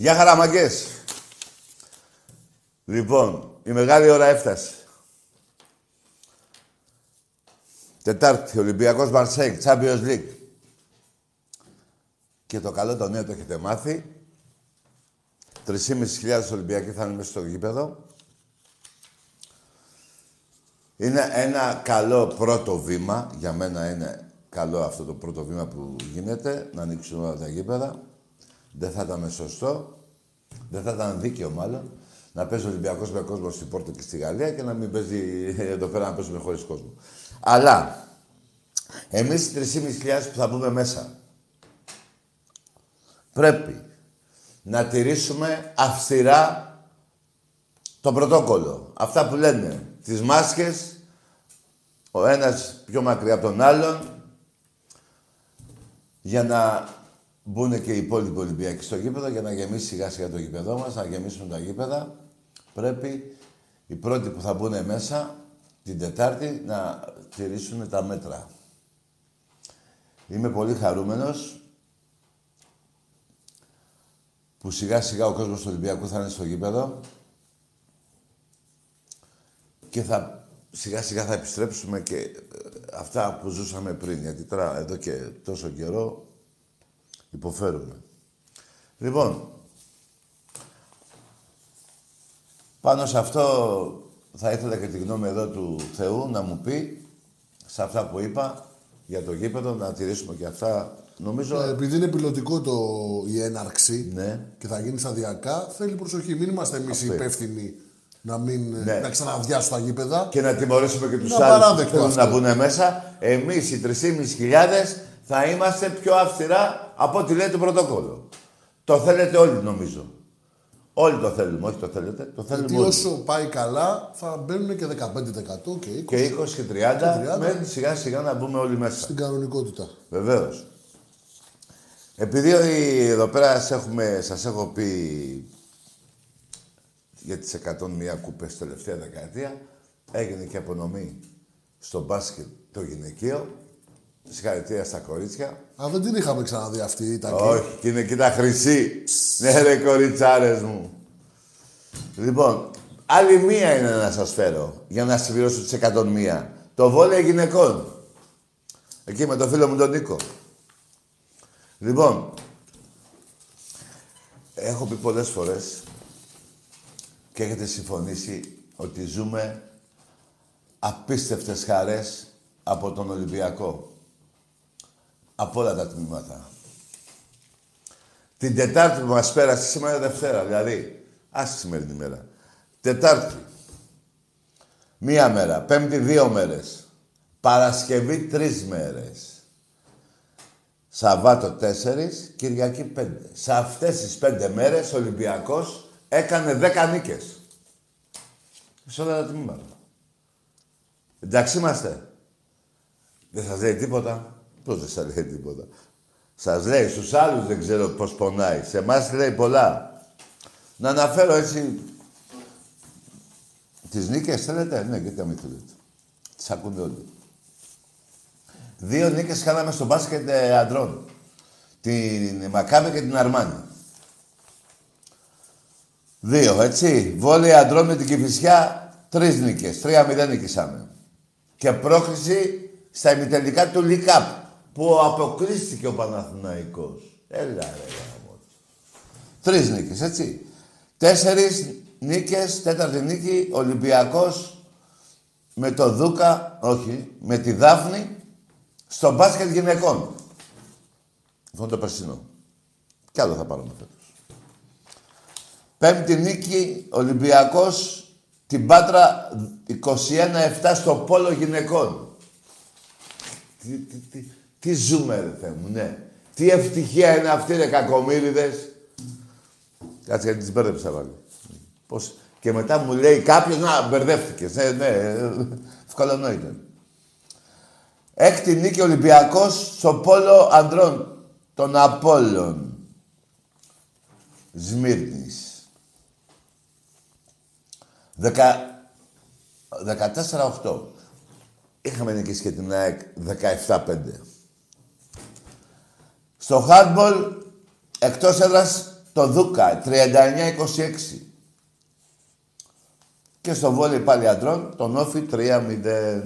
Γεια χαρά μαγκές. Λοιπόν, η μεγάλη ώρα έφτασε. Τετάρτη, Ολυμπιακός Μαρσέγκ, Champions League. Και το καλό το νέο το έχετε μάθει. 3.500 Ολυμπιακοί θα είναι μέσα στο γήπεδο. Είναι ένα καλό πρώτο βήμα. Για μένα είναι καλό αυτό το πρώτο βήμα που γίνεται. Να ανοίξουν όλα τα γήπεδα. Δεν θα ήταν σωστό. Δεν θα ήταν δίκαιο μάλλον. Να παίζει ο Ολυμπιακός με κόσμο στην Πόρτο και στη Γαλλία και να μην παίζει εδώ πέρα να παίζουμε χωρίς κόσμο. Αλλά εμείς οι 3.500 που θα μπούμε μέσα πρέπει να τηρήσουμε αυστηρά το πρωτόκολλο. Αυτά που λένε. Τις μάσκες, ο ένας πιο μακριά από τον άλλον, για να μπουν και οι υπόλοιποι Ολυμπιακοί στο γήπεδο, για να γεμίσει σιγά σιγά το γήπεδό μας, να γεμίσουν τα γήπεδα. Πρέπει οι πρώτοι που θα μπουν μέσα την Τετάρτη να τηρήσουν τα μέτρα. Είμαι πολύ χαρούμενος που σιγά σιγά ο κόσμος του Ολυμπιακού θα είναι στο γήπεδο και θα, σιγά σιγά θα επιστρέψουμε και αυτά που ζούσαμε πριν, γιατί τώρα εδώ και τόσο καιρό υποφέρουμε. Λοιπόν, πάνω σε αυτό θα ήθελα και τη γνώμη εδώ του Θεού να μου πει, σε αυτά που είπα για το γήπεδο, να τηρήσουμε και αυτά. Νομίζω... επειδή είναι πιλωτικό η έναρξη, ναι, και θα γίνει σταδιακά, θέλει προσοχή. Μην είμαστε εμείς υπεύθυνοι να μην, ναι, να ξαναβιάσουν τα γήπεδα. Και να τιμωρήσουμε και τους άλλους που θέλουν να μπουν μέσα. Εμείς οι 3.500 θα είμαστε πιο αυστηρά από ό,τι λέει το πρωτόκολλο. Το θέλετε όλοι νομίζω. Όλοι το θέλουμε, όχι το θέλετε. Το θέλουμε. Γιατί όσο πάει καλά θα μπαίνουν και 15% και 20%. Και 20 και 30% μέχρι σιγά σιγά να μπούμε όλοι μέσα. Στην κανονικότητα. Βεβαίως. Επειδή εδώ πέρα σας έχω πει για τις 101 κούπες τελευταία δεκαετία, έγινε και απονομή στο μπάσκετ το γυναικείο. Συγχαρητήρια στα κορίτσια. Α, δεν την είχαμε ξαναδεί αυτή η τακή. Όχι, την είναι κοίτα χρυσή. Ναι ρε κοριτσάρες μου. Λοιπόν, άλλη μία είναι να σας φέρω για να συμπληρώσω τις 101. Το βόλεϊ γυναικών. Εκεί με το φίλο μου τον Νίκο. Λοιπόν, έχω πει πολλές φορές και έχετε συμφωνήσει ότι ζούμε απίστευτες χαρές από τον Ολυμπιακό. Από όλα τα τμήματα. Την Τετάρτη που μας πέρασε, σήμερα Δευτέρα, δηλαδή, άσε τη σημερινή μέρα. Τετάρτη, μία μέρα, Πέμπτη, δύο μέρες, Παρασκευή, τρεις μέρες. Σαββάτο 4, Κυριακή 5. Σε αυτές τις 5 μέρες ο Ολυμπιακός έκανε 10 νίκες. Σε όλα τα τμήματα. Εντάξει είμαστε. Δεν σας λέει τίποτα. Πώς δεν σας λέει τίποτα. Σας λέει, στους άλλους δεν ξέρω πώς πονάει. Σε εμάς λέει πολλά. Να αναφέρω έτσι... Τις νίκες θέλετε. Ναι, γιατί να μην θέλετε. Τις ακούνε όλοι. Δύο νίκες κάναμε στο μπάσκετ αντρών. Την Μακάβη και την Αρμάνη. Δύο, έτσι. Βόλεϊ αντρών με την Κυφισιά, 3 νίκες. 3-0 νίκησαμε. Και πρόκριση στα ημιτελικά του League Cup, που αποκλείστηκε ο Παναθηναϊκός. Έλα ρε γαμώτο. 3 νίκες, έτσι. 4 νίκες, 4η νίκη, Ολυμπιακός με το Δούκα, όχι, με τη Δάφνη, στο μπάσκετ γυναικών. Αυτό είναι το περσινό. Κι άλλο θα πάρουμε φέτος. 5η νίκη, Ολυμπιακός, την Πάτρα 21-7 στο πόλο γυναικών. Τι ζούμε ρε Θεέ μου, ναι. Τι ευτυχία είναι αυτή ρε κακομοίριδες. Κάτσε γιατί τις μπέρδεψα πάλι. Πώς. Και μετά μου λέει κάποιος, να μπερδεύτηκες. Ναι, ευκολονό ήταν. 6η νίκη Ολυμπιακός στο πόλο ανδρών των Απόλλων. Σμύρνης. 14-8. Είχαμε νικήσει και την ΑΕΚ 17-5. Στο handball εκτός έδρας στο Δούκα 39-26. Και στο βόλεϊ πάλι αντρών, το Νόφη 3-0.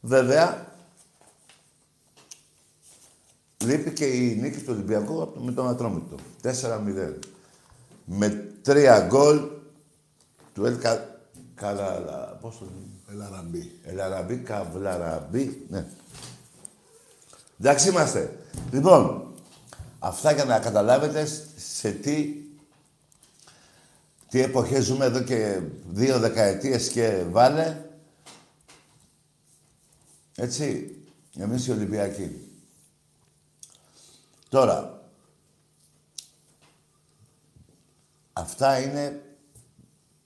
Βέβαια, λείπει και η νίκη του Ολυμπιακού με τον Ατρόμητο. 4-0. Με 3 γκολ του Ελ Αραμπί. Καβλαραμπί, ναι. Εντάξει είμαστε. Λοιπόν, αυτά για να καταλάβετε σε τι εποχές ζούμε εδώ και 2 δεκαετίες και βάλε. Έτσι, εμείς οι Ολυμπιακοί. Τώρα, αυτά είναι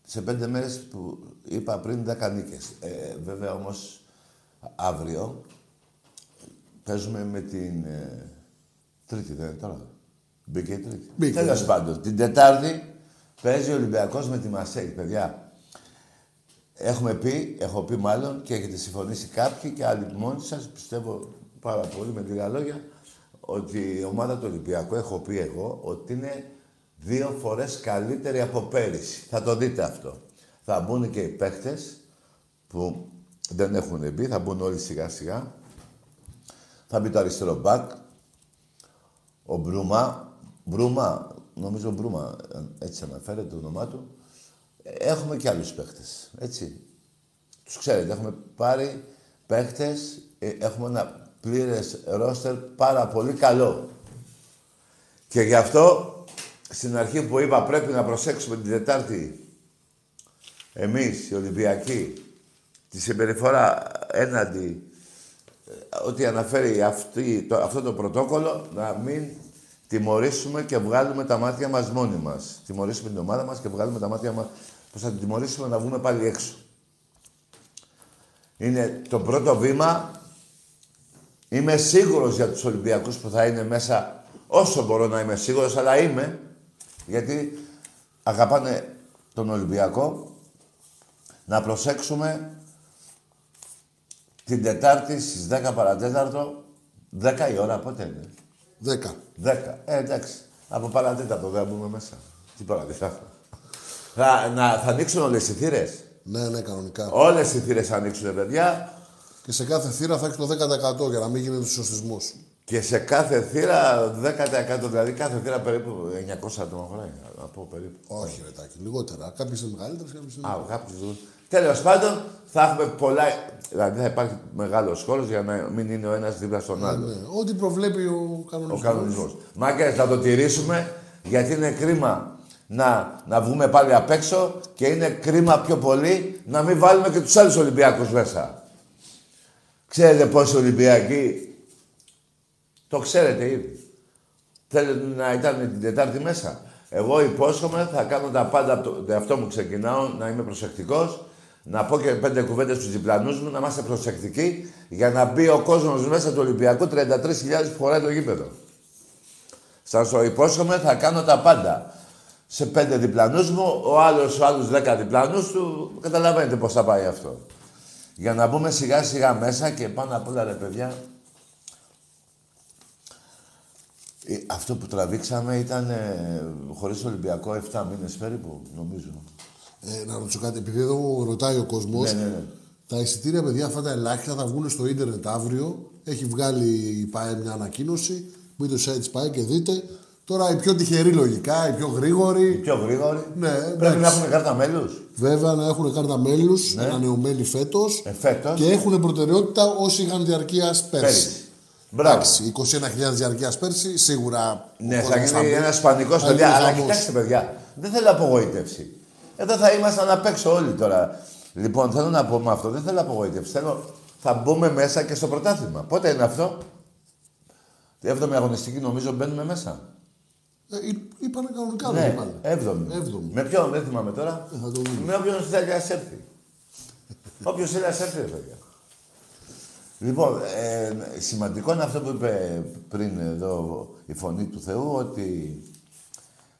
σε 5 μέρες που είπα πριν 10 νίκες. Βέβαια όμως αύριο παίζουμε με την Τρίτη, δεν είναι τώρα. Μπήκε η Τρίτη. Τέλος πάντων, την Τετάρτη παίζει ο Ολυμπιακός με τη Μαρσέγκ, παιδιά. Έχω πει μάλλον και έχετε συμφωνήσει κάποιοι και άλλοι μόνοι σας, πιστεύω πάρα πολύ με λίγα λόγια, ότι η ομάδα του Ολυμπιακού, έχω πει εγώ, ότι είναι 2 φορές καλύτερη από πέρυσι. Θα το δείτε αυτό. Θα μπουν και οι παίκτες που δεν έχουν μπει, θα μπουν όλοι σιγά σιγά. Θα μπει το αριστερό μπακ, ο Μπρούμα, νομίζω Μπρούμα, έτσι αναφέρεται το όνομά του. Έχουμε και άλλους παίχτες, έτσι. Τους ξέρετε, έχουμε πάρει παίχτες, έχουμε ένα πλήρες ρόστερ πάρα πολύ καλό. Και γι' αυτό, στην αρχή που είπα, πρέπει να προσέξουμε την Τετάρτη, εμείς οι Ολυμπιακοί, τη συμπεριφορά έναντι ότι αναφέρει αυτό το πρωτόκολλο, να μην τιμωρήσουμε και βγάλουμε τα μάτια μας μόνοι μας. Τιμωρήσουμε την ομάδα μας και βγάλουμε τα μάτια μας. Πώς θα την τιμωρήσουμε, να βγούμε πάλι έξω. Είναι το πρώτο βήμα. Είμαι σίγουρος για τους Ολυμπιακούς που θα είναι μέσα, όσο μπορώ να είμαι σίγουρος, αλλά είμαι. Γιατί αγαπάνε τον Ολυμπιακό. Να προσέξουμε την Τετάρτη στις 10 παρατέταρτο, 10 η ώρα, πότε είναι. 10. Εντάξει. Από παρατέταρτο δεν μπούμε μέσα. Τι παρατέταρτο. Θα ανοίξουν όλες οι θύρες. Ναι, κανονικά. Όλες οι θύρες θα ανοίξουν, παιδιά. Και σε κάθε θύρα θα έχει το 10% για να μην γίνεται σωστισμούς. Και σε κάθε θύρα 10%, δηλαδή κάθε θύρα περίπου 900 άτομα χρόνια. Να πω περίπου. Όχι, ρετάκι, λιγότερα. Κάποιες είναι μεγαλύτερες, κάποιες είναι. Τέλος πάντων, θα έχουμε πολλά. Δηλαδή θα υπάρχει μεγάλος χώρος για να μην είναι ο ένας δίπλα στον άλλον. Ναι. Ό,τι προβλέπει ο κανονισμός. Μάγκες, θα το τηρήσουμε, γιατί είναι κρίμα να βγούμε πάλι απ' έξω και είναι κρίμα πιο πολύ να μην βάλουμε και τους άλλους Ολυμπιακούς μέσα. Ξέρετε πόσοι Ολυμπιακοί, το ξέρετε ήδη, θέλετε να ήταν την Τετάρτη μέσα. Εγώ υπόσχομαι, θα κάνω τα πάντα από το εαυτό μου, ξεκινάω να είμαι προσεκτικός. Να πω και 5 κουβέντες στους διπλανούς μου, να είμαστε προσεκτικοί για να μπει ο κόσμος μέσα του Ολυμπιακού 33.000 που φοράει το γήπεδο. Σας το υπόσχομαι, θα κάνω τα πάντα. Σε 5 διπλανούς μου, ο άλλος 10 διπλανούς του, καταλαβαίνετε πώς θα πάει αυτό. Για να μπούμε σιγά σιγά μέσα και πάνω απ' όλα, ρε παιδιά, αυτό που τραβήξαμε ήταν χωρίς Ολυμπιακό 7 μήνες περίπου, νομίζω. Να ρωτήσω κάτι, επειδή εδώ ρωτάει ο κόσμος, ναι. Τα εισιτήρια, παιδιά, αυτά τα ελάχιστα θα βγουν στο ίντερνετ αύριο. Έχει βγάλει η ΠΑΕ μια ανακοίνωση. Μπείτε στο site της ΠΑΕ και δείτε. Τώρα οι πιο τυχεροί, λογικά, οι πιο γρήγοροι. Ναι, πρέπει να έχουν κάρτα μέλους. Βέβαια, να έχουν κάρτα μέλους, ναι. Ανανεωμένοι φέτος. Και έχουν προτεραιότητα όσοι είχαν διαρκείας πέρσι. Εντάξει, 21.000 διαρκείας πέρσι, σίγουρα. Ναι, θα γίνει ένα πανικό, παιδιά. Αλλά κοιτάξτε, παιδιά, δεν θέλω απογοήτευση. Εδώ θα ήμασταν απ' έξω όλοι τώρα. Λοιπόν, θέλω να πω με αυτό, δεν θέλω απογοήτευση. Θα μπούμε μέσα και στο πρωτάθλημα. Πότε είναι αυτό? Τη 7η αγωνιστική, νομίζω, μπαίνουμε μέσα. Είπανε κανονικά, ναι, δεν είπανε. 7η. Με ποιον, δεν θυμάμαι τώρα. Θα το δούμε. Με όποιον θέλει ας έρθει. Όποιος θέλει ας έρθει, παιδιά. Λοιπόν, σημαντικό είναι αυτό που είπε πριν εδώ η φωνή του Θεού, ότι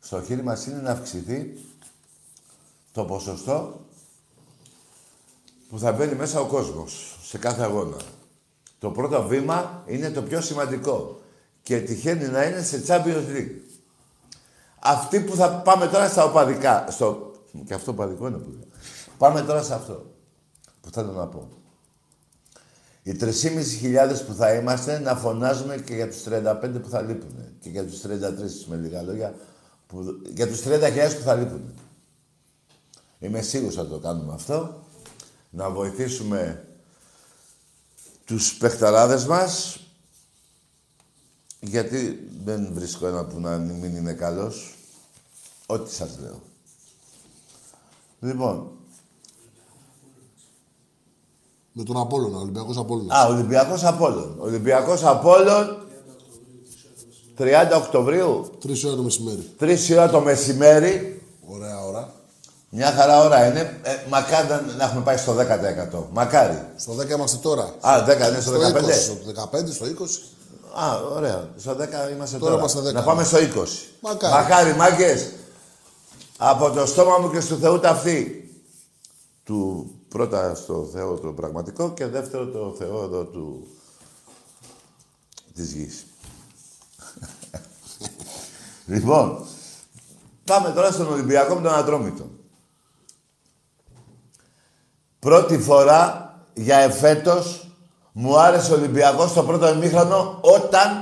στο χείρι μας είναι να αυξηθεί το ποσοστό που θα μπαίνει μέσα ο κόσμος σε κάθε αγώνα. Το πρώτο βήμα είναι το πιο σημαντικό και τυχαίνει να είναι σε Champions League. Αυτοί που θα πάμε τώρα στα οπαδικά. Στο... Και αυτό οπαδικό είναι που λέω. Πάμε τώρα σε αυτό που θέλω να πω. Οι 3.500 που θα είμαστε να φωνάζουμε και για τους 35 που θα λείπουν. Και για τους 33 με λίγα λόγια. Που... Για τους 30.000 που θα λείπουν. Είμαι σίγουρος θα το κάνουμε αυτό. Να βοηθήσουμε τους παιχταράδες μας. Γιατί δεν βρίσκω ένα που να μην είναι καλός. Ό,τι σας λέω. Λοιπόν. Με τον Απόλλωνα, Ολυμπιακός Απόλλων. Α, Ολυμπιακός Απόλλων. Ολυμπιακός Απόλλων. 30 Οκτωβρίου. 3 ώρα το μεσημέρι. 3 ώρα το μεσημέρι. Ωραία ώρα. Μια χαρά ώρα είναι. Μακάρι να έχουμε πάει στο 10%. Μακάρι. Στο 10 είμαστε τώρα. Α, 10, ναι, στο 15. 20, στο 15, στο 20. Α, ωραία. Στο 10 είμαστε τώρα. Είμαστε 10. Να πάμε στο 20. Μακάρι. Μακάρι, μάγκες. Από το στόμα μου και στο Θεού ταυτή. Του πρώτα στο Θεό το πραγματικό και δεύτερο το Θεό εδώ του... της γης. Λοιπόν, πάμε τώρα στον Ολυμπιακό με τον Ατρόμητο. Πρώτη φορά για εφέτος μου άρεσε ο Ολυμπιακός στο πρώτο ημίχρονο όταν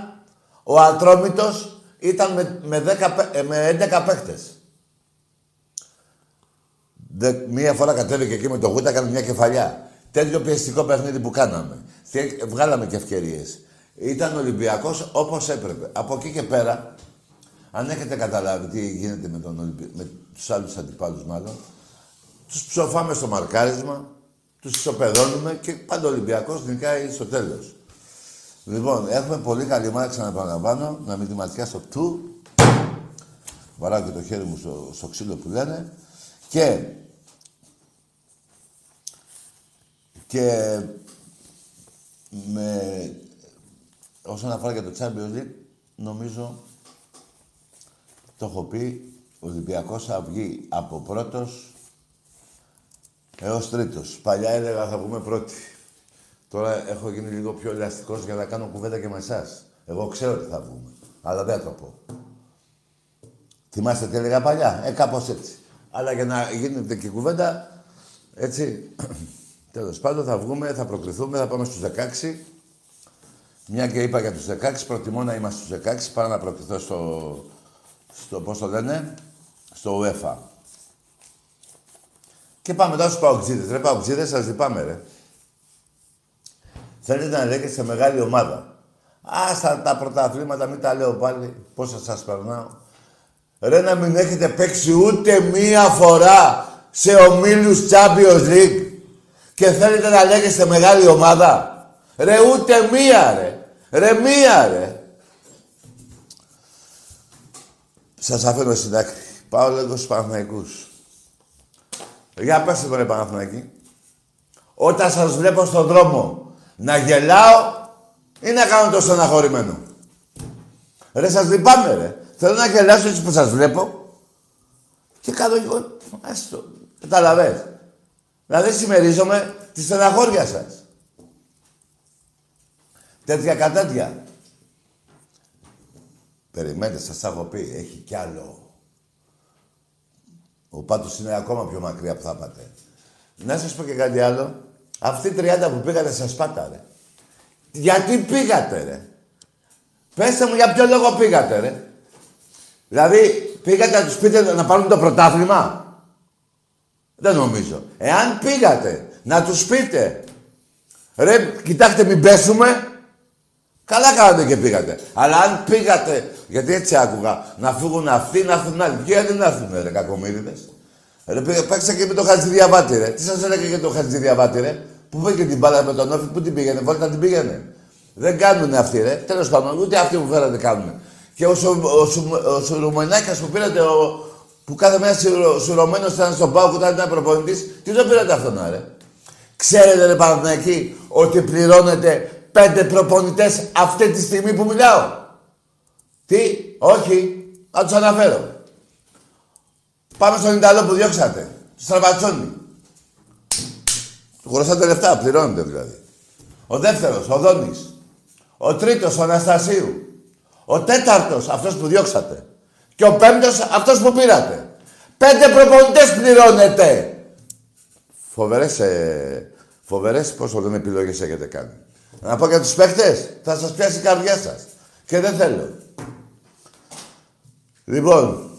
ο Ατρόμητος ήταν με 11 παίχτες. Μία φορά κατέβηκε εκεί με το Γούτα, έκανε μια κεφαλιά. Τέτοιο πιεστικό παιχνίδι που κάναμε. Βγάλαμε και ευκαιρίες. Ήταν Ολυμπιακός όπως έπρεπε. Από εκεί και πέρα, αν έχετε καταλάβει τι γίνεται με, με τους άλλους αντιπάλους μάλλον, τους ψοφάμε στο μαρκάρισμα, τους ισοπεδώνουμε και πάντα ο Ολυμπιακός νικάει στο τέλος. Λοιπόν, έχουμε πολύ καλή μάτια, ξαναπαναλαμβάνω, να μην τη ματιάσω του. Βαράω και το χέρι μου στο ξύλο που λένε. Και με, όσον αφορά για το Champions League, νομίζω το έχω πει, ο Ολυμπιακός θα βγει από πρώτος έως τρίτος. Παλιά έλεγα θα βγούμε πρώτοι. Τώρα έχω γίνει λίγο πιο ελαστικός για να κάνω κουβέντα και με εσάς. Εγώ ξέρω ότι θα βγούμε, αλλά δεν θα το πω. Θυμάστε τι έλεγα παλιά, κάπως έτσι. Αλλά για να γίνεται και κουβέντα, έτσι, τέλος πάντων θα βγούμε, θα προκριθούμε, θα πάμε στους 16. Μια και είπα για τους 16, προτιμώ να είμαστε στους 16, παρά να προκριθώ πώς το λένε, στο UEFA. Και πάμε τώρα στους ΠΑΟΚτζίδες. Ρε ΠΑΟΚτζίδες, σας λυπάμαι ρε. Θέλετε να λέγετε σε μεγάλη ομάδα. Άστα τα πρωταθλήματα, μην τα λέω πάλι, πόσα σας περνάω. Ρε να μην έχετε παίξει ούτε μία φορά σε ομίλους Champions League και θέλετε να λέγεστε μεγάλη ομάδα. Ρε ούτε μία ρε. Σας αφήνω στην άκρη. Πάω λίγο στους Παναθηναϊκούς. Για πες το ρε Παναθηναϊκή. Όταν σας βλέπω στον δρόμο να γελάω ή να κάνω το στεναχωρημένο. Ρε σας λυπάμαι ρε. Θέλω να γελάσω έτσι που σας βλέπω και κάνω εγώ, άστο, καταλαβαίνεις. Δηλαδή συμμερίζομαι τη στεναχώρια σας. Τέτοια κατάτια. Περιμένετε, σας τα έχω πει, έχει κι άλλο. Ο πάτος είναι ακόμα πιο μακριά που θα πάτε. Να σας πω και κάτι άλλο. Αυτοί 30 που πήγατε σε Σπάτα, ρε. Γιατί πήγατε, ρε. Πέστε μου για ποιο λόγο πήγατε, ρε. Δηλαδή, πήγατε να τους πείτε να πάρουν το πρωτάθλημα. Δεν νομίζω. Εάν πήγατε να τους πείτε, ρε, κοιτάξτε μην πέσουμε, καλά κάνατε και πήγατε. Αλλά αν πήγατε, γιατί έτσι άκουγα, να φύγουν αυτοί, να έρθουν άλλοι. Γιατί να έρθουν, ρε, κακομοίριδες. Ρε, παίξα και με το Χατζηδιαβάτη, ρε. Τι σας έλεγα για το Χατζηδιαβάτη, ρε. Που πήγε την μπάλα με τον Νόφη, πού την πήγαινε, βόλτα την πήγαινε. Δεν κάνουνε αυτοί, ρε. Τέλος πάντων, ούτε αυτοί που φέρατε κάνουνε. Και ο Σουρουμενάκιας που πήρατε, που κάθε μέρα σουρωμένος ήταν στον ΠΑΟΚ, ήταν προπονητής, τι το πήρατε αυτόν, ρε. Ξέρετε, ρε Παναθηναϊκοί, ότι πληρώνετε 5 προπονητές αυτή τη στιγμή που μιλάω. Τι, όχι, να τους αναφέρω. Πάμε στον Ιταλό που διώξατε, στον Στραβατσόνι. Του χωρώσατε λεφτά, πληρώνετε δηλαδή. Ο δεύτερος, ο Δόνης. Ο τρίτος, ο Αναστασίου. Ο τέταρτος, αυτός που διώξατε. Και ο πέμπτος, αυτός που πήρατε. 5 προπονητές πληρώνετε. Φοβερές πόσο δεν επιλογές έχετε κάνει. Να πω για τους παίχτες, θα σας πιάσει η καρδιά σας. Και δεν θέλω. Λοιπόν,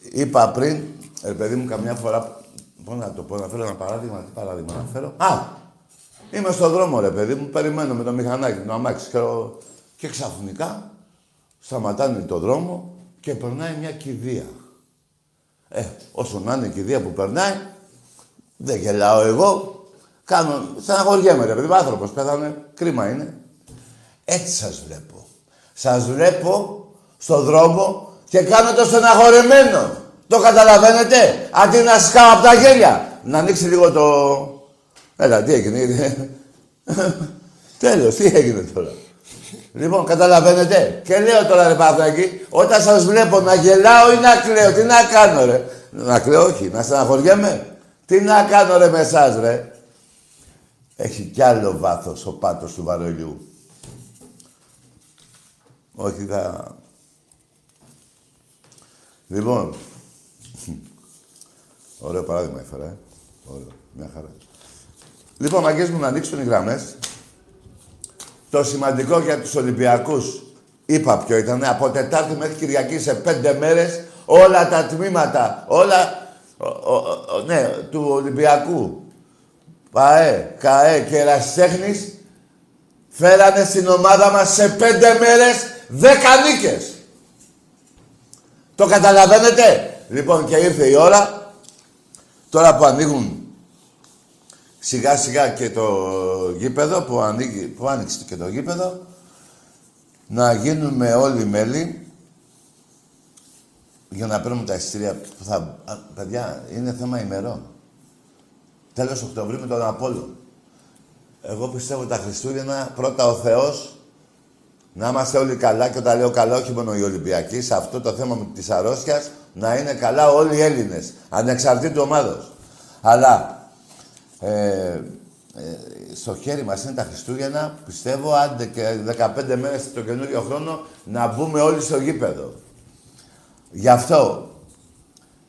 είπα πριν, παιδί μου, καμιά φορά, πώς να το πω, να φέρω ένα παράδειγμα, τι παράδειγμα να φέρω. Είμαι στον δρόμο, ρε παιδί μου, περιμένω με το μηχανάκι, το αμάξι και ξαφνικά σταματάνε το δρόμο και περνάει μια κηδεία. Όσο να είναι η κηδεία που περνάει, δεν γελάω εγώ, κάνω, στεναχωριέμαι ρε παιδί μου, άνθρωπος πέθανε, κρίμα είναι. Έτσι σας βλέπω. Σας βλέπω στον δρόμο και κάνω το στεναχωρημένο. Το καταλαβαίνετε, αντί να σκάω από τα γέλια. Να ανοίξει λίγο το... Έλα, τι έγινε, τέλος, τι έγινε τώρα. Λοιπόν, καταλαβαίνετε. Και λέω τώρα, ρε Παθρακή, όταν σας βλέπω να γελάω ή να κλαίω, τι να κάνω, ρε. Να κλαίω, όχι, να στεναχωριέμαι. Τι να κάνω, ρε, με εσάς, ρε. Έχει κι άλλο βάθος ο πάτος του βαρολιού. Όχι, θα... Λοιπόν... Ωραίο παράδειγμα έφερα, Ωραίο. Μια χαρά. Λοιπόν, μαγκές μου, να ανοίξουν οι γραμμές. Το σημαντικό για τους Ολυμπιακούς, είπα ποιο ήταν, από Τετάρτη μέχρι Κυριακή σε 5 μέρες, όλα τα τμήματα, όλα, ναι, του Ολυμπιακού, ΠΑΕ, ΚΑΕ και ερασιτέχνης, φέρανε στην ομάδα μας σε 5 μέρες 10 νίκες. Το καταλαβαίνετε. Λοιπόν, και ήρθε η ώρα, τώρα που ανοίγουν σιγά σιγά και το γήπεδο, που άνοιξε και το γήπεδο, να γίνουμε όλοι μέλη για να παίρνουμε τα εισιτήρια που θα... Παιδιά, είναι θέμα ημερών. Τέλος Οκτωβρίου με τον Απόλλων. Εγώ πιστεύω τα Χριστούγεννα, πρώτα ο Θεός, να είμαστε όλοι καλά, και όταν λέω καλά, όχι μόνο οι Ολυμπιακοί, σε αυτό το θέμα της αρρώστιας, να είναι καλά όλοι οι Έλληνες, ανεξαρτήτου ομάδος. Αλλά στο χέρι μας είναι τα Χριστούγεννα, πιστεύω, άντε και 15 μέρες το καινούριο χρόνο, να μπούμε όλοι στο γήπεδο. Γι' αυτό,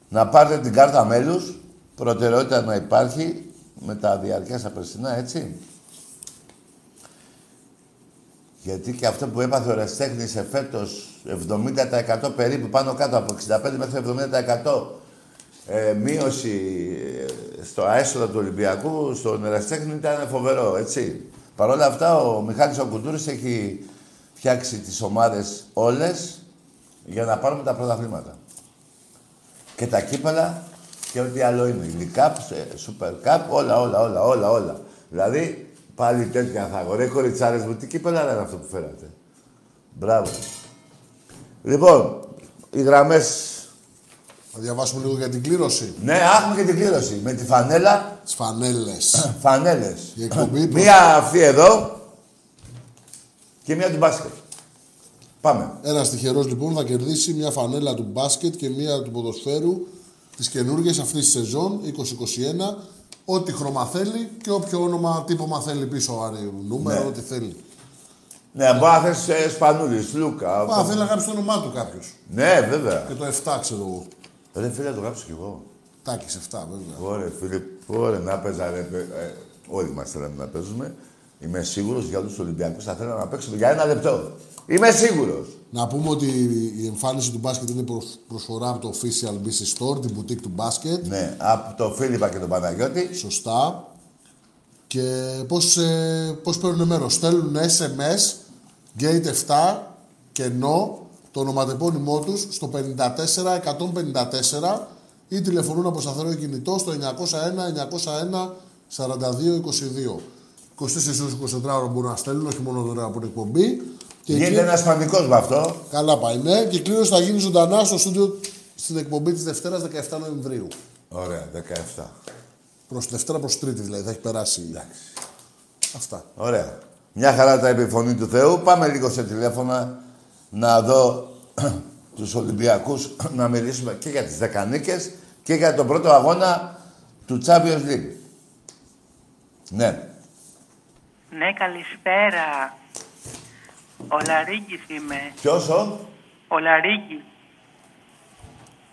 να πάρετε την κάρτα μέλους, προτεραιότητα να υπάρχει, με τα διαρκές απρεσινά, έτσι. Γιατί και αυτό που έπαθε ο Ρεστέχνης εφέτος, 70% περίπου, πάνω κάτω από 65 μέχρι 70% μείωση στο αέσοδο του Ολυμπιακού, στον Ρεστέχνη, ήταν φοβερό, έτσι. Παρ' όλα αυτά, ο Μιχάλης ο Κουντούρης έχει φτιάξει τις ομάδες όλες για να πάρουμε τα πρωταθλήματα. Και τα κύπελα και ό,τι άλλο είναι. Η Cup, Super Cup, όλα. Δηλαδή, πάλι τέτοια θα αγορεύει, κοριτσάρες μου, τι κύπελα είναι αυτό που φέρατε. Μπράβο. Λοιπόν, οι γραμμές... Θα διαβάσουμε λίγο για την κλήρωση. Ναι, έχουμε και την κλήρωση. Με τη φανέλα. Τις φανέλες. Φανέλες. Μία αυτή εδώ και μία του μπάσκετ. Πάμε. Ένας τυχερός λοιπόν θα κερδίσει μία φανέλα του μπάσκετ και μία του ποδοσφαίρου, τις καινούργιες αυτής της σεζόν 2021. Ό,τι χρώμα θέλει και όποιο όνομα, τύπομα θέλει πίσω, νούμερο, ναι. Ό,τι θέλει. Ναι, μπορεί να θες Σπανούλης, Λούκα. Μπορεί να θέλει να γράψει το όνομά του κάποιο. Ναι, βέβαια. Και το 7 ξέρω εγώ. Ρε φίλε, το γράψω κι εγώ. Τάκης 7, βέβαια. Ωραία, φίλε, ωραία, να παίζα, ρε, όλοι μας θέλαμε να παίζουμε. Είμαι σίγουρος για όλους τους Ολυμπιακούς, θα θέλαμε να παίξουμε για ένα λεπτό. Είμαι σίγουρος. Να πούμε ότι η εμφάνιση του μπάσκετ είναι προσφορά από το Official BC Store, την boutique του μπάσκετ. Ναι, από το Φίλιππα και τον Παναγιώτη. Σωστά. Και πώς παίρνουν μέρος. Στέλνουν SMS, Gate 7, κενό, το ονοματεπώνυμό τους στο 54-154 ή τηλεφωνούν από σταθερό κινητό στο 901-901-4222. 24 ώρες 24 ώρα μπορούν να στέλνουν, όχι μόνο τώρα από την εκπομπή. Γίνεται ένας πανικός με αυτό. Καλά πάει, ναι. Και η κλήρωση θα γίνει ζωντανά στο στούντιο στην εκπομπή της Δευτέρας 17 Νοεμβρίου. Ωραία, 17. Προς Δευτέρα, προς Τρίτη δηλαδή, θα έχει περάσει. Εντάξει. Αυτά. Ωραία. Μια χαρά τα είπε η φωνή του Θεού. Πάμε λίγο σε τηλέφωνα. Να δω τους Ολυμπιακούς να μιλήσουμε και για τις 10 νίκες και για τον πρώτο αγώνα του Champions League. Ναι. Ναι, καλησπέρα. Ο Λαρίγκης είμαι. Ποιος ο? Ο Λαρίγκης.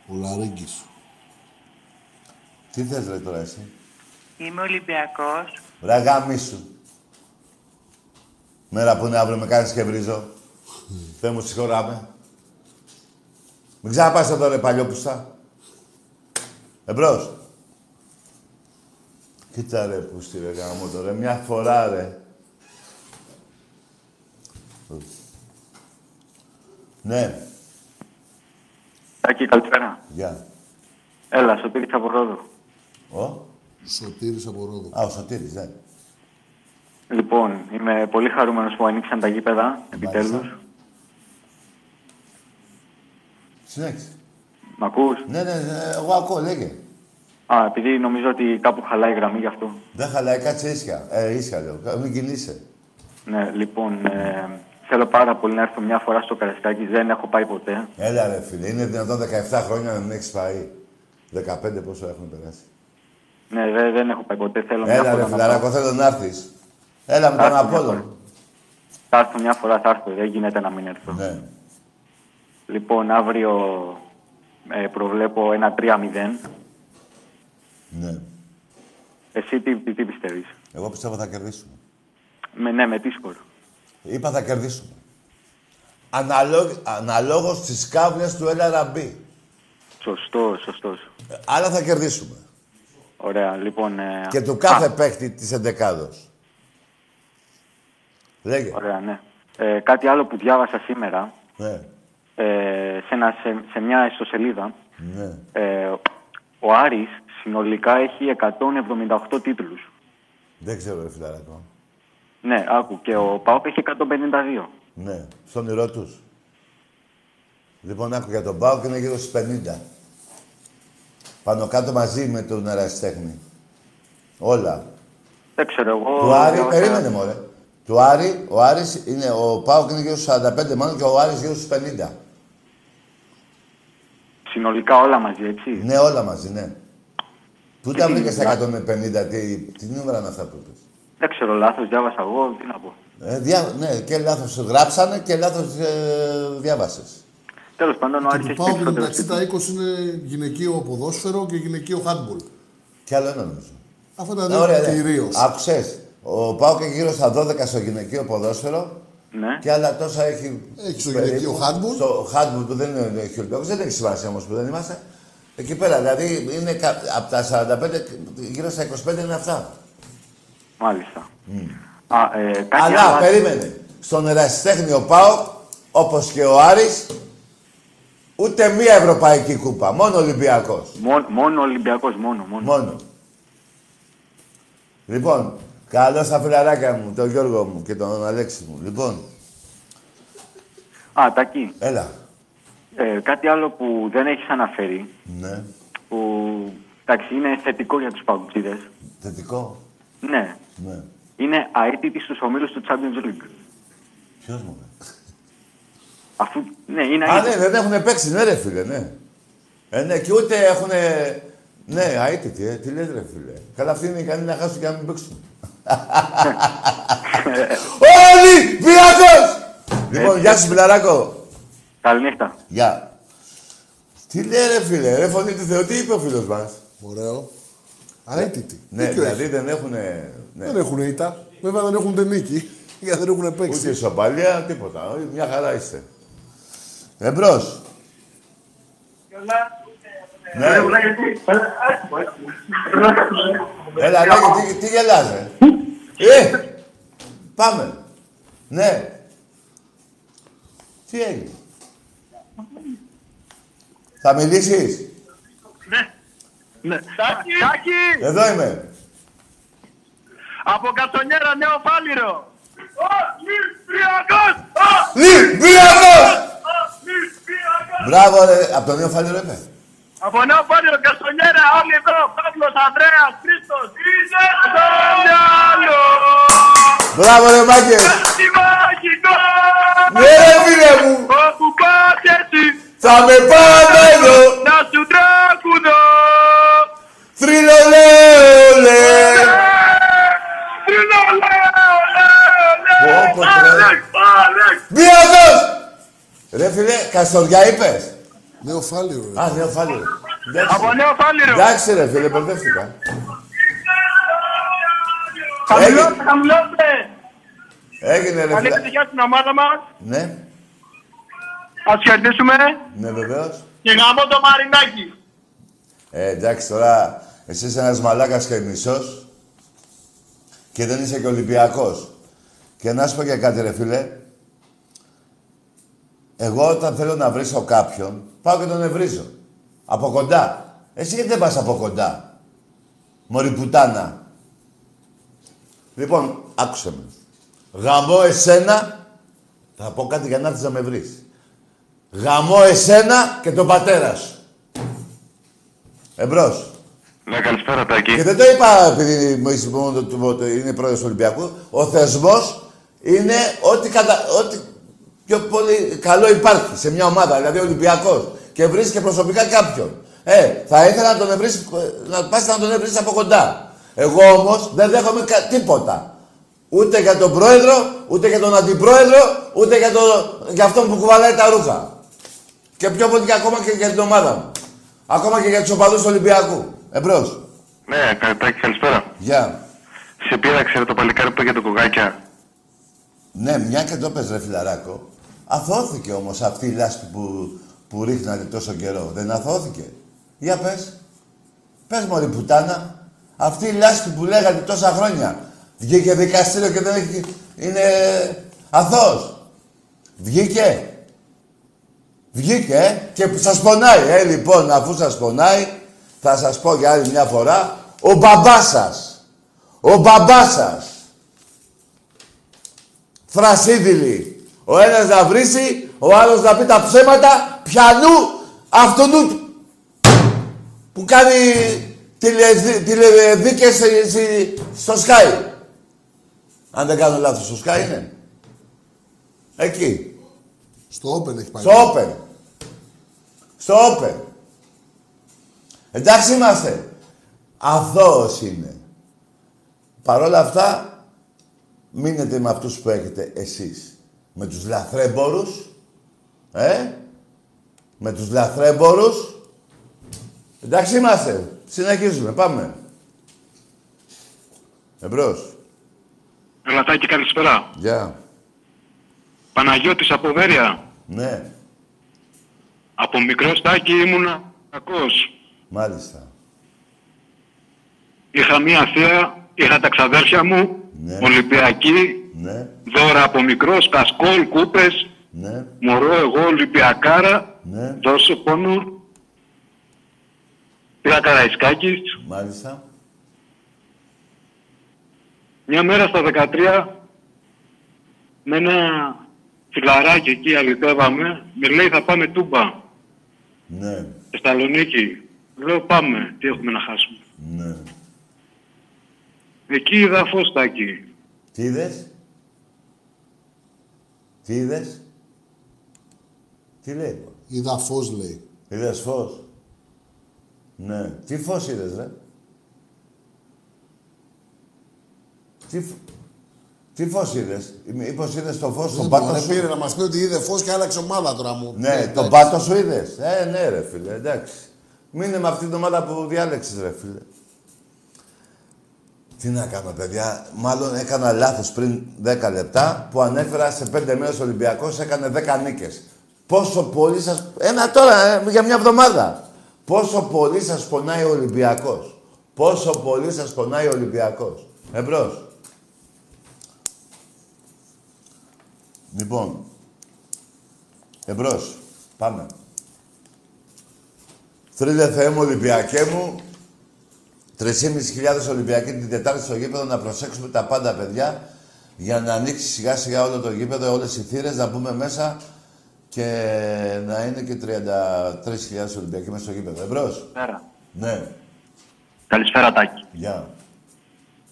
Ο Λαρίγκης. Τι θες ρε τώρα εσύ? Είμαι Ολυμπιακός. Ρε γαμίσου. Μέρα που είναι αύριο με κάνεις και βρίζω. Θεέ μου συγχωράμε. Μην ξαναπάς εδώ ρε παλιόπουστα. Εμπρός. Κοίτα ρε πούστη ρε γαμότο ρε. Μια φορά ρε. Ναι. Τάκη, καλησπέρα. Γεια. Έλα, Σωτήρης από Ρόδο. Σωτήρης από Ρόδο. Α, ο Σωτήρης, ναι. Λοιπόν, είμαι πολύ χαρούμενος που ανοίξαν τα γήπεδα, επιτέλους. Συνέχισε. Μ' ακούς? Ναι, εγώ ακούω, λέγε. Α, επειδή νομίζω ότι κάπου χαλάει η γραμμή γι' αυτό. Δεν χαλάει, κάτσε ίσια. Ίσια λέω, μην κυλείσαι. Ναι, λοιπόν, θέλω πάρα πολύ να έρθω μια φορά στο Καραϊσκάκη, δεν έχω πάει ποτέ. Έλα ρε φίλε, είναι δυνατόν 17 χρόνια να μην έχεις πάει. 15 πόσο έχουν περάσει. Ναι, δεν έχω πάει ποτέ. Θέλω έλα, μια φορά. Έλα, ρε φιλαράκο, θέλω να έρθεις. Έλα με τον Απόλλων. Θα έρθω μια φορά, θα έρθω. Δεν γίνεται να μην έρθω. Ναι. Λοιπόν, αύριο προβλέπω ένα 3-0. Ναι. Εσύ τι πιστεύεις? Εγώ πιστεύω θα κερδίσουμε. Με τι σκορ? Είπα θα κερδίσουμε. Αναλόγως στις κάβλες του Ελ Αραμπί. Σωστός. Άρα θα κερδίσουμε. Ωραία, λοιπόν... Και του κάθε παίκτη της εντεκάδος. Λέγε. Ωραία, ναι. Κάτι άλλο που διάβασα σήμερα... Ναι. Σε μια ιστοσελίδα... Ναι. Ο Άρης συνολικά έχει 178 τίτλους. Δεν ξέρω, ρε φιλαράκο. Ναι, άκου. Και ο ΠΑΟΚ έχει 152. Ναι. Στον ηρώ τους. Λοιπόν, άκου για τον ΠΑΟΚ είναι γύρω στους 50. Πάνω κάτω μαζί με τον Ερασιτέχνη. Όλα. Δεν ξέρω εγώ... Του Άρη... Περίμενε, μωρέ. Του Άρη, ο Άρης είναι... Ο ΠΑΟΚ είναι γύρω στους 45 μάλλον και ο Άρης γύρω στους 50. Συνολικά όλα μαζί, έτσι. Ναι, όλα μαζί, ναι. Πού τα βρήκες 150, τι νούμερα είναι αυτά που είπες? Δεν ξέρω, λάθος διάβασα εγώ, τι να πω. Ναι, και λάθος γράψανε και λάθος διάβασες. Τέλος πάντων, ο Άρης έχει πίσω μεταξύ τα 20 είναι γυναικείο ποδόσφαιρο και γυναικείο handball. Κι άλλο ένα νομίζω. Αυτά τα δύο είναι κυρίως. Άκουσες, ο ΠΑΟΚ έχει γύρω στα 12 στο γυναικείο ποδόσφαιρο. Ναι. Και άλλα τόσα έχει. Έχει στο γυναικείο handball. Στο handball που δεν είναι ο Χιλιομώδης, δεν έχει σημασία όμως που δεν είμαστε. Εκεί πέρα, δηλαδή είναι από τα 45 γύρω στα 25 είναι αυτά. Μάλιστα. Αλλά περίμενε. Στον ερασιτέχνη ο ΠΑΟΚ, όπως και ο Άρης, ούτε μία ευρωπαϊκή κούπα. Μόνο Ολυμπιακός. Μόνο Ολυμπιακός. Λοιπόν, καλώς τα φιλαράκια μου, τον Γιώργο μου και τον Αλέξη μου. Λοιπόν. Α, Τακί. Έλα. Κάτι άλλο που δεν έχεις αναφέρει. Ναι. Που, εντάξει, είναι θετικό για τους παγκοσμίδες. Θετικό. Ναι. Είναι αίτητη στους ομίλους του Champions League. Ποιος μου λέει? Αφού, ναι, είναι αίτητη. Α, ναι, δεν έχουν παίξει, ναι ρε φίλε, ναι. Ναι, και ούτε έχουν... Ναι, αίτητη, τι λες ρε φίλε. Καλά αυτοί είναι ικανοί να χάσουν και να μην παίξουν. Όλοι, Ολυμπιακός! Λοιπόν, γεια σου φιλαράκο. Καληνύχτα. Γεια. Τι λέει ρε φίλε, ρε φωνή του Θεού, τι είπε ο φίλος μας. Ωραίο. Αίτητη. Ναι, δηλαδή δεν έχουνε... Ναι. Δεν έχουνε ήττα. Βέβαια δεν έχουνε νίκη. Γιατί δεν έχουνε παίξει. Ούτε ισοπαλία, τίποτα. Μια χαρά είστε. Εμπρός. Ναι. Έλα, λέγε, τι γελάς, ρε. Πάμε. Ναι. Τι έγινε. Θα μιλήσεις. Ναι. Τάκη! Εδώ είμαι. Από Κατσονιέρα, Νέο Πάλιρο. Ολυμπιακός! Μπράβο, ρε. Από το Νέο Πάλιρο είπε. Από Νέο Πάλιρο, Κατσονιέρα, όλοι εδώ. Παύλος, Ανδρέας, Χρήστος. Είσαι στο μυαλό. Μπράβο, ρε, Μάκη. Είσαι μαγικό. Ναι, ρε, φίλε μου. Όπου πας εσύ. Θα με πάτε εδώ. Να σου τραγουδώ. Τριλολέολε! Τριλολέολε! Άλεξ! Μία δος! Ρε φίλε, Καστοριά είπες. Νεοφάλιρο. Α, Νεοφάλιρο. Από Νεοφάλιρο. Εντάξει ρε φίλε, μπερδεύτηκα. Χαμηλώστε. Έγινε ρε φίλε. Καλή επιτυχία στην ομάδα μας. Ναι. Ας χαιρετήσουμε. Ναι, βεβαίως. Και γαμώ το Μαρινάκι. Εντάξει τώρα, εσύ είσαι ένας μαλάκας και μισός. Και δεν είσαι και Ολυμπιακός. Και να σου πω και κάτι ρε φίλε. Εγώ όταν θέλω να βρίσω κάποιον, πάω και τον ευρίζω. Από κοντά. Εσύ γιατί δεν πας από κοντά. Μωριπουτάνα. Λοιπόν, άκουσε με. Γαμώ εσένα. Θα πω κάτι για να έρθεις να με βρεις. Γαμώ εσένα και τον πατέρα σου. Εμπρός. Ναι, καλησπέρα Τάκη. Και δεν το είπα επειδή μου είσαι μόνο είναι πρόεδρος του Ολυμπιακού. Ο θεσμός είναι ό,τι πιο πολύ καλό υπάρχει σε μια ομάδα, δηλαδή Ολυμπιακός. Και βρίσκει προσωπικά κάποιον. Θα ήθελα να τον ευρύσεις, να πας να τον ευρύσεις από κοντά. Εγώ όμως δεν δέχομαι τίποτα. Ούτε για τον πρόεδρο, ούτε για τον αντιπρόεδρο, ούτε για αυτόν που κουβαλάει τα ρούχα. Και πιο πολύ και ακόμα και για την ομάδα μου. Ακόμα και για τους οπαδούς του Ολυμπιακού. Εμπρός. Ναι, Τάκη, καλησπέρα. Γεια. Yeah. Σε πείραξε το παλικάρι που για το κουκάκια. Ναι, μια και το πες ρε φιλαράκο. Αθώθηκε όμως αυτή η λάσπη που ρίχνατε τόσο καιρό. Δεν αθώθηκε. Για πες. Πες μωρή πουτάνα. Αυτή η λάσπη που λέγατε τόσα χρόνια. Βγήκε δικαστήριο και δεν έχει... είναι αθώος. Βγήκε. Βγήκε και σας πονάει. Λοιπόν, αφού σας πονάει, θα σας πω για άλλη μια φορά, ο μπαμπάς σας. Ο μπαμπάς σας. Θρασίδηλοι. Ο ένας να βρίσει, ο άλλος να πει τα ψέματα, πιανού αυτού νου που κάνει τηλεδίκες στο Sky. Αν δεν κάνω λάθος, στο Sky είναι. Εκεί. Στο Open έχει πάει. Στο Open. Εντάξει είμαστε. Αθώος είναι. Παρ' όλα αυτά, μείνετε με αυτούς που έχετε εσείς. Με τους λαθρέμπορους. Με τους λαθρέμπορους. Εντάξει είμαστε. Συνεχίζουμε. Πάμε. Εμπρός. Ελατάκι, καλησπέρα. Γεια. Παναγιώτης από Βέρεια. Ναι. Από μικρός Τάκη ήμουνα κακός. Μάλιστα. Είχα μία θεία, είχα τα ξαδέρφια μου. Ναι. Ολυμπιακή, ναι. Δώρα από μικρός, κασκόλ, κούπες, ναι. Μωρό εγώ Ολυμπιακάρα, ναι. Δώσε πόνο, πήρα Καραϊσκάκης. Μάλιστα. Μια μέρα στα 13, με ένα τσιγκλαράκι εκεί αλυτεύαμε, με λέει θα πάμε Τούμπα, ναι. Θεσσαλονίκη, λέω πάμε, τι έχουμε να χάσουμε. Ναι. Εκεί είδα φως, Τάκη. Τι είδες. Τι λέει. Είδα φως, λέει. Είδες φως. Ναι. Τι φως είδες, ρε. Τι φως είδες. Μήπως είδες το φως στον πάτο σου. Πήρε να μας πει ότι είδε φως και άλλαξε ομάδα τώρα μου. Ναι, τον πάτο σου είδες. Ναι ρε φίλε, εντάξει. Μείνε με αυτήν την ομάδα που διάλεξες, ρε φίλε. Τι να κάνω, παιδιά. Μάλλον έκανα λάθος πριν 10 λεπτά που ανέφερα σε 5 μέρες Ολυμπιακός, έκανε 10 νίκες. Πόσο πολύ σας... Ένα τώρα, για μια εβδομάδα. Πόσο πολύ σας πονάει ο Ολυμπιακός. Πόσο πολύ σας πονάει ο Ολυμπιακός. Εμπρός. Λοιπόν. Εμπρός. Πάμε. Θρύλε Θεέ μου, Ολυμπιακέ μου. 3.500 Ολυμπιακοί την Τετάρτη στο γήπεδο, να προσέξουμε τα πάντα, παιδιά, για να ανοίξει σιγά σιγά όλο το γήπεδο, όλες οι θύρες, να μπούμε μέσα και να είναι και 33.000 Ολυμπιακοί μέσα στο γήπεδο. Εμπρός. Καλησπέρα. Ναι. Καλησπέρα, Τάκη. Γεια.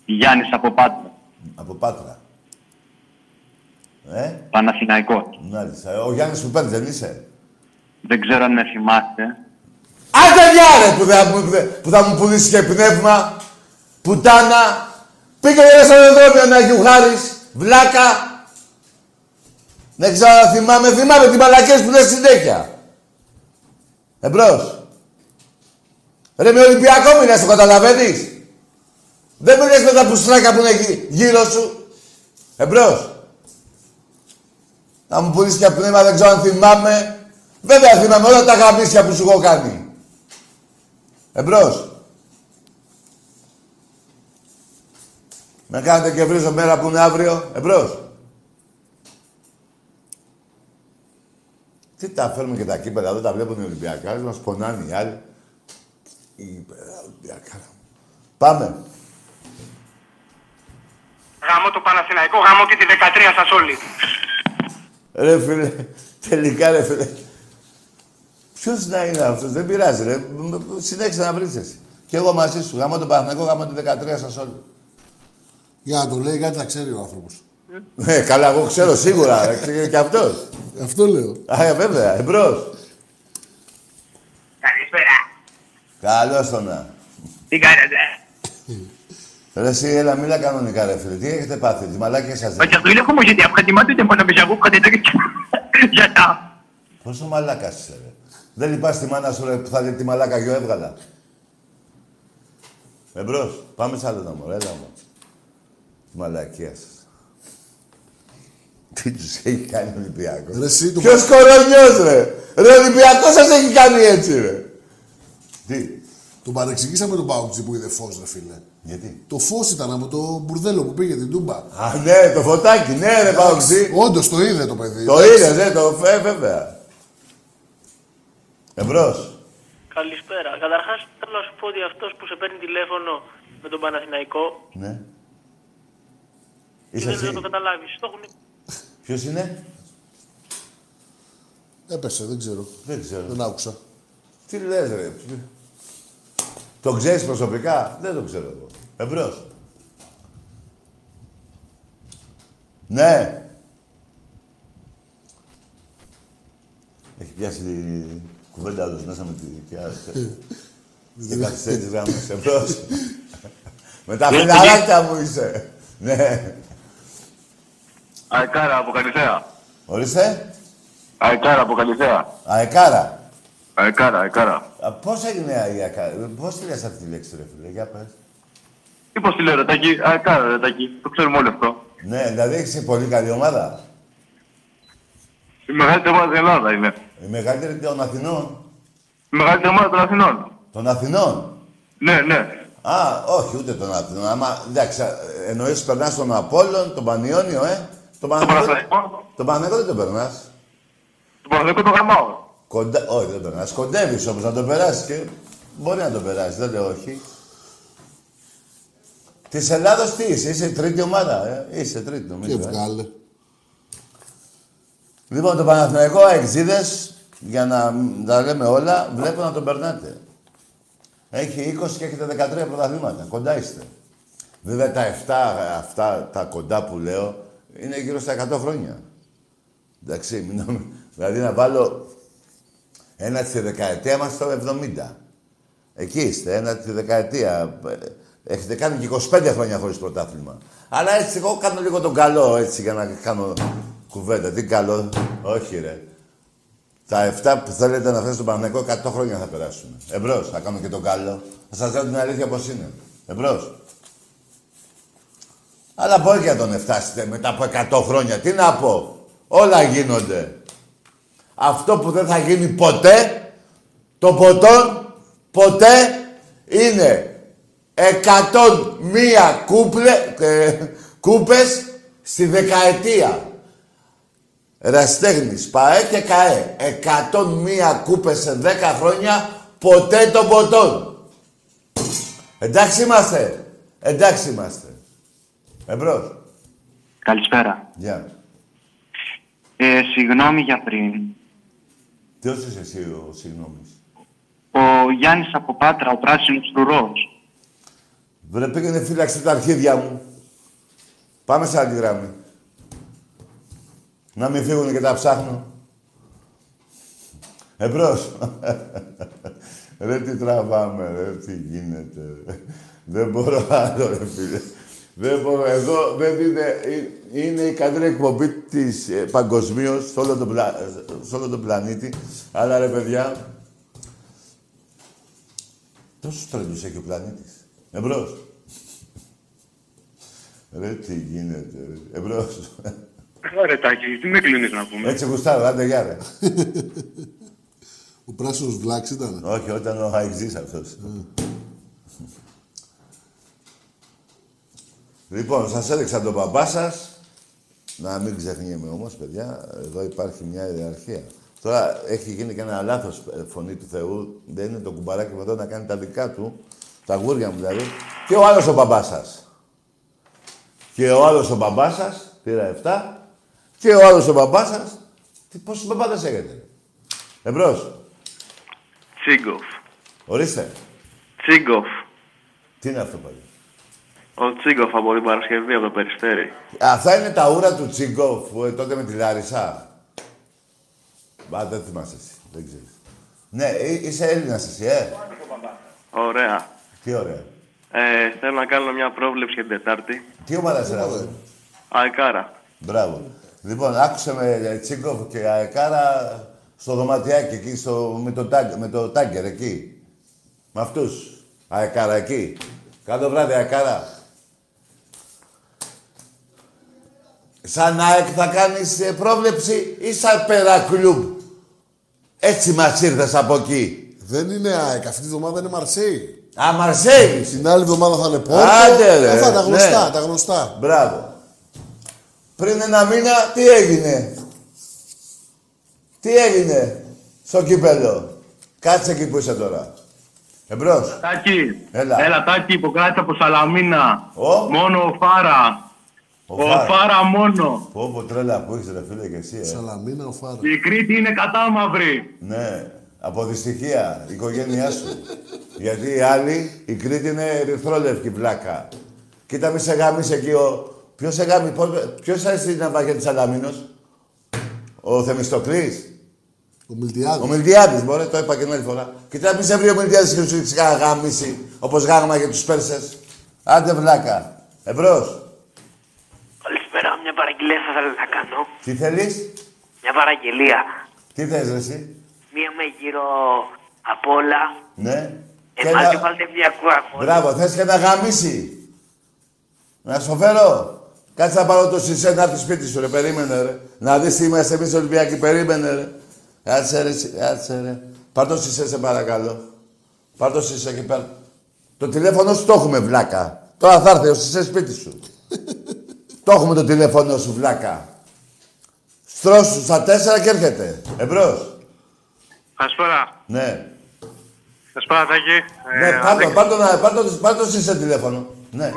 Γιάννης από Πάτρα. Από Πάτρα. Παναθηναϊκό. Μάλιστα. Ο Γιάννης που παίρνει, δεν είσαι. Δεν ξέρω αν με θυμάστε. Άντε γεια ρε που θα μου πουλήσει και πνεύμα, πουτάνα, πήγαινε στο αεροδρόμιο να γιουχάρεις, βλάκα. Δεν ξαναθυμάμαι, θυμάμαι τις μαλακές που λες συνέχεια. Εμπρός. Ρε με Ολυμπιακό μηνες, το καταλαβαίνεις. Δεν μου λες με τα πουστράκα που είναι γύρω σου. Εμπρός. Να μου πουλήσεις και πνεύμα, δεν ξέρω αν θυμάμαι. Βέβαια θυμάμαι όλα τα γαμίσια που σου έχω κάνει. Εμπρός. Με κάνετε και βρίζω μέρα που είναι αύριο. Εμπρός. Τι τα φέρνουν και τα κύπερα, δεν τα βλέπουν οι Ολυμπιακάδες, μας πονάνε οι άλλοι. Πάμε. Γαμώ το Παναθηναϊκό, γαμώ και τη 13 σας όλοι. Ρε φίλε, τελικά ρε φίλε. Ποιος να είναι αυτός, δεν πειράζει ρε. Συνέχισε να βρεις εσύ. Κι εγώ μαζί σου, γαμώ το Παναθηναϊκό, γαμώ τη 13 σας όλοι. Για να το λέει κάτι θα ξέρει ο άνθρωπος. Ναι, καλά, εγώ ξέρω σίγουρα, ξέρει κι αυτός. Αυτό λέω. Α, βέβαια, εμπρός. Καλησπέρα. Καλώς το να. Τι κάνετε. Ρε εσύ, έλα, μίλα κανονικά ρε φίλε. Τι έχετε πάθει, τις μαλάκες σας. Ας αυτό είναι χωμοζητή, απχατημάτωτε μόνο με ζαγού, κατέτρε και ζατά. Πόσο μαλάκας είσαι ρε. Δεν λυπάς τη μάνα σου ρε, που θα λέει τη μαλάκα και ο έβγαλα. Εμπρός, πάμε σ' άλλο νόμο, έλα μου. Τη μαλακία σας. Τι τους έχει κάνει ο Ολυμπιακός. Ποιος κορονιός ρε. Ρε Ολυμπιακός σας έχει κάνει έτσι ρε. Τι. Τον παρεξηγήσαμε τον Παουτζή που είδε φως ρε φίλε. Γιατί. Το φως ήταν από το μπουρδέλο που πήγε την Τούμπα. Α ναι, το φωτάκι. Ναι ρε Παουτζή. Όντως το είδε το παιδί. Το είδε ναι, το βέβαια. Εμπρός. Καλησπέρα. Καταρχάς θέλω να σου πω ότι αυτός που σε παίρνει τηλέφωνο με τον Παναθηναϊκό. Ναι. Είσαι δεν το καταλάβεις. Ποιος είναι? Έπεσε, δεν ξέρω. Δεν άκουσα. Τι λες ρε. Το ξέρεις προσωπικά? Δεν το ξέρω εγώ. Εμπρός. Ναι. Έχει πιάσει κουβέντα άλλος μέσα με τη άρεσε. Και καθυσέτης γράμμες. Εμπρός. Με τα φιλαράκια μου είσαι. Ναι. Αεκάρα από Καλυθέα. Ορίστε. Αεκάρα από Καλυθέα. Αεκάρα. Αεκάρα. Πώς έγινε η Αεκάρα, πώς τη λες αυτή τη λέξη ρε φίλε, για πες. Τι πώς τη λέω ρε Τάκη, Αεκάρα ρε Τάκη, το ξέρουμε όλοι αυτό. Ναι, δηλαδή έχεις πολύ καλή ομάδα. Η μεγαλύτερη ομάδα της Ελλάδας είναι. Η μεγαλύτερη των Αθηνών. Η μεγαλύτερη ομάδα των Αθηνών. Των Αθηνών. Ναι. Α, όχι ούτε των Αθηνών, άμα, εντάξει, εννοείς περνάς τον Απόλλων, τον Πανιόνιο, Το Παναθηναϊκό δεν το περνάς. Το Παναθηναϊκό το γαμάω. Όχι, δεν το περνάς. Κοντεύεις όμως να το περάσεις και μπορεί να το περάσεις. Δεν λέω όχι. Της Ελλάδος τι είσαι, είσαι τρίτη ομάδα. Είσαι τρίτη νομίζω. Τι βγάλε. Λοιπόν, το Παναθηναϊκό αεξίδες, για να τα λέμε όλα, βλέπω να τον περνάτε. Έχει 20 και έχετε 13 πρωταθλήματα. Κοντά είστε. Βέβαια τα 7 αυτά τα κοντά που λέω, είναι γύρω στα 100 χρόνια. Εντάξει, δηλαδή να βάλω ένα τη δεκαετία μας στο 70. Εκεί είστε, ένα τη δεκαετία. Έχετε κάνει και 25 χρόνια χωρίς πρωτάθλημα. Αλλά έτσι εγώ κάνω λίγο τον καλό, έτσι, για να κάνω κουβέντα. Τι καλό, όχι ρε. Τα 7 που θέλετε να φέρετε στον Παναθηναϊκό, 100 χρόνια θα περάσουν. Εμπρός, θα κάνω και τον καλό. Θα σας λέω την αλήθεια πως είναι. Εμπρός. Αλλά μπορεί και να τον εφτάσετε μετά από 100 χρόνια. Τι να πω. Όλα γίνονται. Αυτό που δεν θα γίνει ποτέ, το ποτόν, ποτέ, είναι 101 κούπες στη δεκαετία. Ραστέχνης, ΠΑΕ και ΚΑΕ. 101 κούπες σε 10 χρόνια, ποτέ το ποτόν. Εντάξει είμαστε. Εντάξει είμαστε. Εμπρός. Καλησπέρα. Γεια. Συγγνώμη για πριν. Ποιος είσαι εσύ ο συγγνώμης? Ο Γιάννης από Πάτρα, ο πράσινος φρουρός. Βρε πήγαινε φύλαξε τα αρχίδια μου. Πάμε σε άλλη γράμμη. Να μην φύγουν και τα ψάχνω. Εμπρός. Ρε τι τραβάμε, ρε τι γίνεται. Δεν μπορώ άλλο ρε φίλε. Δεν μπορώ, εδώ δεν είναι, είναι η καλύτερη εκπομπή της παγκοσμίως σε όλο τον πλανήτη. Αλλά ρε παιδιά, τόσους τρελούς έχει ο πλανήτης. Εμπρός. Ρε τι γίνεται, ρε. Εμπρός. Ρε Τάκη, τι με κλείνεις να πούμε. Έτσι γουστάρω, άντε γεια ρε. Ο πράσινος βλάξ ήταν. Όχι, όταν ο Χαϊξής αυτός. Λοιπόν, σας έδειξα τον παπά σας. Να μην ξεχνιέμαι όμως, παιδιά, εδώ υπάρχει μια ιεραρχία. Τώρα έχει γίνει και ένα λάθος φωνή του Θεού. Δεν είναι το κουμπαράκι με εδώ να κάνει τα δικά του, τα γούρια μου δηλαδή. Και ο άλλος ο παπά σας. Και ο άλλος ο παπά σας, πήρα 7. Και ο άλλος ο παπά σας. Πόσους παπάδες έχετε. Εμπρός. Τσίγκοφ. Ορίστε. Τσίγκοφ. Τι είναι αυτό πάλι. Ο Τσίγκοφ από την Παρασκευή, από το Περιστέρι. Αυτά είναι τα ούρα του Τσίγκοφ, τότε με τη Λάρισα. Μα δεν θυμάσαι εσύ, δεν ξέρεις. Ναι, είσαι Έλληνας εσύ, Ωραία. Τι ωραία. Θέλω να κάνω μια πρόβλεψη για την Τετάρτη. Τι ομάδα σε ράβει. Αεκάρα. Μπράβο. Λοιπόν, άκουσε με Τσίγκοφ και Αεκάρα στο δωματιάκι, εκεί, με το τάγκερ, εκεί. Με αυτούς. Αεκάρα, εκεί. Καλό βράδυ, Αεκάρα. Σαν ΑΕΚ θα κάνεις πρόβλεψη ή σαν περακλούμπ. Έτσι μας ήρθες από εκεί. Δεν είναι ΑΕΚ. Αυτή τη βδομάδα είναι Μαρσέγ. Α, Μαρσέγ. Στην άλλη βδομάδα θα είναι Πόρτο. Άντε ρε. Αυτά τα γνωστά, ναι. Τα γνωστά. Μπράβο. Πριν ένα μήνα τι έγινε. Τι έγινε στο κύπελλο. Κάτσε εκεί που είσαι τώρα. Εμπρός. Έλα Τάκη, υποκράτησα από Σαλαμίνα. Μόνο ο Φάρα. Ο Φάρα μόνο. Πόπο τρέλα που έχεις ρε φίλε και εσύ, Σαλαμίνα, ο Φάρα. Η Κρήτη είναι κατάμαυρη. Ναι. Από δυστυχία, η οικογένειά σου. Γιατί οι άλλοι, η Κρήτη είναι ερυθρόλευκη βλάκα. Κοίτα μη σε γάμεις εκεί ο... Ποιος σε γάμει, ποιος αρέσει να βάγει της Σαλαμίνος. Ο Θεμιστοκλής. Ο Μιλτιάδης, μπορεί, το είπα και την άλλη φορά. Κοιτά, μη σε βρει ο Μιλτιάδης και σου γάμισε, όπως γάγμα για τους Πέρσες. Άντε βλάκα. Εμπρός. Καλησπέρα, μια παραγγελία θα ήθελα να κάνω. Τι θέλεις? Μια παραγγελία. Τι θες ρε εσύ? Μία με γύρω απ' όλα. Ναι. Και βάλτε μια κουάκο. Μπράβο, θες και να γάμισει. Να σου φέρω. Κάτσε να πάρω το σισέ να έρθει σπίτι σου ρε, περίμενε ρε. Να δεις τι είμαστε εμείς Ολυμπιακοί, περίμενε ρε. Κάτσε ρε. Πάρ' το σισέ, σε παρακαλώ. Πάρ' το σισέ εκεί πέρα. Το τηλέφωνο σου το έχουμε, βλάκα. Τώρα θα έρθει ο σισέ σπίτι σου. Το έχουμε το τηλέφωνο σου, βλάκα. Στρώσου στα 4 και έρχεται. Εμπρός. Καλησπέρα. Ναι. Καλησπέρα, Τάκη. Ναι, πάρ' το σισέ τηλέφωνο. Ναι.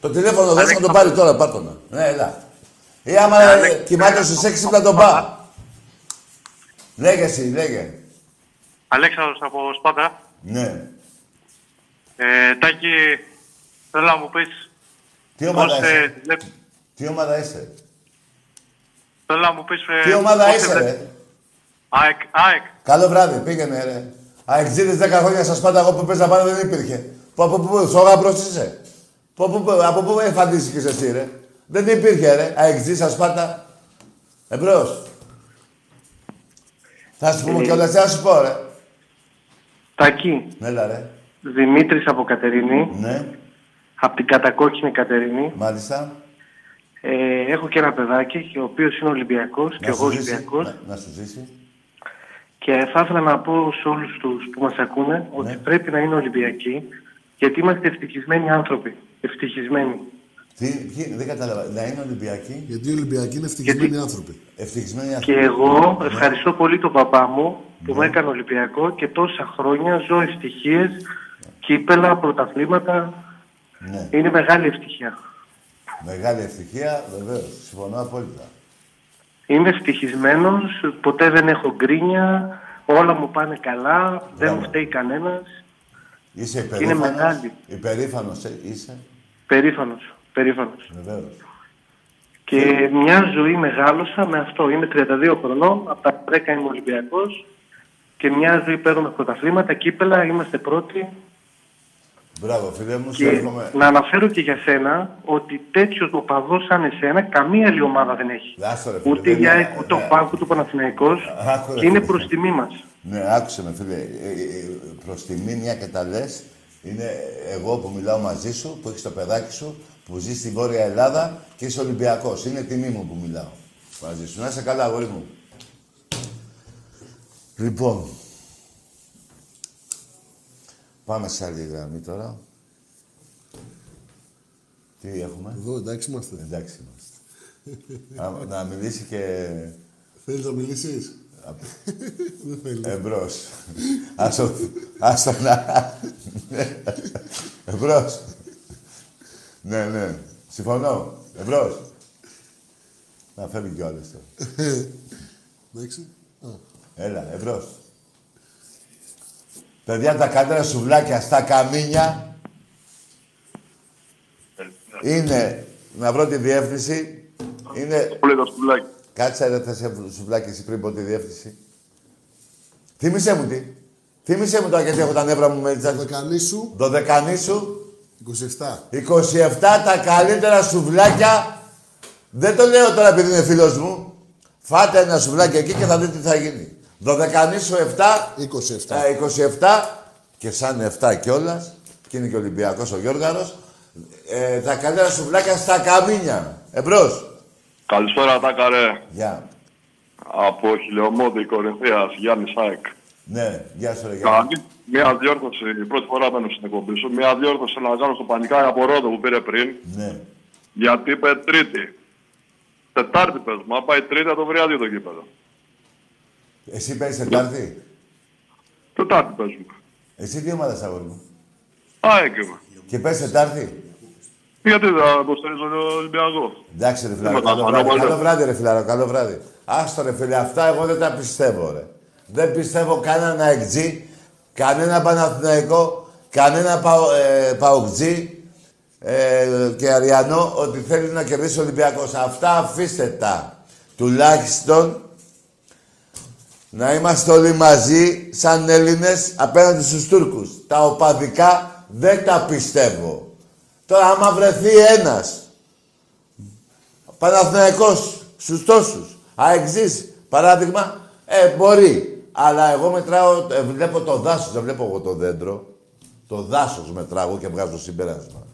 Το τηλέφωνο δεν θα το πάρει τώρα, πάρ' το να. Ναι, έλα. Ή άμα κοιμάται ο σισέ, ξύπνα τον πά. Λέγε εσύ, λέγε. Αλέξανδρος από Σπάτα. Ναι. Τάκη, θέλω να μου πεις... Τι ομάδα είσαι. Τι ομάδα είσαι. Θέλω να μου πεις... Τι ομάδα είσαι, ρε. ΑΕΚ. Καλό βράδυ, πήγαινε, ρε. Αεξίδες 10 χρόνια στα Σπάτα, εγώ που πες να πάρω δεν υπήρχε. Που, σογάμπρος είσαι. Από πού εμφαντίστηκες εσύ, ρε. Δεν υπήρχε, ρε. Αεξίδες στα Σπάτα. Εμπρός. Θα σου πούμε κιόλας, θα σου πω, ρε. Τάκη. Έλα, ρε. Δημήτρης από Κατερίνη. Ναι. Από την κατακόκκινη Κατερίνη. Μάλιστα. Έχω και ένα παιδάκι, ο οποίος είναι Ολυμπιακός και εγώ Ολυμπιακός. Να σου ζήσει. Και θα ήθελα να πω σε όλους τους που μας ακούνε, ναι, ότι πρέπει να είναι Ολυμπιακοί, γιατί είμαστε ευτυχισμένοι άνθρωποι. Ευτυχισμένοι. Τι, δεν κατάλαβα. Να είναι Ολυμπιακοί. Γιατί οι Ολυμπιακοί είναι ευτυχισμένοι άνθρωποι. Ευτυχισμένοι άνθρωποι. Και εγώ ευχαριστώ πολύ τον παπά μου που με έκανε Ολυμπιακό και τόσα χρόνια ζω ευτυχίες, κύπελα, πρωταθλήματα. Ναι. Είναι μεγάλη ευτυχία. Μεγάλη ευτυχία, βεβαίως. Συμφωνώ απόλυτα. Είμαι ευτυχισμένος, ποτέ δεν έχω γκρίνια, όλα μου πάνε καλά, δεν μου φταίει κανένας. Είσαι υπερήφανος. Είναι μεγάλη. Υπερήφανος είσαι. Περήφανος. Περήφανος. Βεβαίως. Και μια ζωή μεγάλωσα με αυτό. Είμαι 32 χρονών, από τα 10 είμαι Ολυμπιακός και μια ζωή παίρνουμε πρωταθλήματα, κύπελα, είμαστε πρώτοι. Μπράβο, φίλε μου, σε εύχομαι. Να αναφέρω και για σένα ότι τέτοιο οπαδό σαν εσένα καμία άλλη ομάδα δεν έχει. Άστορε, φίλε, ούτε για ΑΕΚ, ούτε ο ΠΑΟΚ, ούτε ο Παναθηναϊκός. Και είναι προς τιμή μας. Ναι, άκουσε με, φίλε. Προς τιμή, μια και τα λες, είναι εγώ που μιλάω μαζί σου, που έχεις το παιδάκι σου, που ζει στη Βόρεια Ελλάδα και είσαι Ολυμπιακός. Είναι τιμή μου που μιλάω μαζί σου. Να είσαι καλά, αγόρι μου. Λοιπόν. Πάμε σε άλλη γραμμή τώρα. Τι έχουμε. Εδώ εντάξει είμαστε. Εντάξει είμαστε. να μιλήσει και... Θέλεις να μιλήσεις. Δεν θέλει. Εμπρός. Άστο να... Εμπρός. Ναι, ναι. Συμφωνώ. Εμπρός. Να φεύγει κι ο άλλος τώρα. Εντάξει. Έλα, εμπρός. Παιδιά, τα καλύτερα σουβλάκια στα καμίνια είναι, να βρω τη διεύθυνση, είναι... Κάτσε ρε, θα σε σουβλάκι εσύ πριν πω τη διεύθυνση. Θύμησέ μου τι. Θύμησέ μου τώρα γιατί έχω τα νεύρα μου με... Δωδεκανήσου. 27. 27 τα καλύτερα σουβλάκια. Δεν το λέω τώρα επειδή είναι φίλος μου. Φάτε ένα σουβλάκι εκεί και θα δείτε τι θα γίνει. Δωδεκανήσου 27 και σαν 7 κιόλας και είναι και Ολυμπιακός ο Γιώργαρος. Τα καλύτερα σουβλάκια στα καμίνια. Εμπρός. Καλησπέρα Τάκαρε. Γεια. Yeah. Από Χιλιομώδη Κορινθίας, Γιάννη Σάικ. Ναι, γεια σου ρε Γιάννη. Μια διόρθωση, η πρώτη φορά μπαίνω στην εκπομπή σου, μια διόρθωση να κάνω στο Πανικάρι από Ρόδο που πήρε πριν. Ναι. Γιατί είπε Τρίτη. Τετάρτη πες μου, αν πάει Τρίτη θα το βρει άδειο το γήπεδο. Εσύ παίρνεις Τετάρτη. Τετάρτη παίζουμε. Εσύ τι ομάδα αγόρι μου. ΑΕΚ είμαι. Και παίρνεις Τετάρτη. Γιατί θα υποστηρίζω τον Ολυμπιακό. Εντάξει ρε φιλάρο, καλό βράδυ ρε φιλάρο, καλό βράδυ. Άστο ρε φίλε, αυτά εγώ δεν τα πιστεύω ρε. Δεν πιστεύω κανένα εκτζή, κανένα Παναθηναϊκό, κανένα Παοκτζή και Αριανό ότι θέλει να κερδίσει ο Ολυμπιακός. Αυτά αφήστε τα. Τουλάχιστον να είμαστε όλοι μαζί σαν Έλληνες απέναντι στους Τούρκους. Τα οπαδικά δεν τα πιστεύω. Τώρα, άμα βρεθεί ένας Παναθηναϊκός στους τόσους, αεξής, παράδειγμα, μπορεί. Αλλά εγώ μετράω, βλέπω το δάσος, δεν βλέπω εγώ το δέντρο. Το δάσος μετράγω και βγάζω συμπέρασμα.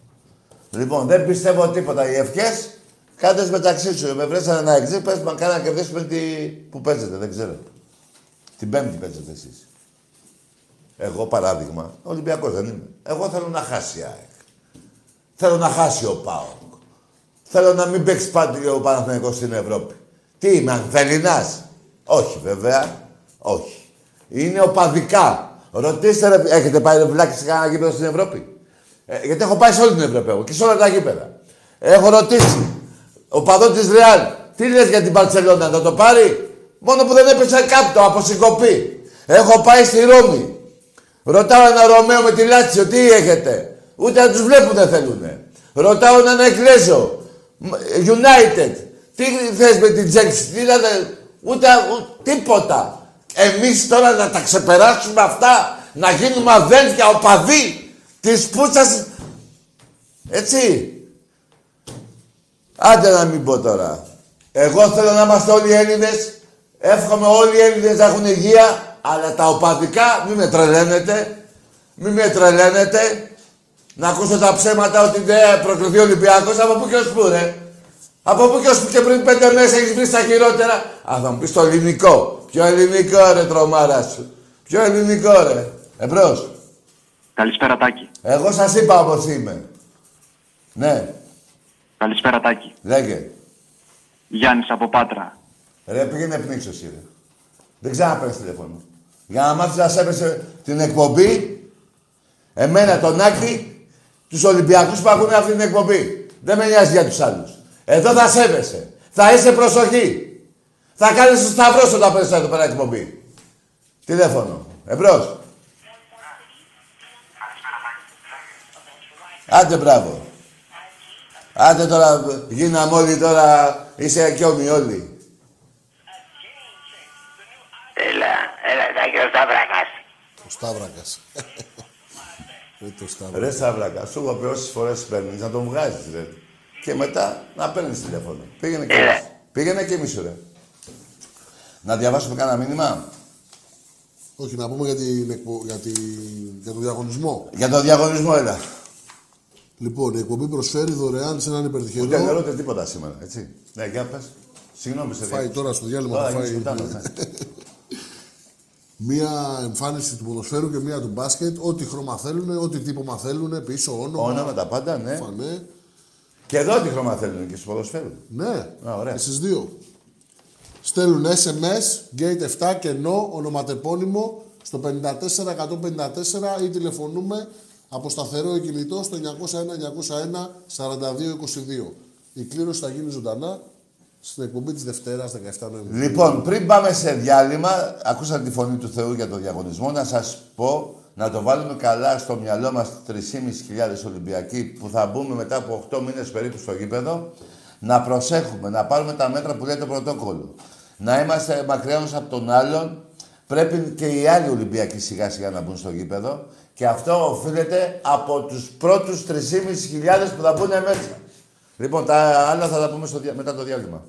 Λοιπόν, δεν πιστεύω τίποτα. Οι ευχές, κάντες μεταξύ σου. Με βρέσανε ένα αεξής, πες μα κάνα να κερδίσουμε τη... που παίζετε, δεν ξέρω. Την Πέμπτη παίζετε εσείς. Εγώ, παράδειγμα, Ολυμπιακός δεν είμαι. Εγώ θέλω να χάσει ΑΕΚ. Θέλω να χάσει ο ΠΑΟΚ. Θέλω να μην παίξει πάντοτε ο Παναθηναϊκός στην Ευρώπη. Τι είμαι, Ανθελινάς. Όχι, βέβαια. Όχι. Είναι οπαδικά. Ρωτήστε, ρε, έχετε πάει ρευλάκι σε κανένα γήπεδο στην Ευρώπη. Γιατί έχω πάει σε όλη την Ευρώπη εγώ και σε όλα τα γήπεδα. Έχω ρωτήσει. Ο παδό της Ρεάλ. Τι λες για την Μπαρτσελόνα, θα το πάρει. Μόνο που δεν έπεσε κάτω από συγκοπή. Έχω πάει στη Ρώμη. Ρωτάω ένα Ρωμαίο με τη Λάτσιο, τι έχετε. Ούτε να τους βλέπουν δεν θέλουνε. Ρωτάω έναν Εκλέζο, United, τι θες με την Τζέξ, τι να... Ούτε τίποτα. Εμείς τώρα να τα ξεπεράσουμε αυτά, να γίνουμε αδέλφια, οπαδοί της πούτσας... Έτσι. Άντε να μην πω τώρα. Εγώ θέλω να είμαστε όλοι Έλληνες, εύχομαι όλοι οι Έλληνες να έχουν υγεία, αλλά τα οπαδικά μην με τρελαίνετε, να ακούσω τα ψέματα ότι δεν προκληθεί ο Ολυμπιακός, από πού και ως πού ρε. Από πού και ως πού και πριν 5 μέρες έχεις βρει στα χειρότερα. Α, θα μου πεις το ελληνικό. Ποιο ελληνικό ρε τρομάρα σου. Ποιο ελληνικό ρε. Εμπρός. Καλησπέρα Τάκη. Εγώ σας είπα όπως είμαι. Ναι. Καλησπέρα Τάκη. Λέγε. Γιάννης από Πάτρα. Ρε πήγαινε πνίξω εσύ ρε. Δεν ξαναπαίρνεις τηλέφωνο. Για να μάθεις να σέβεσαι την εκπομπή, εμένα τον Άκη. Τους Ολυμπιακούς που ακούνε αυτή την εκπομπή. Δεν με νοιάζει για τους άλλους. Εδώ θα σέβεσαι. Θα είσαι προσοχή. Θα κάνεις το σταυρός όταν παίρνεις εδώ πέρα εκπομπή. Τηλέφωνο. Εμπρός. Άντε μπράβο. Άντε τώρα γίναμε όλοι τώρα. Είσαι και όλοι. Έλα. Ήταν και ο Σταύρακας. Ρε Σαύρακα, σου είπα όσες φορές παίρνεις να τον βγάζεις, ρε. Και μετά να παίρνεις τηλέφωνο. Πήγαινε και εμείς. Πήγαινε και εμείς, ρε. Να διαβάσουμε κανένα μήνυμα. Όχι, να πούμε για τον διαγωνισμό. Για τον διαγωνισμό, έλα. Λοιπόν, η εκπομπή προσφέρει δωρεάν σε έναν υπερτυχερό. Ούτε δεν ρώτε τίποτα σήμερα, έτσι. Ναι, για πες. Συγγνώμη, σε διάλειμμα. Φάει τώρα στο διάλειμμα. Μία εμφάνιση του ποδοσφαίρου και μία του μπάσκετ. Ό,τι χρώμα θέλουν, ό,τι τύπομα θέλουν, πίσω όνομα. Όνομα τα πάντα, ναι. Φανέ. Και εδώ ό,τι χρώμα θέλουν και στο ποδοσφαίρου. Ναι, και στις δύο. Στέλνουν SMS, Gate 7 κενό, ονοματεπώνυμο στο 54 154 ή τηλεφωνούμε από σταθερό κινητό στο 901 901 4222. Η κλήρωση θα γίνει ζωντανά στην εκπομπή της Δευτέρας 17 Νοεμβρίου. Λοιπόν, πριν πάμε σε διάλειμμα, ακούσατε τη φωνή του Θεού για τον διαγωνισμό. Να σας πω να το βάλουμε καλά στο μυαλό μας 3.500 Ολυμπιακοί που θα μπούμε μετά από 8 μήνες περίπου στο γήπεδο. Να προσέχουμε, να πάρουμε τα μέτρα που λέει το πρωτόκολλο. Να είμαστε μακριά ένας από τον άλλον. Πρέπει και οι άλλοι Ολυμπιακοί σιγά σιγά να μπουν στο γήπεδο. Και αυτό οφείλεται από τους πρώτους 3.500 που θα μπουν μέσα. Λοιπόν, τα άλλα θα τα πούμε μετά το διάλειμμα.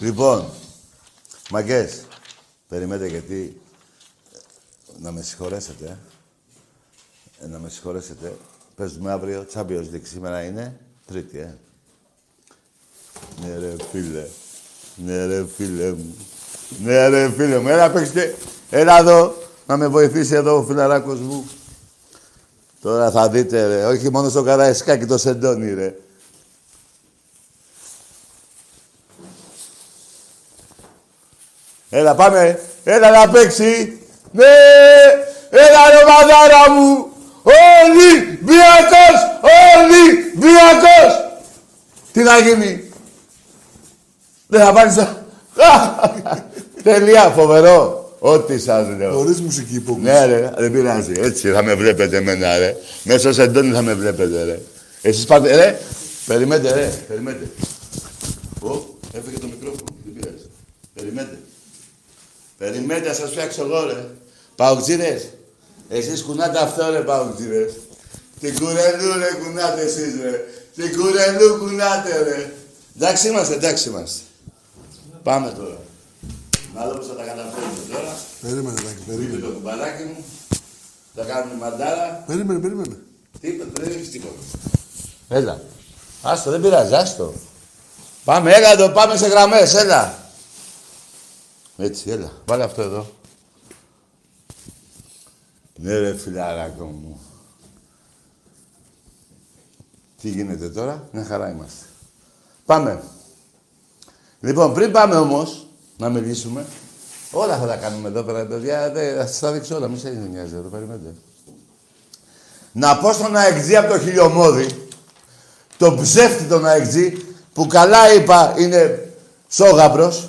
Λοιπόν, μαγκές, περιμένετε γιατί... Να με συγχωρέσετε, να με συγχωρέσετε. Παίζουμε αύριο, Champions League. Σήμερα είναι Τρίτη, Ναι ρε φίλε, ναι ρε φίλε μου. Έλα παίξτε, έλα εδώ, να με βοηθήσει εδώ ο φιλαράκος μου. Τώρα θα δείτε ρε, όχι μόνο στο Καραϊσκάκη το σεντόνι ρε. Έλα πάμε, έλα να παίξει. Ναι, έλα ρε μαδάρα μου. Ολυμπιακός! Ολυμπιακός! Τι να γίνει. Δεν θα πάρεις να... Τελεία, φοβερό. Ό,τι σας λέω. Χωρίς μουσική υπόκριση. Ναι ρε, δεν πειράζει. Έτσι θα με βλέπετε εμένα ρε. Μέσα σε εντόνι θα με βλέπετε ρε. Εσείς πάτε ρε. Περιμένετε ρε, περιμένετε. Έφυγε το μικρόφωνο, δεν πειράζει. Περιμένετε. Περιμένετε, θα σας φτιάξω εγώ ρε. Παοξίδες. Εσείς κουνάτε αυτό ρε παουτζίδες. Την κουρελού ρε κουνάτε εσείς ρε. Την κουρελού κουνάτε ρε. Εντάξει είμαστε, εντάξει είμαστε. Πάμε τώρα. Να δω πώς θα τα καταφέρουμε τώρα. Περίμενε, Τάκη, περίμενε. Είπε το κουμπαράκι μου. Θα κάνουμε μαντάρα. Περίμενε. Τι είπε, δεν έχεις τίποτα. Έλα. Άστο, δεν πειράζει, άστο. Πάμε, έλα εδώ, πάμε σε γραμμές, έλα. Έτσι, έλα. Βάλε αυτό εδώ. Ναι ρε φιλαράκο μου. Τι γίνεται τώρα, μια χαρά είμαστε. Πάμε. Λοιπόν, πριν πάμε όμως, να μιλήσουμε. Όλα θα τα κάνουμε εδώ πέρα, παιδιά. Θα σας τα δείξω όλα, μη σας νοιάζει εδώ, περιμένετε. Να πω στον αεξή από το Χιλιομώδη, τον ψεύτη τον αεξή, που καλά είπα είναι σόγαμπρος,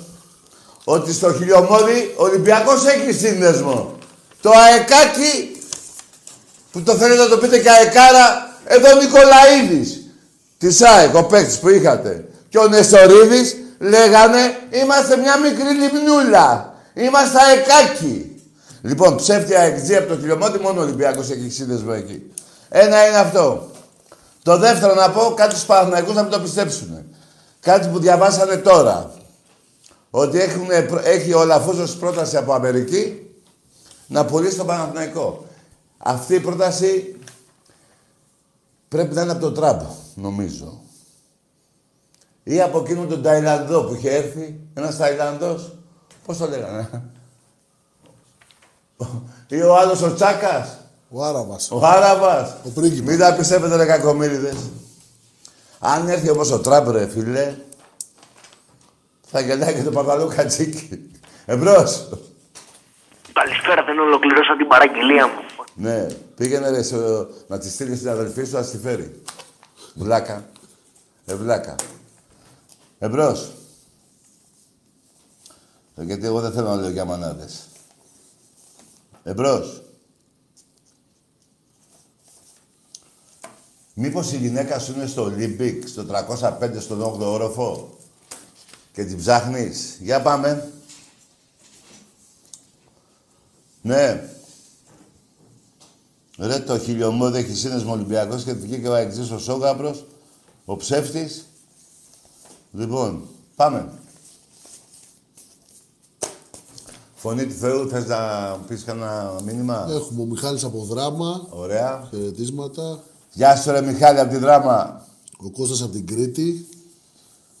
ότι στο Χιλιομώδη ο Ολυμπιακός έχει σύνδεσμο. Το αεκάκι, που το θέλετε να το πείτε και αεκάρα, εδώ ο Νικολαίδης της ΑΕΚ, ο παίκτης που είχατε, και ο Νεσορίδης, λέγανε είμαστε μια μικρή λιμνούλα, είμαστε αεκάκι. Λοιπόν, ψεύτια αεκτζή από το Χιλιομώδη, μόνο ο Ολυμπιακός έχει σύνδεσμο εκεί. Ένα είναι αυτό. Το δεύτερο να πω, κάτι στους Παναθηναϊκούς να μην το πιστέψουνε. Κάτι που διαβάσανε τώρα. Ότι έχει ο Λαφούζος πρόταση από Αμερική, να πουλήσει τον Παναθηναϊκό. Αυτή η πρόταση πρέπει να είναι από τον Τραμπ, νομίζω. Ή από εκείνον τον Ταϊλανδό που είχε έρθει, ένας Ταϊλανδός. Πώς το λέγανε. Ή ο άλλος ο Τσάκας. Ο Άραβας. Ο πρίγκιπας. Μην τα πιστεύετε ρε κακομοίριδες. Αν έρθει όπως ο Τραμπ ρε φίλε, θα γελάει και το Παπαλού Κατσίκι. Εμπρός. Καλησπέρα, δεν ολοκληρώσα την παραγγελία μου. Ναι, πήγαινε ρε, να τη στείλει στην αδελφή σου, να τη φέρει. Βλάκα. Βλάκα. Εμπρός. Γιατί εγώ δεν θέλω να λέω για μανάδες. Εμπρός. Μήπως η γυναίκα σου είναι στο Olympic, στο 305, στον 8ο όροφο και την ψάχνεις. Για πάμε. Ναι. Ρε το Χιλιομώδη έχει σύνδεσμο Ολυμπιακός και βγήκε ο αεξής ο σόγαμπρος, ο ψεύτης. Λοιπόν, πάμε. Φωνή του Θεού, θες να πεις κανένα μήνυμα. Έχουμε ο Μιχάλης από Δράμα. Ωραία. Χαιρετίσματα. Γεια σου ρε Μιχάλη από τη Δράμα. Ο Κώστας από την Κρήτη.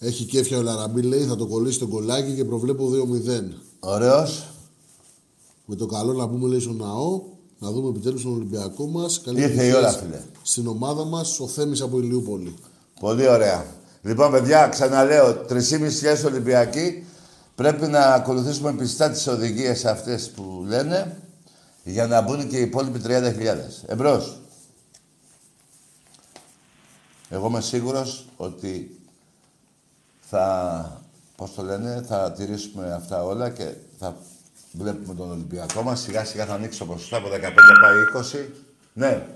Έχει κέφια ο Ελ Αραμπί, λέει, θα το κολλήσει τον κολάκι και προβλέπω 2-0. Ωραίος. Με το καλό να πούμε, λέει, στον ναό, να δούμε επιτέλους τον Ολυμπιακό μας. Καλή ήρθε η ώρα, φίλε. Στην ομάδα μας, ο Θέμης από Ηλιούπολη. Πολύ ωραία. Λοιπόν, παιδιά, ξαναλέω, 3.500 Ολυμπιακοί. Πρέπει να ακολουθήσουμε πιστά τις οδηγίες αυτές που λένε, για να μπουν και οι υπόλοιποι 30.000. Εμπρός. Εγώ είμαι σίγουρος ότι θα, πώς το λένε, θα τηρήσουμε αυτά όλα και θα... Βλέπουμε τον Ολυμπιακό μας. Σιγά σιγά θα ανοίξει το ποσοστό από 15 πάει 20. Ναι.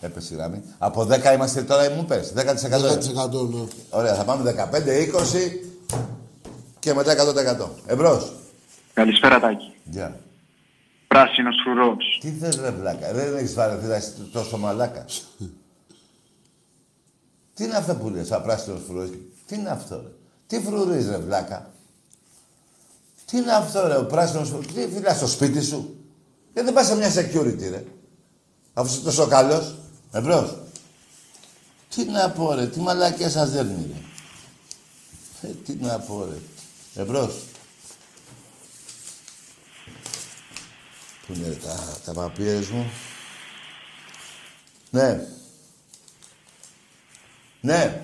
Έπεσε η γραμμή. Από 10 είμαστε τώρα, μου πες. 10%. 10% ναι. Ωραία, θα πάμε 15, 20 και μετά 100%. Εμπρός. Καλησπέρα Τάκη. Γεια. Yeah. Πράσινος φρουρός. Τι θες ρε βλάκα. Δεν έχεις βαρεθεί τόσο μαλάκα. Τι είναι αυτό που λες, απράσινος φρουρός. Τι είναι αυτό, ρε. Τι φρουρείς, ρε, βλάκα. Τι είναι αυτό, ρε, ο πράσινος φρουρός. Τι φυλάς στο σπίτι σου. Δεν πας σε μια security, ρε. Αφού είσαι τόσο καλός. Εμπρός. Τι να πω, ρε. Τι μαλακία σας δέρνει, ρε. Τι να πω, ρε. Εμπρός. Πού είναι, ρε, τα παπίερες μου. Ναι. Ναι.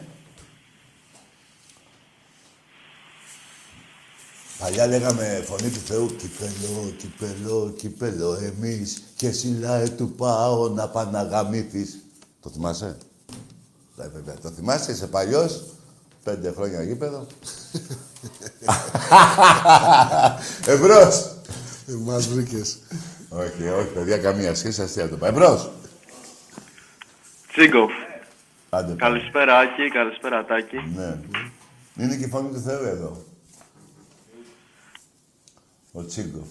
Παλιά λέγαμε φωνή του Θεού, κυπελό, κυπελό, κυπελό, εμείς και σιλάε του πάω να παναγαμήθεις. Το θυμάσαι. Το θυμάσαι, είσαι παλιός. 5 χρόνια γήπεδο. Εμπρός. Μας βρήκες. Όχι, όχι, παιδιά, καμία σχέση, αστεία το πάει. Εμπρός. Τσίγκο. Άντε, καλησπέρα, Άκη. Καλησπέρα, Τάκη. Ναι. Είναι και η φωνή του Θεού εδώ. Ο Τσίγκοφ.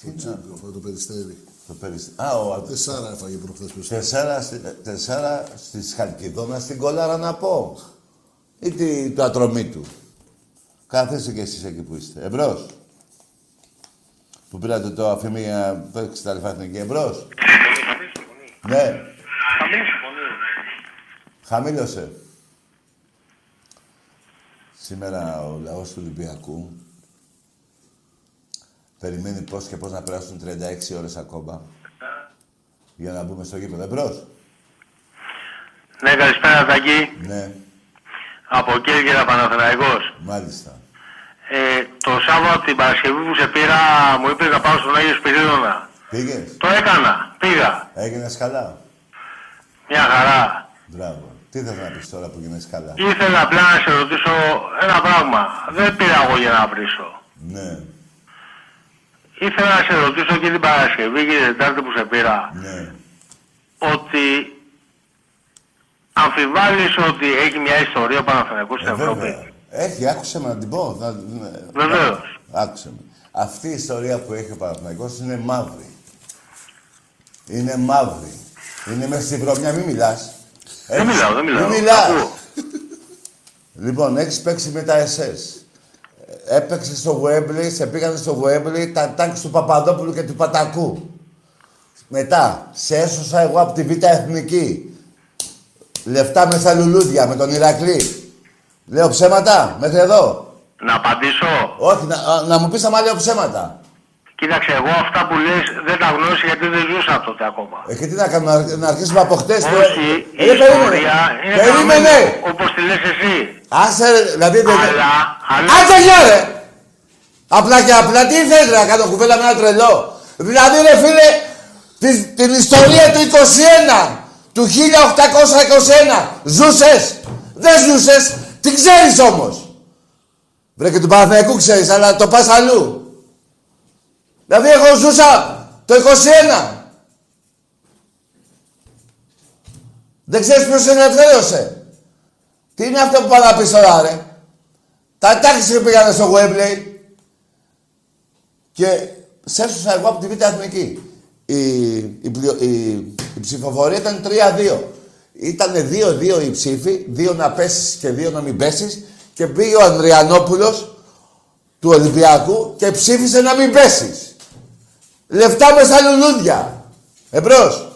Τι Τσίγκοφ, το Περιστέρι. Το Περιστέρι. Α, ο... Τεσσάρα έφαγε προχθές Περιστέρι. Τεσσάρα στις Χαλκιδόνα, στην Κολάρα να πω. Ή το ατρομή του. Κάθεστε κι εσείς εκεί που είστε. Εμπρός. Που πήρατε το αφημί για να παίξετε τα λεφτά στην εκεί. Εμπρός. Ναι. Χαμήλωσε. Σήμερα ο λαός του Ολυμπιακού περιμένει πώς και πώς να περάσουν 36 ώρες ακόμα για να μπούμε στο γήπεδο. Εμπρός. Ναι, καλησπέρα Τακή. Ναι. Από Κέρκυρα Παναθηναϊκός. Μάλιστα. Το Σάββατο την Παρασκευή που σε πήρα μου είπε να πάω στον Άγιο Σπυρίδωνα. Πήγες. Το έκανα. Πήγα. Έγινες καλά. Μια χαρά. Μπράβο. Τι θες να πεις τώρα που γίνεσαι καλά. Ήθελα απλά να σε ρωτήσω ένα πράγμα. Δεν πήρα εγώ για να βρίσω. Ναι. Ήθελα να σε ρωτήσω και την Παρασκευή και την Τετάρτη που σε πήρα. Ναι. Ότι αμφιβάλλεις ότι έχει μια ιστορία ο Παναθηναϊκός στην Ευρώπη. Έχει, άκουσε με να την πω. Βεβαίως. Άκουσε με. Αυτή η ιστορία που έχει ο Παναθηναϊκός είναι μαύρη. Είναι μαύρη. Είναι μέσα στη βρωμιά, μην μιλάς. Δεν μιλάω, δεν μιλάω. Λοιπόν, έχεις παίξει με τα SS. Έπαιξες στο Γουέμπλι, σε πήγανε στο Γουέμπλι τα τάγκ του Παπαδόπουλου και του Πατακού. Μετά, σε έσωσα εγώ από τη Β' Εθνική. Λεφτά με στα λουλούδια, με τον Ηρακλή. Λέω ψέματα, μέχρι εδώ. Να απαντήσω. Όχι, να μου πεις άμα λέω ψέματα. Κοίταξε, εγώ αυτά που λες δεν τα γνώρισα γιατί δεν ζούσα τότε ακόμα. Και τι να κάνουμε, να αρχίσουμε από χτες. Όχι, η ιστορία είναι καμμένη, όπως τη λες εσύ. Άσε ρε, δηλαδή... Αλλά... Άσε ρε! Απλά και απλά, τι θέλεις να κάνω κουβέλα με ένα τρελό. Δηλαδή ρε φίλε, την ιστορία του 21, του 1821, ζούσες, δεν ζούσες, την ξέρεις όμως. Βρε και του Παναθηναϊκού ξέρεις, αλλά το πας αλλού. Δηλαδή, εγώ ζούσα το 21. Δεν ξέρεις ποιος ελευθέρωσε. Τι είναι αυτό που πάνε να πεις τώρα, ρε. Τα τάξεις που πήγανε στο Γουέμπλεϊ. Και σε έσωσα εγώ από τη Β' Εθνική. Η ψηφοφορία ήταν 3-2. Ήτανε 2-2 οι ψήφοι. 2 να πέσεις και 2 να μην πέσεις. Και πήγε ο Ανδριανόπουλος του Ολυμπιακού και ψήφισε να μην πέσεις. Λεφτά με στα λουλούδια. Εμπρός.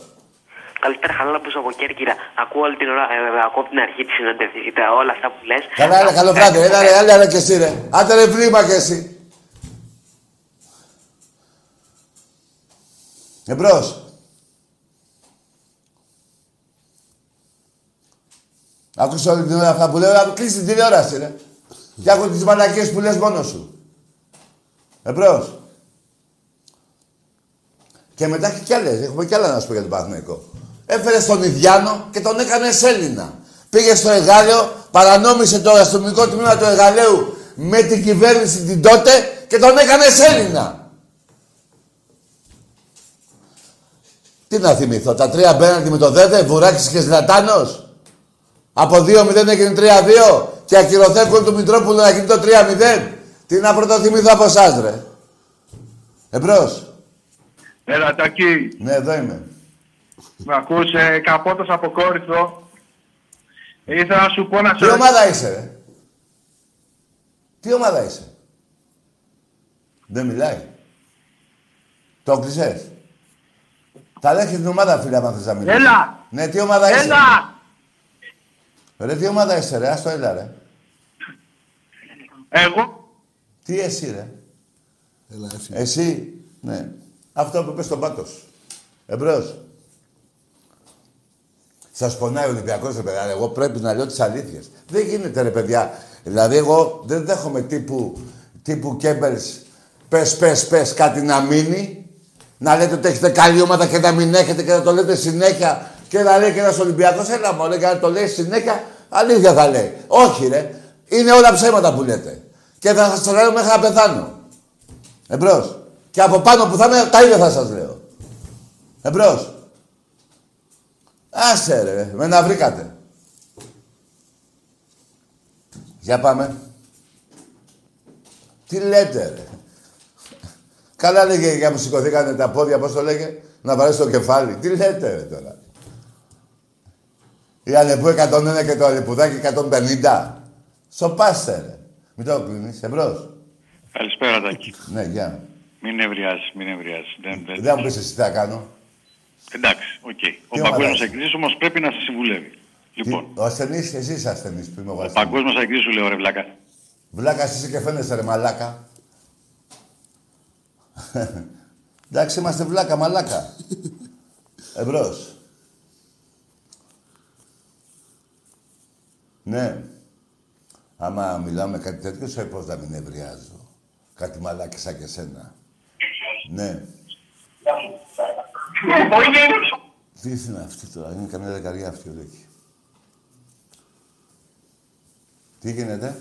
Καλύτερα Χαλόπους από Κέρκυρα. Ακούω όλη την ώρα, ακούω την αρχή της συνέντευξης, όλα αυτά που λες. Καλά, ρε, καλό βράδυ. Έλα, ρε, και εσύ, ρε. Άντε, ρε, βλήμα και εσύ. Εμπρός. Ακούς όλη την ώρα αυτά που λέω, να κλείσει την τηλεόραση, ρε. Κι άκου τις μαλακίες που λες μόνος σου. Εμπρός. Και μετά έχει κι άλλες. Έχουμε κι άλλα να σου πω για τον Παναθηναϊκό. Έφερες τον Ιδιάνο και τον έκανες Έλληνα. Πήγες στο Εγάλεο, παρανόμησε το αστυνομικό τμήμα του Εγαλείου με την κυβέρνηση την τότε και τον έκανες Έλληνα. Τι να θυμηθώ, τα 3 μπέναντι με το ΔΕΔΕ, Βουράκης και Ζλατάνος. Από 2-0 έγινε 3-2 και ακυρωθέκον του Μητρόπουλου να γίνει το 3-0. Τι να πρωτοθυμηθώ από εσάς, ρε. Εμπρός. Έλα, Τακί. Ναι, εδώ είμαι. Μ' ακούς, Καπότος από Κόρυθο. Ήθελα να σου πω να σε... Τι ομάδα είσαι, ρε. Τι ομάδα είσαι. Δεν μιλάει. Το κλεισές. Τα λέγεις την ομάδα, φίλε, άμα θες να μιλήσεις. Έλα. Ναι, τι ομάδα είσαι. Έλα. Ρε, τι ομάδα είσαι, ρε. Ας το έλα, ρε. Εγώ. Τι εσύ, ρε. Έλα, εσύ. Ναι. Αυτό που είπες στον πάτο σου. Εμπρός. Σας πονάει ο Ολυμπιακός, ρε παιδιά. Εγώ πρέπει να λέω τις αλήθειες. Δεν γίνεται, ρε παιδιά. Δηλαδή, εγώ δεν δέχομαι τύπου Κέμπελς, πες, κάτι να μείνει. Να λέτε ότι έχετε καλή ομάδα και να μην έχετε και να το λέτε συνέχεια. Και να λέει και ένας Ολυμπιακός, έλα μωρέ, και να το λέει συνέχεια. Αλήθεια θα λέει. Όχι, ρε. Είναι όλα ψέματα που λέτε. Και θα σας το λέω μέχρι να πεθάνω. Εμπρός. Και από πάνω που θα είμαι, τα ίδια θα σας λέω. Εμπρός. Άσε ρε, με να βρήκατε. Για πάμε. Τι λέτε ρε. Καλά λέγε για μου σηκωθήκανε τα πόδια, πώς το λέγε. Να βαρέσει το κεφάλι. Τι λέτε ρε τώρα. Η Αλεπού 101 και το Αλεπουδάκι 150. Σοπάστε ρε. Μην το κλείνεις, εμπρός. Καλησπέρα Τάκη. Ναι, γεια. Μην ευριάζεις. Δεν μου πεις εσύ τι θα κάνω. Εντάξει, οκ. Okay. Ο παγκόσμιος ακριτής όμως πρέπει να σε συμβουλεύει. Λοιπόν. Ο ασθενής, εσύ είσαι ασθενής που είμαι εγώ. Ο παγκόσμιος ακριτής σου λέω ρε βλάκα. Βλάκα εσύ και φαίνεσαι ρε μαλάκα. Εντάξει, είμαστε βλάκα, μαλάκα. Εμπρός. Ναι. Άμα μιλάμε κάτι τέτοιο, σε πώς να μην ευριάζω. Κάτι μαλάκι σαν και σένα. Ναι. Τι είναι αυτή τώρα, είναι καμία δεκαριά αυτή ο Λέκη. Τι γίνεται,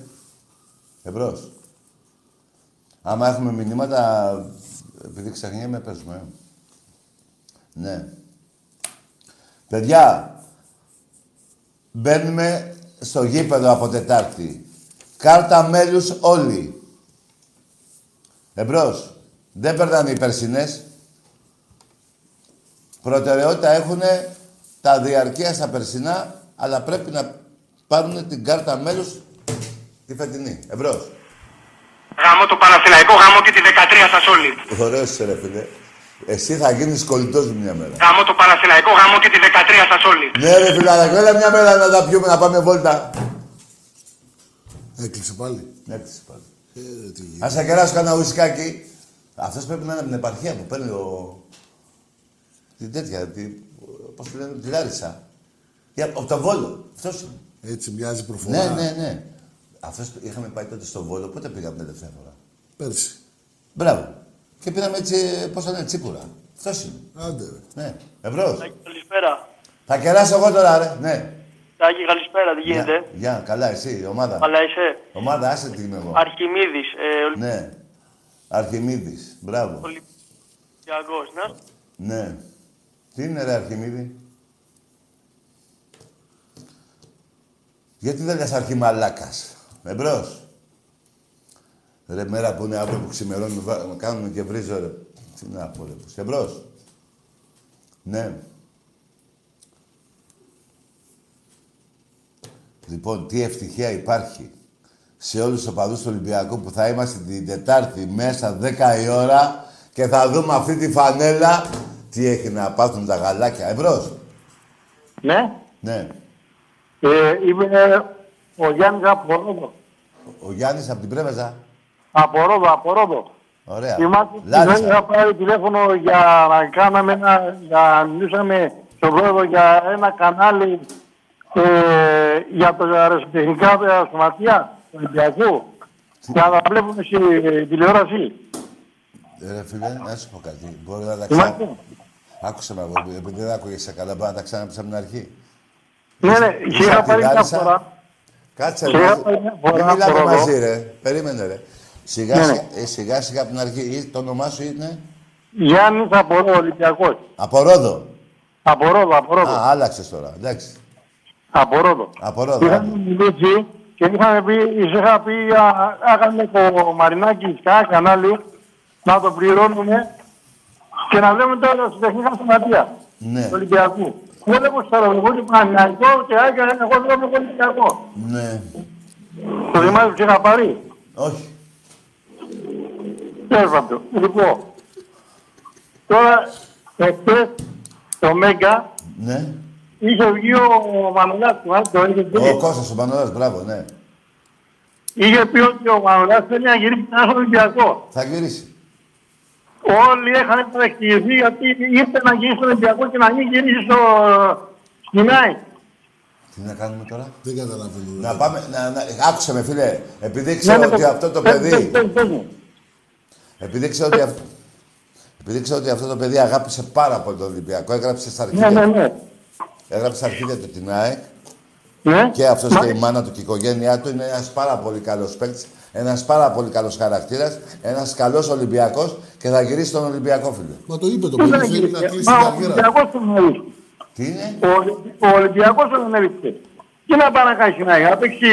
εμπρός. Άμα έχουμε μηνύματα, επειδή ξεχνιέμαι, παίζουμε. Ναι. Παιδιά, μπαίνουμε στο γήπεδο από Τετάρτη. Κάρτα μέλους όλοι. Εμπρός. Δεν περνάνε οι περσινές. Προτεραιότητα έχουν τα διαρκεία στα περσινά, αλλά πρέπει να πάρουν την κάρτα μέλους τη φετινή. Εμπρός. Γαμώ το Παναθηναϊκό, γαμώ και τη 13 σας όλοι. Ωραίος ρε φίλε. Εσύ θα γίνεις κολλητός μου μια μέρα. Γαμώ το Παναθηναϊκό, γαμώ και τη 13 σας όλοι. Ναι ρε φίλε, έλα μια μέρα να τα πιούμε, να πάμε βόλτα. Έκλεισε πάλι. Ας θα κεράσω κανένα ουσκάκι. Αυτός πρέπει να είναι από την επαρχία που παίρνει ο... την τέτοια, πώς τη λένε, τη Λάρισα. Από το Βόλο. Αυτός... Έτσι μοιάζει προφορά. Ναι. Αυτός είχαμε πάει τότε στο Βόλο. Πότε πήγαμε τελευταία φορά. Πέρσι. Μπράβο. Και πήραμε έτσι, πώς θα λένε, τσίπουρα. Αυτός είναι. Άντε ρε. Ναι. Εμπρός. Καλησπέρα. Θα κεράσω εγώ τώρα ρε. Ναι. Τάκη, καλησπέρα, τι γίνεται. Γεια, καλά, εσύ, ομάδα. Καλά, είσαι. Ομάδα, άσε τι είμαι εγώ. Αρχιμίδης. Ναι. Αρχιμίδης, μπράβο. Ολυμπιακός, ναι. Ναι. Τι είναι ρε Αρχιμίδη. Γιατί δεν λες αρχιμαλάκας. Εμπρός. Ρε μέρα που είναι αύριο που ξημερώνουμε, κάνουμε και βρίζω ρε. Τι να πω ρε. Εμπρός. Ναι. Λοιπόν, τι ευτυχία υπάρχει σε όλους τους οπαδούς του Ολυμπιακού που θα είμαστε την Τετάρτη μέσα 10 η ώρα και θα δούμε αυτή τη φανέλα. Τι έχει να πάθουν τα γαλάκια. Εμπρός. Ναι. Είμαι ο Γιάννης από Ρόδο. Ο Γιάννης από την Πρέβεζα. Από Ρόδο. Ωραία. Θυμάστε, είχα πάρει τηλέφωνο για να κάναμε να μιλούσαμε στον Ρόδο για ένα κανάλι για τα αεροσιτεχνικά σωματεία του Ολυμπιακού. Και να βλέπουμε στην τηλεόραση. Ρε φίλε, να σου πω κάτι. Μπορεί να τα ξαναπεί. Άκουσα με εγώ, επειδή δεν άκουγες καλά, μπορεί να τα ξαναπείς από την αρχή. Ναι, είχα πάρει μια φορά. Κάτσε ρε, μην μιλάμε μαζί ρε. Περίμενε ρε. Σιγά σιγά από την αρχή. Το όνομά σου είναι... Γιάννης από Ρόδο, Ολυμπιακός. Από Ρόδο. Από Ρόδο. Α, άλλαξες τώρα, εντάξει. Από Ρόδο. Είχαμε μιλήσει και είχα πει, άγαμε το Μαρινάκι σκά, κανάλι, να το πληρώνουμε και να λέμε τώρα στην τεχνικά σωματεία του Ολυμπιακού. πόλεμο στα Ρογούλη, Παναθηναϊκό και Άγια, εγώ δεν έχω Ολυμπιακό. Ναι. Το δημάζω και είχα πάρει. Όχι. Τέρβαμπτο. Λοιπόν, τώρα εχθές το Μέγκα είχε βγει ο Μανωλάς του Άντου. Ο Κώστας ο Μανωλάς, μπράβο, ναι. Είχε πει ότι ο Μανωλάς θέλει να γυρίσει στον Ολυμπιακό. Θα γυρίσει. Όλοι είχαν παρεξηγηθεί γιατί ήρθε να γυρίσει στον Ολυμπιακό και να μην γυρίσει στο Σκινάι. Τι να κάνουμε τώρα. Δεν καταλαβαίνω. Να πάμε, άκουσε με φίλε, επειδή ξέρω ότι αυτό το παιδί... Επειδή ξέρω ότι αυτό το παιδί αγάπησε πάρα πολύ τον Ολυμπιακό, έγραψε στα αρχίδια, έγραψε αρχίδια του την ΑΕΚ και αυτός και η μάνα του και η οικογένειά του είναι ένας πάρα πολύ καλός παίκτης, ένας πάρα πολύ καλός χαρακτήρας, ένας καλός Ολυμπιακός και θα γυρίσει τον Ολυμπιακό, φίλε. Μα το είπε το παιδί, θέλει να κλείσει την καριέρα. Τι είναι? Ο Ολυμπιακός τον έβρισκε. Τι να πάει να κάνει στην ΑΕΚ, να παίξει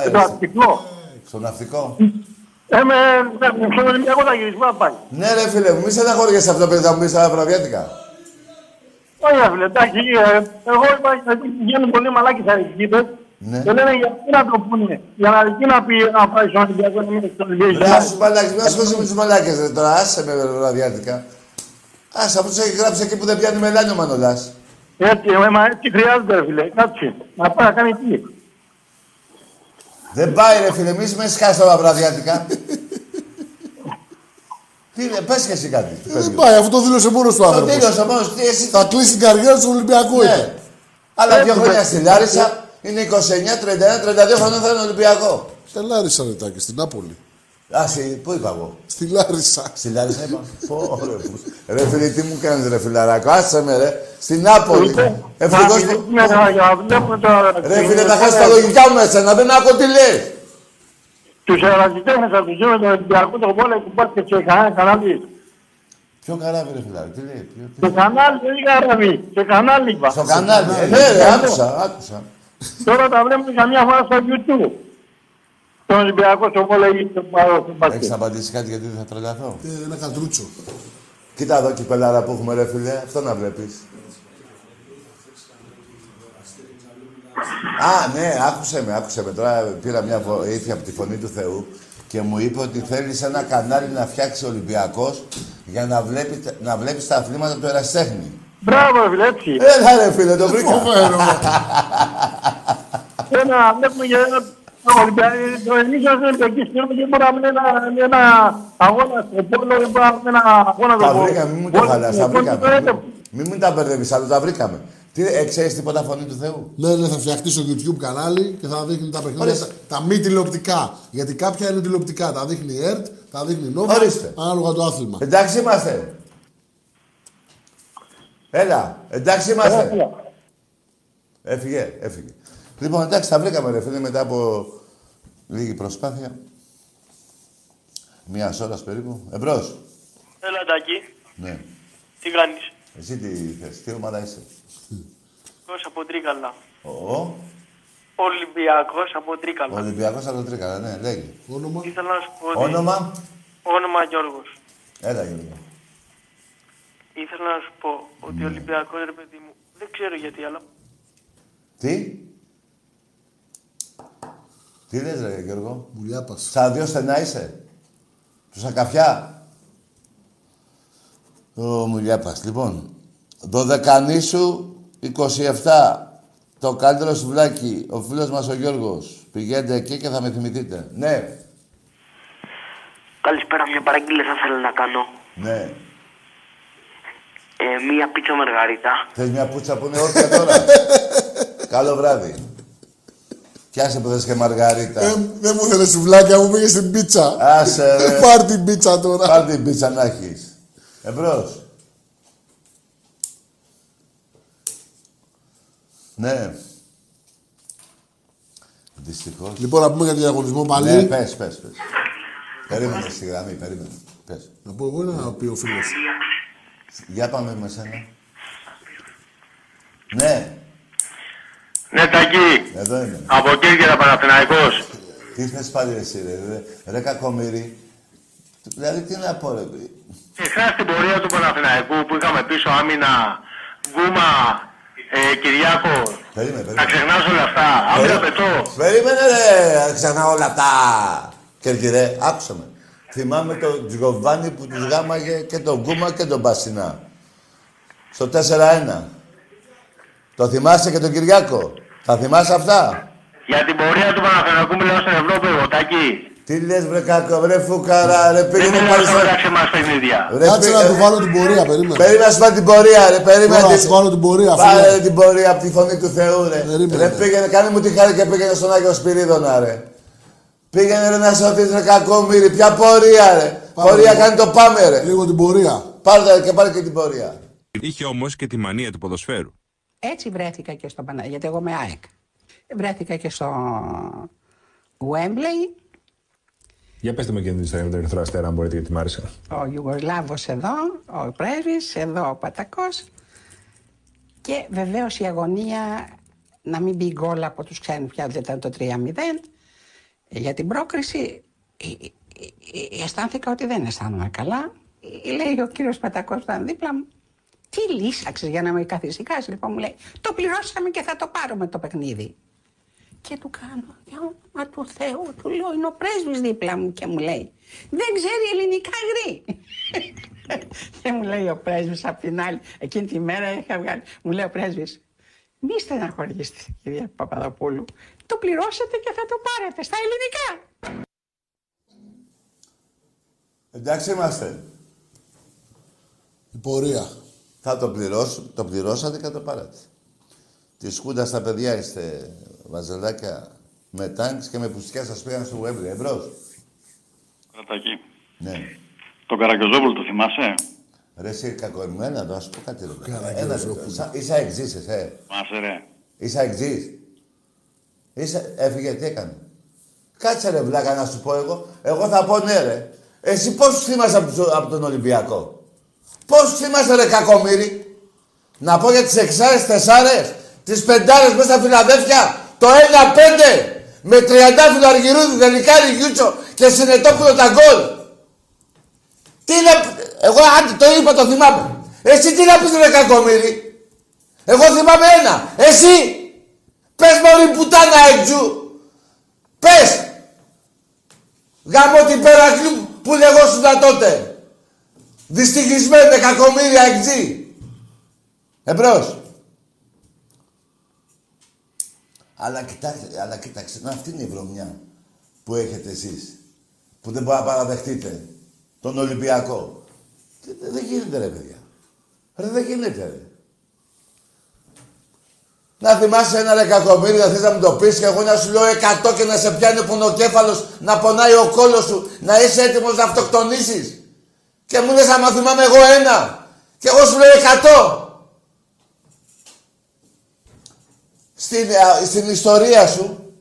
στο ναυτικό. Στο ναυτικό. Στον Ολυμπιακό θα γυρίσει, πού να πάει. Ναι ρε φίλε μου, μη σε αναχωριέσαι αυτό που θα μου πεις τα βραβιάτικα. Όχι φίλε, εντάξει, εγώ είπα ότι γίνουν πολλοί μαλάκες αρισκήτες και λένε γιατί να το πούνε, για να δική να πει να πάει στον Ολυμπιακό να μην στον Ολυμπιακό. Να σου πέσει με τους μαλάκες ρε τώρα, άσε με βραβιάτικα. Ας, αφού τους έχει γράψει εκεί που δεν πιάνει μελάνιο ο Μανωλάς. Έτσι χρειάζεται ρε φίλε, κάτσι, να πάει να κάνει τι. Δεν πάει ρε φίλε, εμείς με σκάστα όλα βραδιάτικα. Τι είναι, πες και εσύ κάτι. Δεν πάει, αυτό το δήλωσε μόνος του άνθρωπος. Το δήλωσε μόνος, τι εσύ. Θα κλείσει την καριέρα του Ολυμπιακού είναι. Αλλά 2 χρόνια στη Λάρισα, είναι 29, 31, 32 χρόνια θα είναι Ολυμπιακό. Στην Λάρισα ρε τάκη, στην Νάπολη. Πού είπα εγώ. Στη Λάρισα. Στη Λάρισα είπα. Πω, ρε φίλε, τι μου κάνεις ρε φιλαράκο, άσε με ρε. Στην Νάπολη. Ευτυχώς που... Ρε φίλε, θα χάσει τα λογικά μου εσένα, δεν άκω τι λέει. Τους ερασιτέχνες θα τους δούμε τον Ολυμπιακό το πόλεμο που πάτε σε κανάλι. Ποιο καράβι ρε φιλάρι, τι λέει. Το κανάλι, δεν καράβι. Το κανάλι είπα. Στο κανάλι, ναι ρε, άκουσα. Τώρα τα βλέπουμε καμιά φορά στο YouTube. Τον Ολυμπιακό στο πόλεμο το πάτε. Έχεις να απαντήσεις κάτι γιατί δεν θα τρελαθώ. Ένα κατρούτσο. Κοίτα εδώ κυπελάρα που έχουμε ρε φίλε, αυτό να βλέπεις. Α, ναι, άκουσε με. Τώρα πήρα μια βοήθεια από τη φωνή του Θεού και μου είπε ότι θέλει ένα κανάλι να φτιάξει ο Ολυμπιακός για να βλέπει, τα αθλήματα του ερασιτέχνη. Μπράβο, φίλε, έτσι. Έλα ρε φίλε, το βρήκα. Ένα, βλέπουμε για ένα... Το Ελίσσιο είναι εκεί στην Ευρώπη και μπορούμε ένα αγώνα στο πόλο, μπορούμε ένα αγώνα στο πόλο. Τα βρήκαμε, μην μου το χαλάς, τα βρήκαμε. Μην τα μπερδεύεις, αλλά τα βρήκαμε. Ξέρεις τίποτα φωνή του Θεού. Ναι, θα φτιαχτεί στο YouTube κανάλι και θα δείχνει τα παιχνίδια. Τα μη τηλεοπτικά. Γιατί κάποια είναι τηλεοπτικά. Τα δείχνει η ΕΡΤ, τα δείχνει η Νόφη. Ανάλογα το άθλημα. Εντάξει είμαστε. Έλα, εντάξει είμαστε. Έφυγε. Λοιπόν, εντάξει, τα βρήκαμε ρε φίλε μετά από λίγη προσπάθεια. Μια ώρα περίπου. Εμπρός. Έλα, Τάκη. Ναι. Τι κάνεις. Εσύ τι θες, τι ομάδα είσαι. Ολυμπιακός από Τρίκαλα. Ο. Ολυμπιακός από Τρίκαλα. Ολυμπιακός από Τρίκαλα, ναι, λέγει. Όνομα. Ήθελα να σου πω. Όνομα. Όνομα Γιώργος. Έλα, Γιώργο. Ήθελα να σου πω ότι ο Ολυμπιακός, ρε παιδί μου, δεν ξέρω γιατί, αλλά. Τι. Τι λες ρε Γιώργο. Μπουλιάπας. Σαν δύο στενά είσαι. Του Σακαφιά. Ω, Μουλιάπας. Λοιπόν, Δωδεκανήσου 27. Το καλύτερο σουβλάκι. Ο φίλος μας ο Γιώργος. Πηγαίνετε εκεί και θα με θυμηθείτε. Ναι. Καλησπέρα. Μια παραγγελία θα ήθελα να κάνω. Ναι. Μια πίτσα μαργαρίτα. Θες μια πούτσα που είναι όρθια τώρα. Καλό βράδυ. Κι άσε που θες και μαργαρίτα. Δεν μου θέλες σουβλάκια, μου πήγες την πίτσα. Άσε ρε. Πάρ' την πίτσα τώρα. Πάρ' την πίτσα να έχεις. Εμπρός. Ναι. Δυστυχώς. Λοιπόν, να πούμε για τον διαγωνισμό πάλι. Ναι, πες. Περίμενε στη γραμμή, Πες. Να πω εγώ να πει ο φίλος. Για πάμε με σένα. Ναι. Ναι, Τακί. Εδώ είμαι. Από Κέρκυρα, Παναθηναϊκός. Τι θες πάλι εσύ, ρε κακομοίρη. Δηλαδή, τι να πω, ρε. Εσάς την πορεία του Παναθηναϊκού που είχαμε πίσω άμυνα Γκούμα, Κυριάκο, να ξεχνάς όλα αυτά. Αύριο πετώ. Περίμενε ρε, ξανά όλα αυτά. Κερκυρέ, άκουσα με. Θυμάμαι τον Τζιγκοβάνι που τους γάμαγε και τον Γκούμα και τον Πασινά. Στο 4-1. Το θυμάσαι και τον Κυριάκο. Θα θυμάσαι αυτά. Για την πορεία του Παναθηναϊκού μιλάω στην Ευρώπη, εγώ, Τάκη. Τι λες βρε κάτω, βρε φουκάρα, ρε πήγαινε πάλι στο... Κάτσε να του βάλω την πορεία, περίμενε. Περίμενε να σου βάλω την πορεία, ρε, περίμενε. Να σου βάλω την πορεία, φίλε. Πάρε την πορεία από τη φωνή του Θεού, ρε. Περίμενε. Ρε πήγαινε, κάνε μου τη χάρη και πήγαινε στον Άγιο Σπυρίδωνα, ρε. Πήγαινε ρε να σωθείς, ρε κακόμοιρη, ποια πορεία, ρε. Πορεία, κάνε το πάμε, ρε. Λίγο την πορεία. Πάρε και πάρε και την πορεία. Είχε όμως και τη μανία του ποδοσφαίρου. Έτσι βρέθηκα και στο Παναθηναϊκό, γιατί εγώ είμαι ΑΕΚ. Βρέθηκα και στο Wembley. Για πέστε μου εκείνη την ιστορία με τον Ερυθρό Αστέρα, αν μπορείτε, γιατί μ' άρεσε. Ο Ιουγκοσλάβος εδώ, ο πρέσβης, εδώ ο Πατακός. Και βεβαίως η αγωνία να μην μπει γκολ από τους ξένους, πια δεν ήταν το 3-0. Για την πρόκριση αισθάνθηκα ότι δεν αισθάνομαι καλά. Λέει ο κύριος Πατακός που ήταν δίπλα μου. Τι λύσαξες για να με καθησυχάσει, λοιπόν μου λέει. Το πληρώσαμε και θα το πάρουμε το παιχνίδι. Και του κάνω, για όνομα του Θεού, του λέω, είναι ο πρέσβης δίπλα μου και μου λέει, δεν ξέρει ελληνικά γρή. Και μου λέει ο πρέσβης απ' την άλλη, εκείνη τη μέρα είχα βγάλει, μου λέει ο πρέσβης, μη στεναχωρήσετε κυρία Παπαδοπούλου, το πληρώσετε και θα το πάρετε στα ελληνικά. Εντάξει είμαστε. Η πορεία. Θα το πληρώσουν, το πληρώσατε και θα το πάρετε. Τη σκούντα στα παιδιά είστε... Βαζελάκια με τάγκς και με πουστιά σας πήγαν στο Γουέμπλη. Εμπρός. Κρατακή. Ναι. Τον Καραγκιόζόπουλο το θυμάσαι. Ρε εσύ κακορμένα, να σου πω κάτι ρε. Είσαι αεξής εσύ. Μάσε ρε. Είσαι αεξής. Είσαι... Έφυγε τι έκανε. Κάτσε ρε βλάκα να σου πω εγώ. Εγώ θα πω ναι ρε. Εσύ πώς θυμάσαι από τον Ολυμπιακό. Πώς θυμάσαι ρε κακομύρι. Να πω για τις εξάρες, τεσσάρες, τις πεντάρες μέσα στα Φιλαδέλφια. Το 1-5 με 30 φιλοαργυρούδι, δελικάρι γιούτσο και συνετόπουλο τα γκολ. Τι να... Εγώ άντε το είπα, το θυμάμαι. Εσύ τι να πεις ρε κακομύρι. Εγώ θυμάμαι ένα. Εσύ. Πες μωρή πουτάνα έτζου. Πες. Γαμώ την Περακλή που λεγόσουνα τότε. Δυστυχισμένε κακομύρια έτζη. Εμπρός. Αλλά κοιτάξτε, να αυτή είναι η βρωμιά που έχετε εσείς, που δεν μπορείτε να παραδεχτείτε τον Ολυμπιακό. Δεν γίνεται ρε παιδιά. Ρε δεν γίνεται ρε. Να θυμάσαι ένα ρε κακομύρι, να θες να μου το πεις και εγώ να σου λέω 100 και να σε πιάνει ο πονοκέφαλος, να πονάει ο κόλος σου, να είσαι έτοιμος να αυτοκτονήσεις. Και μου λες άμα θυμάμαι εγώ ένα και εγώ σου λέω 100. Στην ιστορία σου,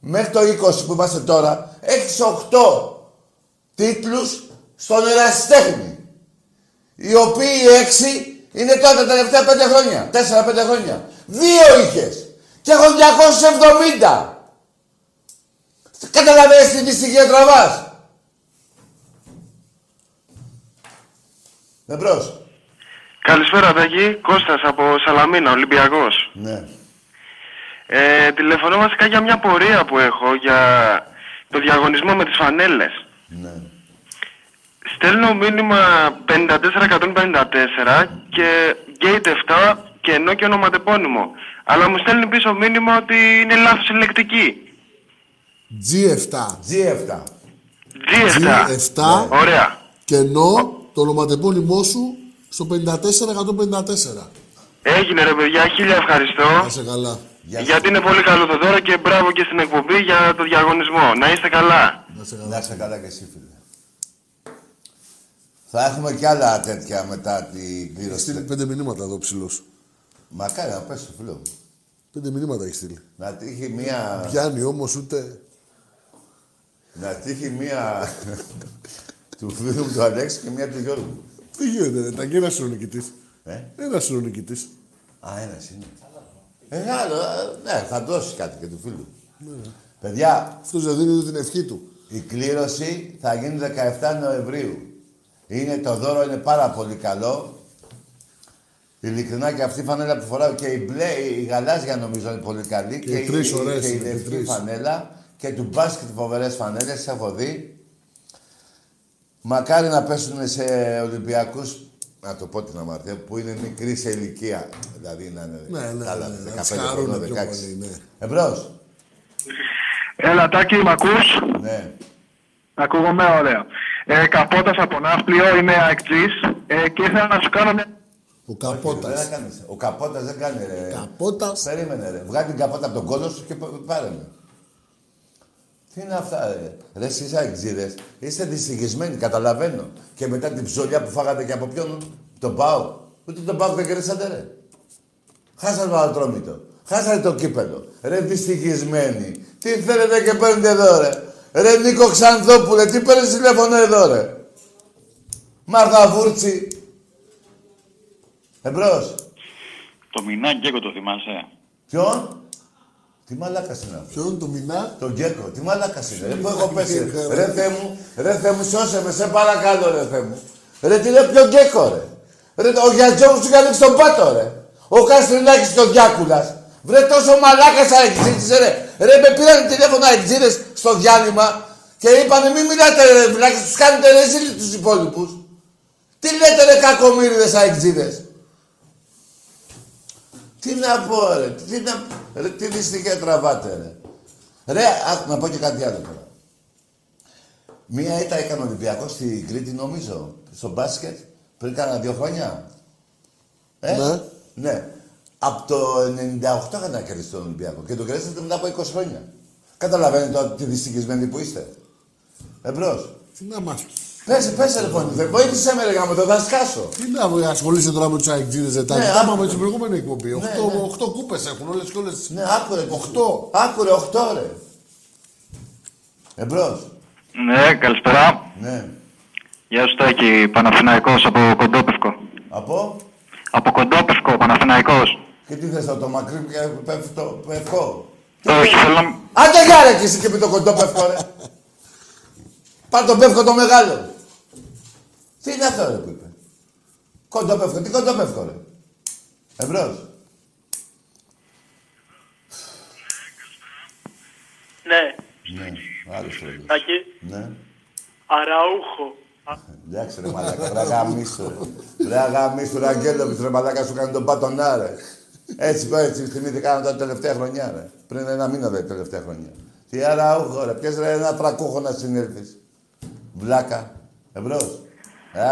μέχρι το 20 που είμαστε τώρα, έχεις 8 τίτλους στον ερασιτέχνη. Οι οποίοι 6 είναι τώρα τα τελευταία 5 χρόνια, 4-5 χρόνια. 2 είχες και έχω 270. Καταλαβαίνεις την δυστυχία τραβάς. Εμπρός. Καλησπέρα Τάκη, Κώστας από Σαλαμίνα, Ολυμπιακός. Ναι. Τηλεφωνώ βασικά για μια πορεία που έχω για το διαγωνισμό με τις φανέλες. Ναι. Στέλνω μήνυμα 54-154 και gate 7 και ενώ και ονοματεπώνυμο. Αλλά μου στέλνει πίσω μήνυμα ότι είναι λάθος συλλεκτική. G7. Ωραία. Και ενώ το ονοματεπώνυμό σου στο 54-154. Έγινε ρε παιδιά, χίλια ευχαριστώ. Να είσαι καλά. Γιατί είναι πολύ καλό το δώρο και μπράβο και στην εκπομπή για το διαγωνισμό. Να είστε καλά. Να είστε καλά και εσύ φίλε. Θα έχουμε κι άλλα τέτοια μετά την πλήρωση. Έχει στείλει 5 μηνύματα εδώ ψηλός. Μακάρι να πες στο φίλο μου. 5 μηνύματα έχει στείλει. Να τύχει μία... Πιάνει όμως ούτε... Να τύχει μία... του φίλου μου του Αλέξη και μία του Γιώργου. Τι γίνεται ρε, και ένας είναι ο νικητής. Ένας είναι ο νικητής. Α, ένας είναι. Ναι, θα δώσει κάτι και του φίλου. Ναι. Παιδιά, αυτός δεν δίνει την ευχή του. Η κλήρωση θα γίνει 17 Νοεμβρίου. Το δώρο είναι πάρα πολύ καλό. Ειλικρινά και αυτή η φανέλα που φοράω και η μπλε, η γαλάζια νομίζω είναι πολύ καλή. Και οι τρεις ωραίες. Και η λευκή φανέλα και του μπάσκετ φοβερές φανέλες, έχω δει. Μακάρι να πέσουν σε Ολυμπιακούς, να το πω την αμαρτία, που είναι μικρή σε ηλικία. Δηλαδή να είναι καλά, 15-16. Εμπρός. Έλα Τάκη, μ' ακούς? Ναι. Ακούγομαι ωραία. Καπότας από Ναύπλιο, είμαι ΑΕΚΤΖΙΣ και ήθελα να σου κάνω μια... Ο Καπότας. Ο Καπότας δεν κάνει ρε. Καπότας. Περίμενε ρε. Βγάλει την Καπότα από τον κόλο σου και πάρε με. Τι είναι αυτά ρε. Ρε εσείς ΑΕΚΤΖΙΔες. Είστε δυστυχισμένοι, καταλαβαίνω. Και μετά την ψωλιά που φάγατε και από ποιον. Τον ΠΑΟΚ. Ούτε τον ΠΑΟΚ δεν κερδίσατε ρε. Χάσατε το Αλτρόμητο. Χάσατε το κύπελο. Ρε δυστυχισμένοι. Τι θέλετε και παίρνετε εδώ ρε. Ρε Νίκο Ξανθόπουλε, τι παίρνεις τηλέφωνο εδώ ρε. Μάρθα Βούρτσι. Εμπρός. Το Μινά Γκέκο το θυμάσαι. Ποιον? Τι μαλάκας είναι αυτό. Ποιον, το Μινά. Το Γκέκο, τι μαλάκας είναι. Ρε που έχω πέσει. Ρε Θεέ μου, ρε Θεέ μου, σώσε με, σε παρακαλώ ρε Θεέ μου. Ρε τι λέει πιο Γκέκο ρε. Ρε ο Γιαντζόγου σου κάνει στον πάτο ρε. Ο Καστριλάκης και ο Γιάκουλας. Βρε τόσο μαλάκας αεξίτησε ρε. Ρε με πήραν τηλέφωνο αεξίτες στο διάλειμμα και είπανε μη μιλάτε ρε βλάκες, τους κάνετε ρε ζήλοι τους υπόλοιπους. Τι λέτε ρε κακομύριδες αεξίτες. Τι να πω ρε, τι να... Ρε τι δυστυχία τραβάτε ρε. Ρε, να πω και κάτι άλλο τώρα. Μία ήττα έκανε ο Ολυμπιακός στην Κρήτη νομίζω, στο μπάσκετ, πριν κάνα 2 χρόνια. Ναι. Ναι. Από το 98 είχα να κερδίσει τον Ολυμπιακό και τον κερδίσατε μετά από 20 χρόνια. Καταλαβαίνετε τι δυστυχισμένοι που είστε. Εμπρός. Τι να μας πες λοιπόν, δεν βοήθησε με λέγαμε, θα σκάσω. Τι να ασχολείσαι τώρα με τους αεκτζίδες, δεν τα κοιτάμε με την προηγούμενη εκπομπή. 8 κούπες έχουν όλες και όλες τις... Ναι, άκουρε. 8 ρε. Εμπρός. Ναι, καλησπέρα. Ναι. Γεια σου Τάκη, Παναθηναϊκός από Κοντόπευκο. Από Κοντόπευκο, Παναθηναϊκός. Και τι θες, το μακρύ πευκό. Όχι, θέλω να... Άντε γεια ρε κι εσύ και με το Κοντόπευκο ρε. Πάρ' τον Πεύκο το μεγάλο. Τι είναι αυτό ρε που είπε. Κοντόπευκο, τι Κοντόπευκο ρε. Εμπρός. Ναι. Τάκη. Ναι. Αραούχο. Εντάξει ρε μαλάκα, ρε αγαμίσου ρε. Ρε αγαμίσου ρε Αγγέλοβιτς ρε μαλάκα, σου κάνει τον Πάτονα ρε. Έτσι θυμήθηκαν τα τελευταία χρονιά ρε. Πριν 1 μήνα τα τελευταία χρονιά. Τι αραούχο ρε, πιες ρε ένα τρακούχο να συνέλθεις. Βλάκα. Εμπρός.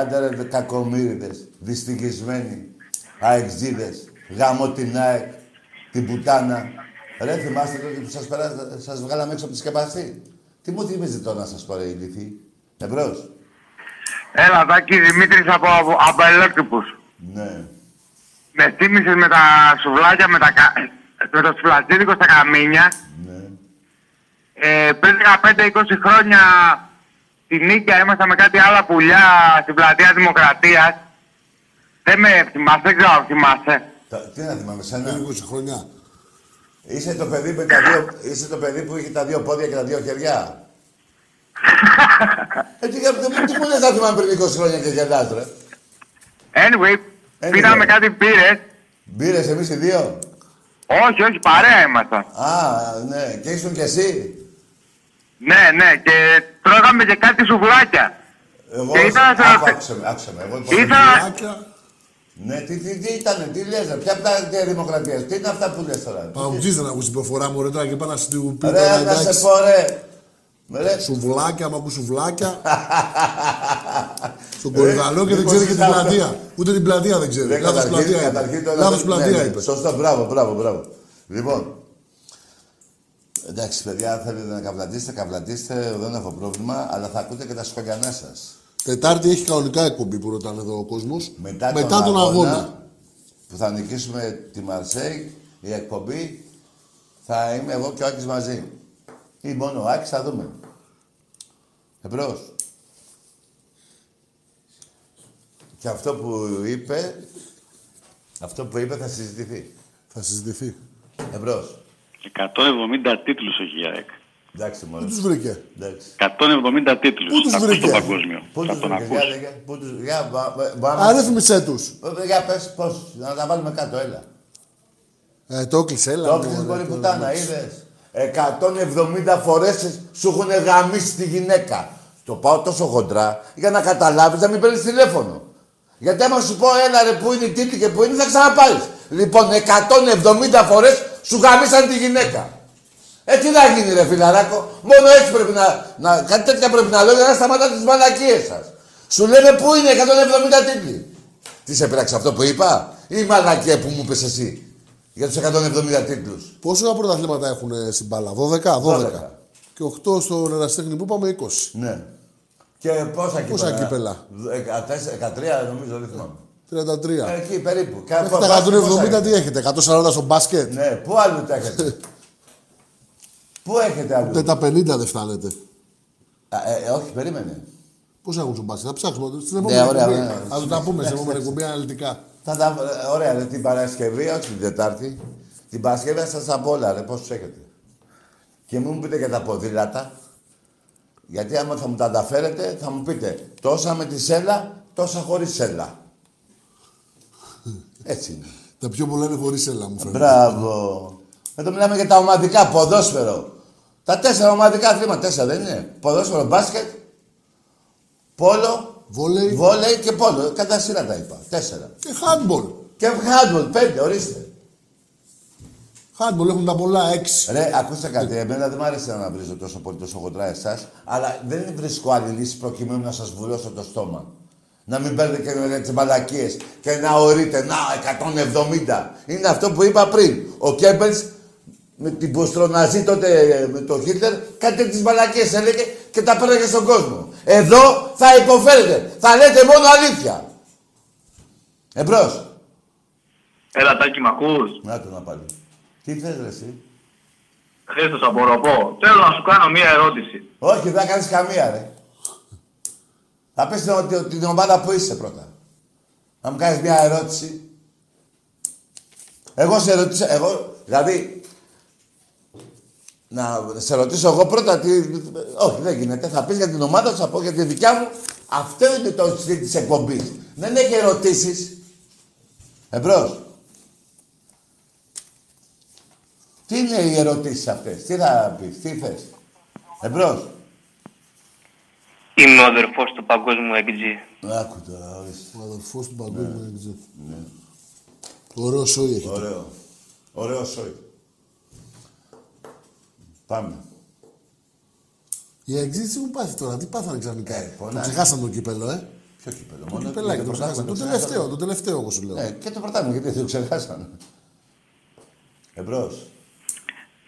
Άντε ρε κακομύριδες, δυστυχισμένοι, αεξίδες, γαμώ την ΑΕΚ, την πουτάνα. Ρε θυμάστε τότε που σας βγάλαμε έξω από τη σκεπαστή. Τι μου θυμίζει τώρα να σας πω ρε ηλίθιοι. Εμπρός. Έλα Τάκη, Δημήτρης από Ελέκτρυπους. Ναι. Με θύμισες με τα σουβλάκια, με το σουβλατζίδικο στα καμίνια. Ναι. Πριν 15-20 χρόνια στην Νίκαια ήμασταν με κάτι άλλα πουλιά στην πλατεία Δημοκρατίας. Δεν με θυμάσαι, δεν ξέρω αν θυμάσαι. Τι να θυμάμαι, σαν 20 χρόνια. Είσαι το παιδί με που είχε τα 2 πόδια και τα 2 χεριά. Τι μου λες να θυμάμαι πριν 20 χρόνια και γελάς ρε. Anyway, πήραμε κάτι μπύρες. Μπύρες εμείς οι 2. Όχι, παρέα ήμασταν. Α, ναι. Και ήσουν κι εσύ. Ναι. Και τρώγαμε και κάτι σουβλάκια. Εγώ... Άκουσα με. Εγώ σουβλάκια. Ναι, τι ήτανε, τι λες ρε. Ποια πλατεία Δημοκρατίας. Τι είναι αυτά που λες τώρα. Παουτζής δεν ακούς την προφορά μου ρε τώρα και πάνω στην πίτα. Ρε, να σε πω ρε. Σουβλάκια, μα που σουβλάκια. Στον κορυδαλό και δεν ξέρει και την πλατεία. Ούτε την πλατεία δεν ξέρει. Λάθος πλατεία είπε. Σωστά, μπράβο. Λοιπόν, εντάξει παιδιά, θέλετε να καβλαντήσετε, δεν έχω πρόβλημα, αλλά θα ακούτε και τα σχολιανά σας. Τετάρτη έχει κανονικά εκπομπή που ρωτάνε εδώ ο κόσμος. Μετά τον αγώνα που θα νικήσουμε τη Μαρσέγκ, η εκπομπή θα είμαι εγώ και ο Άκης μαζί. Ή μόνο ο Άκης, θα δούμε. Εμπρός. Και αυτό που είπε θα συζητηθεί. Εμπρός. 170 τίτλους έχει η ΑΕΚ. Εντάξει, πού τους βρήκε. 170 τίτλους. Πού τους βρήκε. Πού τους βρήκε. Αρρύθμισε τους. Για πες πώς. Να τα βάλουμε κάτω. Έλα. Το έκλεισε. Το έκλεισε πολύ πουτάνα. Είδες. 170 φορές σου έχουν γαμίσει τη γυναίκα. Το πάω τόσο χοντρά για να καταλάβεις να μην παίρνεις τηλέφωνο. Γιατί άμα σου πω έλα ρε που είναι η τίτλη και που είναι θα ξαναπάρεις. Λοιπόν 170 φορές σου γαμίσαν τη γυναίκα. Τι να γίνει ρε φιλαράκο. Μόνο έτσι πρέπει να κάτι τέτοια πρέπει να λέω για να σταματάτε τις μαλακίες σας. Σου λένε που είναι 170 τίτλοι. Τι σε πειράξει αυτό που είπα ή μαλακία που μου πες εσύ για τους 170 τίτλους. Πόσα πρωταθλήματα έχουν στην μπάλα, 12. Και 8 στο Ερασιτέχνη που είπαμε 20. Ναι. Και πόσα κύπελα. 13 νομίζω ρυθμό. 33. Εκεί περίπου. Έχετε 170 τι έχετε, 140 στο μπάσκετ. Ναι, πού άλλο τα έχετε. Πού έχετε άλλο. Ούτε τα 50 δεν φτάνετε. Όχι, περίμενε. Πόσα έχουν στο μπάσκετ, θα ψάξουμε. Στην επόμενη κουμπή. Θα το τα πούμε στην επόμενη κουμπή αναλυτικά. Ωραία, την Παρασκευή, όχι την Τετάρτη. Την Παρασκευή θα σας απόλα, πώς τους έχετε. Και μην μου πείτε για τα ποδήλατα. Γιατί άμα θα μου τα αναφέρετε, θα μου πείτε τόσα με τη σέλα, τόσα χωρίς σέλα. Έτσι είναι. Τα πιο πολλά είναι χωρίς σέλα, μου φαίνεται. Μπράβο. Εδώ μιλάμε για τα ομαδικά, ποδόσφαιρο. Τα 4 ομαδικά αθλήματα, 4 δεν είναι. Ποδόσφαιρο, μπάσκετ, πόλο, βόλεϊ και πόλο. Κατά σειρά τα είπα. 4. Και handball. Και handball, 5, ορίστε. Χάντμπολ έχουν τα πολλά, 6. Ρε, ακούστε κάτι. Εμένα δεν μου αρέσει να βρίζω τόσο πολύ τόσο χοντρά εσάς, αλλά δεν βρίσκω άλλη λύση προκειμένου να σας βουλώσω το στόμα. Να μην παίρνετε και τις μαλακίες και να ορείτε. Να, 170. Είναι αυτό που είπα πριν. Ο Κέμπελς με την ποστροναζή τότε με τον Χίτλερ, κάντε τις μαλακίες έλεγε και τα παίρνετε στον κόσμο. Εδώ θα υποφέρετε. Θα λέτε μόνο αλήθεια. Εμπρός. Έλα, Τάκη, μ' ακούς. Να το να πάλι. Τι θες ρε εσύ. Χρήστος Απορροπώ. Θέλω να σου κάνω μία ερώτηση. Όχι, δεν θα κάνεις καμία ρε. Θα πες την ομάδα που είσαι πρώτα. Να μου κάνεις μία ερώτηση. Εγώ σε ρωτήσω, δηλαδή... Να σε ρωτήσω εγώ πρώτα τι... Όχι, δεν γίνεται. Θα πεις για την ομάδα, θα πω για τη δικιά μου. Αυτό είναι το στυλ της εκπομπής. Δεν έχει ερωτήσεις. Εμπρός. Τι είναι οι ερωτήσεις αυτές, τι θα πεις, τι θες. Εμπρός. Είμαι ο αδερφός του παγκόσμιου εκτζή. Άκου τώρα, ορίστε. Ο αδερφός του παγκόσμιου εκτζή. Ναι. Ωραίο σόι έχετε. Ωραίο σόι. Πάμε. Οι εκτζήσεις μου πάθει τώρα, τι πάθανε ξαφνικά. Το ξεχάσαν το κύπελο, Ποιο κύπελο, μόνο το κυπελάκι, το ξεχάσαν. Το τελευταίο, εγώ σου λέω. Ναι, και το πρωτάθλημα, γιατί το ξεχάσανε. Εμπρός.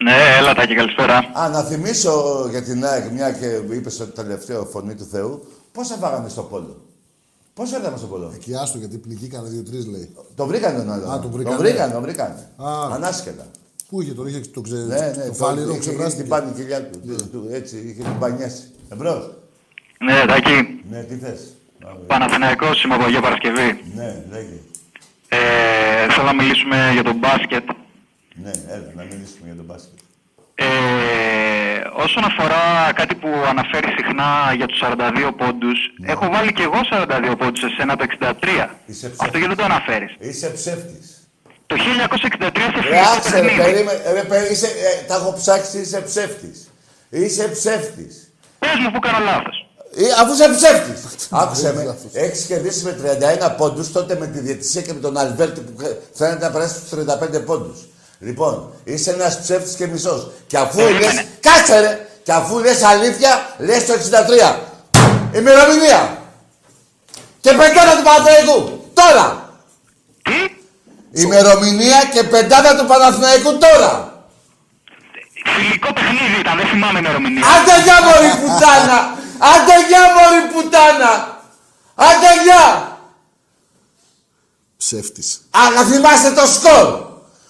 Ναι, έλα Τάκη, καλησπέρα. Να θυμίσω για την ΑΕΚ, μια και είπες το τελευταίο φωνή του Θεού, πόσα φάγαμε στο πόλο. Πόσα είδαμε στο πόλο. Εκεί άστο, γιατί πνιγήκανε 2-3 λέει. Το βρήκανε τον άλλο. Το βρήκανε. Ανάσχετα. Πού είχε, τον είχε το ξέρει. Ναι, το φάλιρο ξεβράστηκε. Την πάνη κοιλιά του. Έτσι, είχε την πανιάσει. Εμπρός. Ναι, Τάκη. Ναι, τι θες. Παναθηναϊκός, είμαι από Αγία Παρασκευή. Ναι, λέγε. Θέλω να μιλήσουμε για τον μπάσκετ. Ναι, έλα, να μιλήσουμε για τον μπάσκετ. Όσον αφορά κάτι που αναφέρει συχνά για τους 42 πόντους, ναι. Έχω βάλει και εγώ 42 πόντους σε εσένα το 63. Αυτό γιατί δεν το αναφέρεις. Είσαι ψεύτης. Το 1963 σε φιλικό τα έχω ψάξει, είσαι ψεύτης. Είσαι ψεύτης. Πες μου που κάνω λάθος. Αφού είσαι ψεύτης. Άκουσε με. Έχεις κερδίσει με 31 πόντους τότε με τη διαιτησία και με τον Αλβέρτη που φαίνεται να περάσει στους 35 πόντους. Λοιπόν, είσαι ένας ψεύτης και μισός. Και αφού λες... Κάτσε ρε! Και αφού λες αλήθεια, λες το 63. Ημερομηνία! Και πεντάδα του Παναθηναϊκού! Τώρα! Τι? Ημερομηνία και πεντάδα του Παναθηναϊκού τώρα! Φιλικό παιχνίδι ήταν, δεν θυμάμαι ημερομηνία. Άντε γεια μωρή πουτάνα! Άντε γεια μωρή πουτάνα! Άντε γεια! Ψεύτης. Αλλά θυμάστε το σκορ!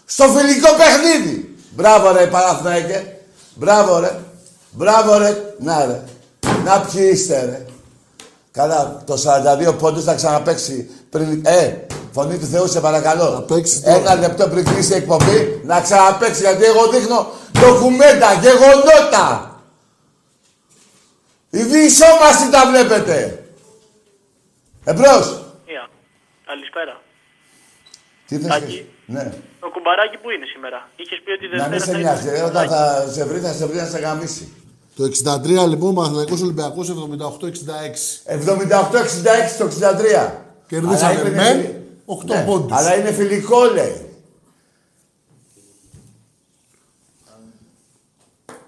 Στο φιλικό παιχνίδι! Μπράβο ρε Παναθηναϊκέ! Μπράβο ρε! Μπράβο ρε! Να ρε! Να ποιοι είστε ρε! Καλά, το 42 πόντους θα ξαναπαίξει πριν... Φωνή του Θεού σε παρακαλώ! Ένα λεπτό πριν κλείσει η εκπομπή να ξαναπαίξει γιατί εγώ δείχνω ντοκουμέντα, γεγονότα! Η βυσόμαση τα βλέπετε. Εμπρός. Καλησπέρα. Τι θες εσύ. Ναι. Το κουμπαράκι που είναι σήμερα. Είχες πει ότι δεν θα σε νοιάζει. Όταν θα σε βρει, θα σε γαμίσει. Το 63 λοιπόν, Παναθηναϊκός Ολυμπιακός 78-66. 78-66 το 63. Κερδίσαμε με 8 ναι, πόντους. Αλλά είναι φιλικό, λέει.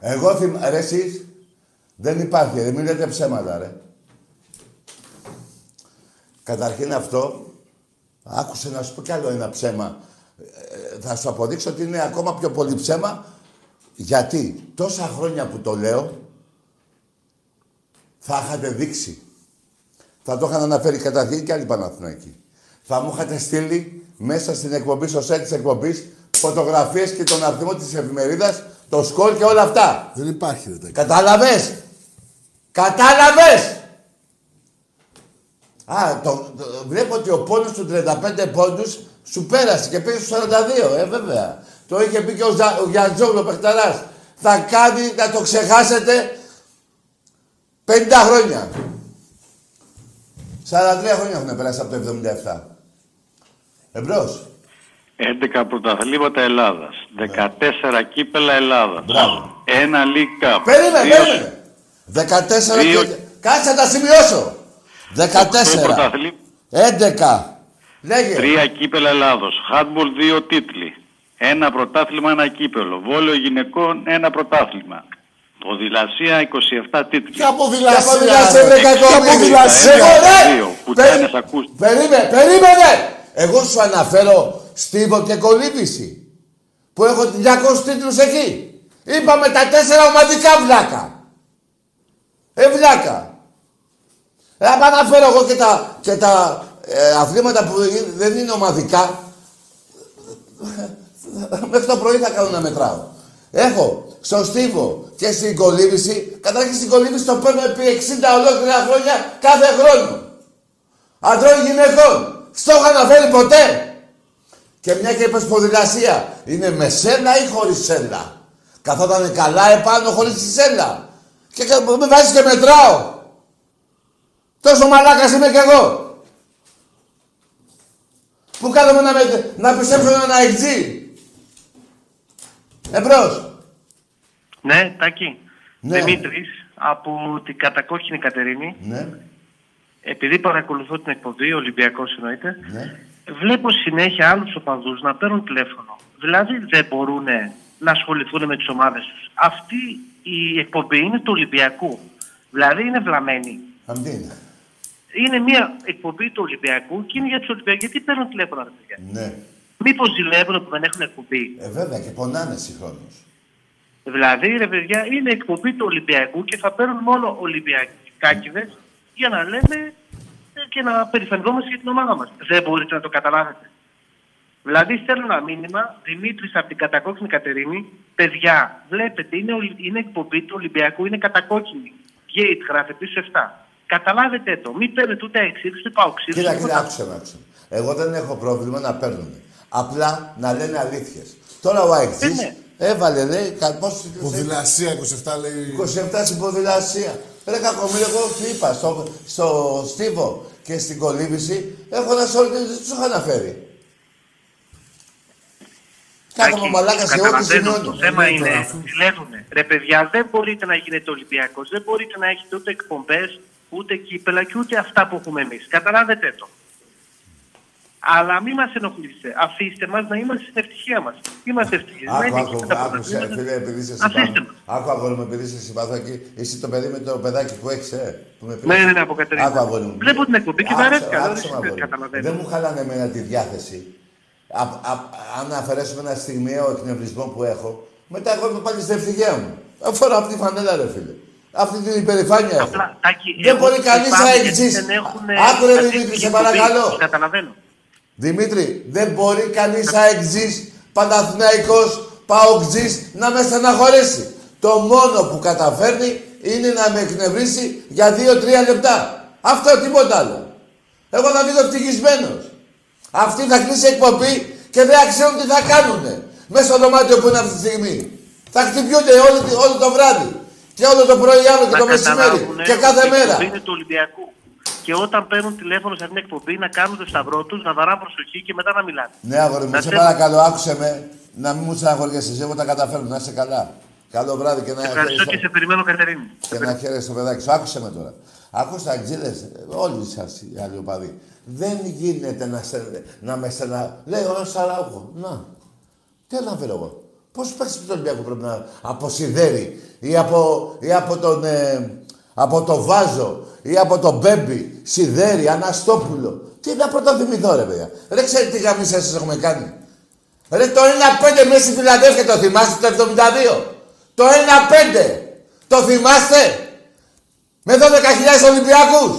Εγώ θυμάμαι, ρε εσείς, δεν υπάρχει, ρε, μην λέτε ψέματα, ρε. Καταρχήν αυτό, άκουσε να σου πω κι άλλο ένα ψέμα. Θα σου αποδείξω ότι είναι ακόμα πιο πολύ ψέμα, γιατί τόσα χρόνια που το λέω, θα είχατε δείξει. Θα το είχαν αναφέρει καταρχήν κι άλλοι Παναθηναϊκοί. Θα μου είχατε στείλει μέσα στην εκπομπή, στο site της εκπομπής, φωτογραφίες και τον αριθμό της εφημερίδας, το σκορ και όλα αυτά. Δεν υπάρχει ρε. Κατάλαβες. Κατάλαβες. Α, βλέπω ότι ο πόνος του 35 πόντους σου πέρασε και πήγε στους 42. Βέβαια. Το είχε πει και ο Γιαντζόγλου Πεχταράς. Θα κάνει να το ξεχάσετε 50 χρόνια. 43 χρόνια έχουν περάσει από το 77. Εμπρός. 11 πρωταθλήματα Ελλάδας, 14 κύπελα Ελλάδας, μπράβο, ένα League Cup. Περίμενε. 14 δύο... και... Κάτσε να τα σημειώσω. 14. 11. Λέγε. 3 κύπελα Ελλάδος, χάντμπολ 2 τίτλοι, ένα πρωτάθλημα, ένα κύπελο, βόλεο γυναικών, ένα πρωτάθλημα. Ποδηλασία 27 τίτλοι. Και ποδηλασία. Περίμενε. Εγώ σου αναφέρω Στίβο και Κολύμπηση, που έχω 200 τίτλους εκεί. Είπαμε τα 4 ομαδικά, βλάκα. Βλάκα. Αναφέρω εγώ και τα αθλήματα που δεν είναι ομαδικά. Μέχρι το πρωί θα κάνω να μετράω. Έχω στον Στίβο και στην Κολύμπηση, καταρχήν στην Κολύμπηση το παίρνω επί 60 ολόκληρα χρόνια κάθε χρόνο. Ανδρών γυναικών. Στο έχω αναφέρει ποτέ. Και μια και είπες ποδηλασία, είναι με σέλα ή χωρίς σέλα. Καθόταν καλά επάνω χωρίς τη σέλα. Και με βάζεις και μετράω. Τόσο μαλάκας είμαι κι εγώ. Που κάθομαι να πιστέψω έναν αεξή. Εμπρός. Ναι, Τάκη. Ναι. Δημήτρης, από την κατακόκκινη Κατερίνη. Ναι. Επειδή παρακολουθώ την εκπομπή, Ολυμπιακός εννοείται. Ναι. Βλέπω συνέχεια άλλους οπαδούς να παίρνουν τηλέφωνο. Δηλαδή δεν μπορούν να ασχοληθούν με τις ομάδες τους. Αυτή η εκπομπή είναι του Ολυμπιακού. Δηλαδή είναι βλαμμένη. Αυτή είναι. Είναι μια εκπομπή του Ολυμπιακού και είναι για τους Ολυμπιακούς. Γιατί παίρνουν τηλέφωνο, ρε παιδιά. Ναι. Μήπως ζηλεύουν που δεν έχουν εκπομπή. Βέβαια και πονάνε συγχρόνως. Δηλαδή, ρε παιδιά, είναι εκπομπή του Ολυμπιακού και θα παίρνουν μόνο Ολυμπιακάκηδες για να λέμε και να περιφερνόμαστε για την ομάδα μας. Δεν μπορείτε να το καταλάβετε. Δηλαδή, στέλνω ένα μήνυμα, Δημήτρης από την κατακόκκινη Κατερίνη, παιδιά, βλέπετε, είναι εκπομπή του Ολυμπιακού, είναι κατακόκκινη. Gate, γράφε πίσω 7. Καταλάβετε το, μην παίρνετε ούτε 6, ούτε πάω ξύλο. Κοίτα, άκουσα. Εγώ δεν έχω πρόβλημα να παίρνουμε. Απλά να λένε αλήθειες. Τώρα ο Αεξής έβαλε, λέει, πώς... Ποδηλασία, 27 λέει. 27 στην ποδηλασία. Ρε κακομοίρη, εγώ τι είπα στο Στίβο και στην Κολύμπηση, έχω ένα σόλτ και δεν τους έχω αναφέρει. Κάτω μαλάκα σε ό,τι συνόνοι. Το θέμα είναι, ζηλεύουνε. Ρε παιδιά, δεν μπορείτε να γίνετε Ολυμπιακός, δεν μπορείτε να έχετε ούτε εκπομπές, ούτε κύπελα και ούτε αυτά που έχουμε εμείς. Καταλάβετε το. Αλλά μην μας ενοχλήσετε. Αφήστε μας να είμαστε στην ευτυχία μας. Είμαστε ευτυχισμένοι. Άκουσε, φίλε, επειδή σε συμπάθω. Άκου, αγόρι μου, επειδή σε συμπάθω εκεί. Είσαι το παιδί με το παιδάκι που έχεις, Ναι, από Κατερίνη. Άκου, αγόρι μου. Βλέπω την εκπομπή και βαρέθηκα. Δεν μου χαλάνε εμένα τη διάθεση. Αν αφαιρέσουμε ένα στιγμιαίο εκνευρισμό που έχω, μετά εγώ είμαι πάλι στην ευτυχία μου. Αφορά αυτή τη φανέλα, ρε φίλε. Αυτή την υπερηφάνεια έχω. Δεν μπορεί κανείς να εξής. Άκουρε, Δημήτρη, σε παρακαλώ. Δημήτρη, δεν μπορεί κανείς αεξής, Παναθηναϊκός, ΠΑΟΚτζής να με στεναχωρήσει. Το μόνο που καταφέρνει είναι να με εκνευρίσει για 2-3 λεπτά. Αυτό, τίποτα άλλο. Εγώ θα βγω ευτυχισμένος. Αυτή θα κλείσει εκπομπή και δεν ξέρουν τι θα κάνουνε. Μέσα στο δωμάτιο που είναι αυτή τη στιγμή. Θα χτυπιούνται όλο το βράδυ. Και όλο το πρωί, άλλο και το μεσημέρι. Και κάθε μέρα. Είναι του Ολυμπιακού. Και όταν παίρνουν τηλέφωνο σε αυτήν την εκπομπή να κάνουν το σταυρό του, να βαράνε προσοχή και μετά να μιλάνε. Ναι, αγόρι μου, σε παρακαλώ, άκουσε με να μην μου στεναχωριέσαι. Εγώ τα καταφέρω, να είσαι καλά. Καλό βράδυ και να χαίρεσαι. Ευχαριστώ και σε περιμένω, Κατερίνη. Και να χαίρεσαι το παιδάκι σου. Άκουσε με τώρα. Ακούστε, αγγίδες, όλοι σας οι αλλιοπαδοί. Δεν γίνεται να με στεναχωρεί. Λέει ο Σαραούχο, να. Τι να φέρω εγώ. Πώς παίξει τον Ολυμπιακό πρέπει να αποσυδέρει ή από το Βάζο ή από τον Μπέμπι, Σιδέρι, Αναστόπουλο. Τι να πρωτοθυμηθώ ρε παιδιά. Ρε ξέρετε τι γαμίς σας έχουμε κάνει. Ρε το 1-5 μέσα στη Φιλανδία το θυμάστε το 72. Το 1-5 το θυμάστε. Με 12.000 Ολυμπιακούς.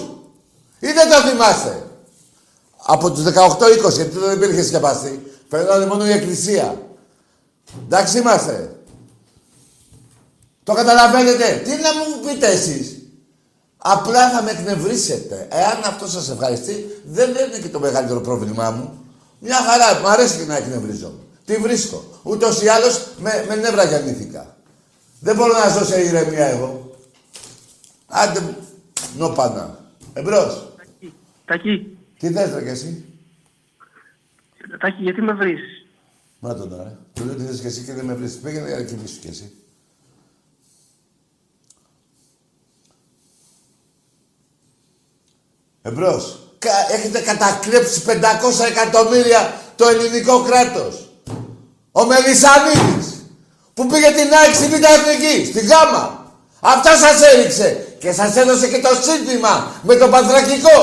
Ή δεν το θυμάστε. Από τους 18-20 γιατί δεν υπήρχε σκεπαστή. Περνάνε μόνο η εκκλησία. Εντάξει είμαστε. Το καταλαβαίνετε. Τι να μου πείτε εσείς. Απλά θα με εκνευρίσετε. Εάν αυτό σας ευχαριστεί, δεν είναι και το μεγαλύτερο πρόβλημά μου. Μια χαρά. Μου αρέσει και να εκνευρίζω. Τι βρίσκω. Ούτως ή άλλως με νεύρα γεννήθηκα. Δεν μπορώ να ζω σε ηρεμία εγώ. Άντε μου. Νοπανά. Εμπρός. Τακί. Τι θες ρε και εσύ. Τακί, γιατί με βρίζεις. Μα το τώρα. Του λέω τι θες και εσύ και δεν με βρίζεις. Πήγαινε για να κοιμήσεις και εσύ. Εμπρός. Έχετε κατακλέψει 500 εκατομμύρια το ελληνικό κράτος. Ο Μελισσανίδης που πήγε την ΑΕΚ στη Β' Εθνική, στη Γάμα. Αυτό σας έριξε. Και σας έδωσε και το σύνθημα με τον Πατρακικό.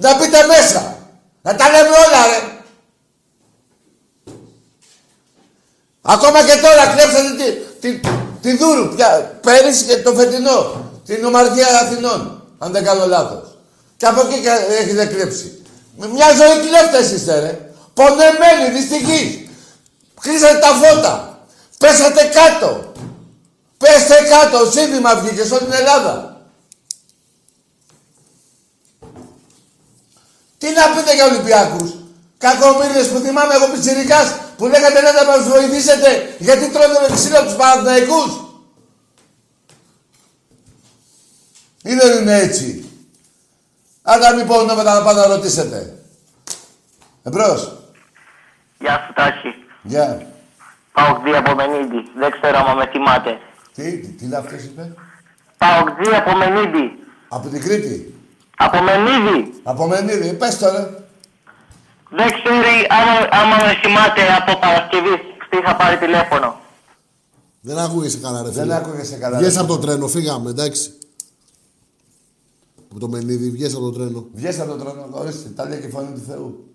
Να μπείτε μέσα. Να τα λέμε όλα ρε. Ακόμα και τώρα κλέψατε τη Δούρου πια. Πέρυσι και το φετινό. Την Ομαρχία Αθηνών. Αν δεν κάνω λάθος. Και από εκεί έχετε κλέψει. Μια ζωή κλέφτες είστε ρε. Πονεμένοι, δυστυχείς. Κλείσατε τα φώτα. Πέσατε κάτω. Πέστε κάτω. Σύνθημα βγήκε σε όλη την Ελλάδα. Τι να πείτε για Ολυμπιακούς. Κακομύριδες που θυμάμαι εγώ πιτσιρικάς που λέγατε να μας βοηθήσετε γιατί τρώνε με ξύλο τους Παναθηναϊκούς. Ή δεν είναι έτσι. Αν να μην πω ονόματα να πάτε να ρωτήσετε. Εμπρός. Γεια σου Τάση. Γεια. ΠΑΟΚ 2 από Μενίδη. Δεν ξέρω άμα με θυμάται. Τι λάθος είπε. ΠΑΟΚ 2 από Μενίδη. Από την Κρήτη. Από Μενίδη. Από Μενίδη. Πες τώρα. Δεν ξέρει άμα με θυμάται από Παρασκευή. Είχα πάρει τηλέφωνο. Δεν ακούγεσαι καλά ρε φίλε. Δεν ακούγεσαι καλά ρε. Βγες από το τρένο. Φύγαμε εντάξει. Από το Μενίδη, βγες από το τρένο. Βγες από το τρένο, ορίστε, τα λέει και η φωνή του Θεού.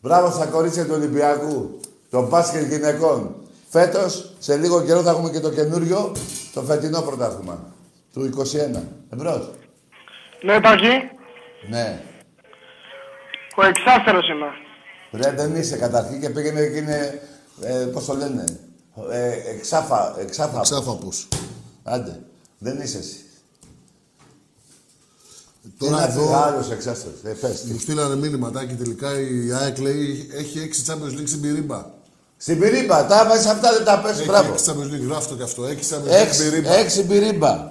Μπράβο στα κορίτσια του Ολυμπιακού, των μπάσκετ γυναικών. Φέτος, σε λίγο καιρό θα έχουμε και το καινούριο, το φετινό πρωτάθλημα. Του 21. Εμπρός. Ναι, Παγκή. Ναι. Ο εξάστερος είμαι. Ρε, δεν είσαι καταρχήν και πήγαινε και είναι, πώς το λένε, εξάφαπος. Άντε, δεν είσαι εσύ. Τώρα εδώ μου στείλανε μήνυματάκι τελικά η ΑΕΚ λέει έχει 6 Champions League στην Πυρίμπα. Στην Πυρίμπα, τα βάζει αυτά δεν τα πες, μπράβο. Έχει 6 Champions League, γράφτο και αυτό, 6 Champions League στην Πυρίμπα. 6 Πυρίμπα.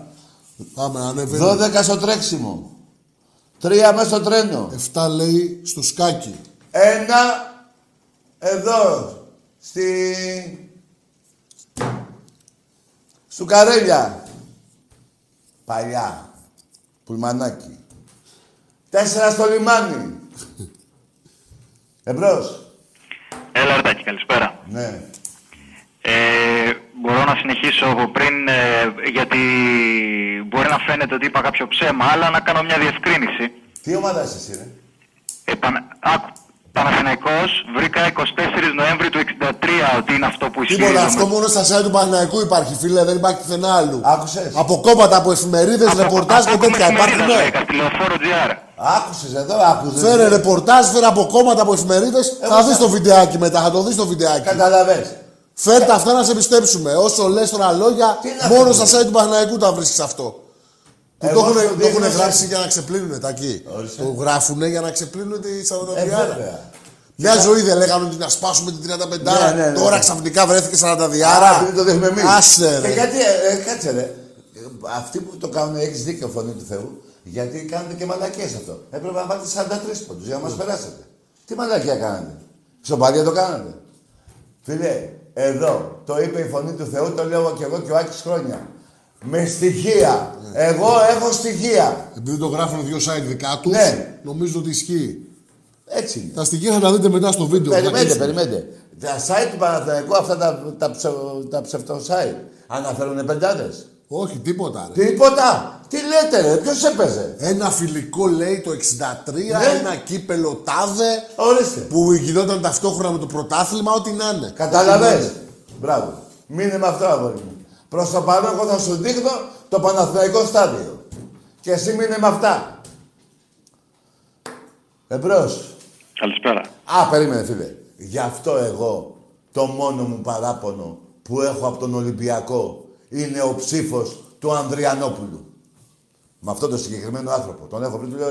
Πάμε, ανεβαίνει. 12 στο τρέξιμο. 3 μέσα στο τρένο. 7 λέει στο σκάκι. 1 εδώ, Στου Καρέλια. Παλιά. Πουλμανάκι. 4 στο λιμάνι. Εμπρός. Έλα Αρτάκη, καλησπέρα. Ναι. Μπορώ να συνεχίσω από πριν, γιατί μπορεί να φαίνεται ότι είπα κάποιο ψέμα, αλλά να κάνω μια διευκρίνηση. Τι ομάδα είσαι εσύ, ρε. Παναθηναϊκός, βρήκα 24 Νοέμβρη του 1963 ότι είναι αυτό που ισχύει. Τίποτα, αυτό μόνο στα site του Παναθηναϊκού υπάρχει, φίλε, δεν υπάρχει πουθενά άλλου. Άκουσες. Από κόμματα, από εφημερίδες, ρεπορτάζ και τέτοια. Υπάρχουν ναι. Τηλεοφόρο GR. Άκουσες εδώ, άκουσες. Φέρε ρεπορτάζ, φέρε από κόμματα, από εφημερίδες. Θα δεις το βιντεάκι μετά, θα το δεις το βιντεάκι. Καταλαβες. Φέρτε αυτά να σε πιστέψουμε. Όσο λες τώρα λόγια, μόνο στα site του Παναθηναϊκού τα βρίσκεις αυτό. Που το έχουν γράψει για να ξεπλύνουνε τα εκεί. Το γράφουνε για να ξεπλύνουνε τη 42. Μια ζωή δεν λέγανε ότι να σπάσουμε την 35. Ναι. Τώρα ξαφνικά βρέθηκε 40 διάρα. Άσε ρε. Κάτσε ρε. Αυτοί που το κάνουν, έχεις δίκιο, φωνή του Θεού. Γιατί κάνετε και μαλακίες αυτό. Έπρεπε να πάτε 43 πόντους για να μας περάσετε. Τι μαλακία κάνατε. Σοπάδια το κάνατε. Φίλε, εδώ το είπε η φωνή του Θεού, το λέω και εγώ και ο Άκης χρόνια. Με στοιχεία. Εγώ έχω στοιχεία. Επειδή το γράφουν δύο site δικά τους, νομίζω ότι ισχύει. Έτσι είναι. Τα στοιχεία θα τα δείτε μετά στο βίντεο. Περιμένετε. Τα site του Παναθηναϊκού, αυτά τα ψευτοσάιτ, αναφέρουν πεντάδες. Όχι, τίποτα. Ρε. Τίποτα! Τι λέτε, ρε, ποιος έπαιζε. Ένα φιλικό λέει το 63, ναι. Ένα κύπελο τάδε. Ορίστε. Που γινόταν ταυτόχρονα με το πρωτάθλημα, ό,τι να είναι. Καταλαβες. Μπράβο. Μείνε με αυτό, αγόρι μου. Προς το παρόν, εγώ θα σου δείχνω το Παναθηναϊκό στάδιο. Και εσύ μείνε με αυτά. Εμπρός. Καλησπέρα. Α, περίμενε, φίλε. Γι' αυτό εγώ το μόνο μου παράπονο που έχω από τον Ολυμπιακό. Είναι ο ψήφος του Ανδριανόπουλου. Με αυτό το συγκεκριμένο άνθρωπο. Τον έχω πριν, του λέω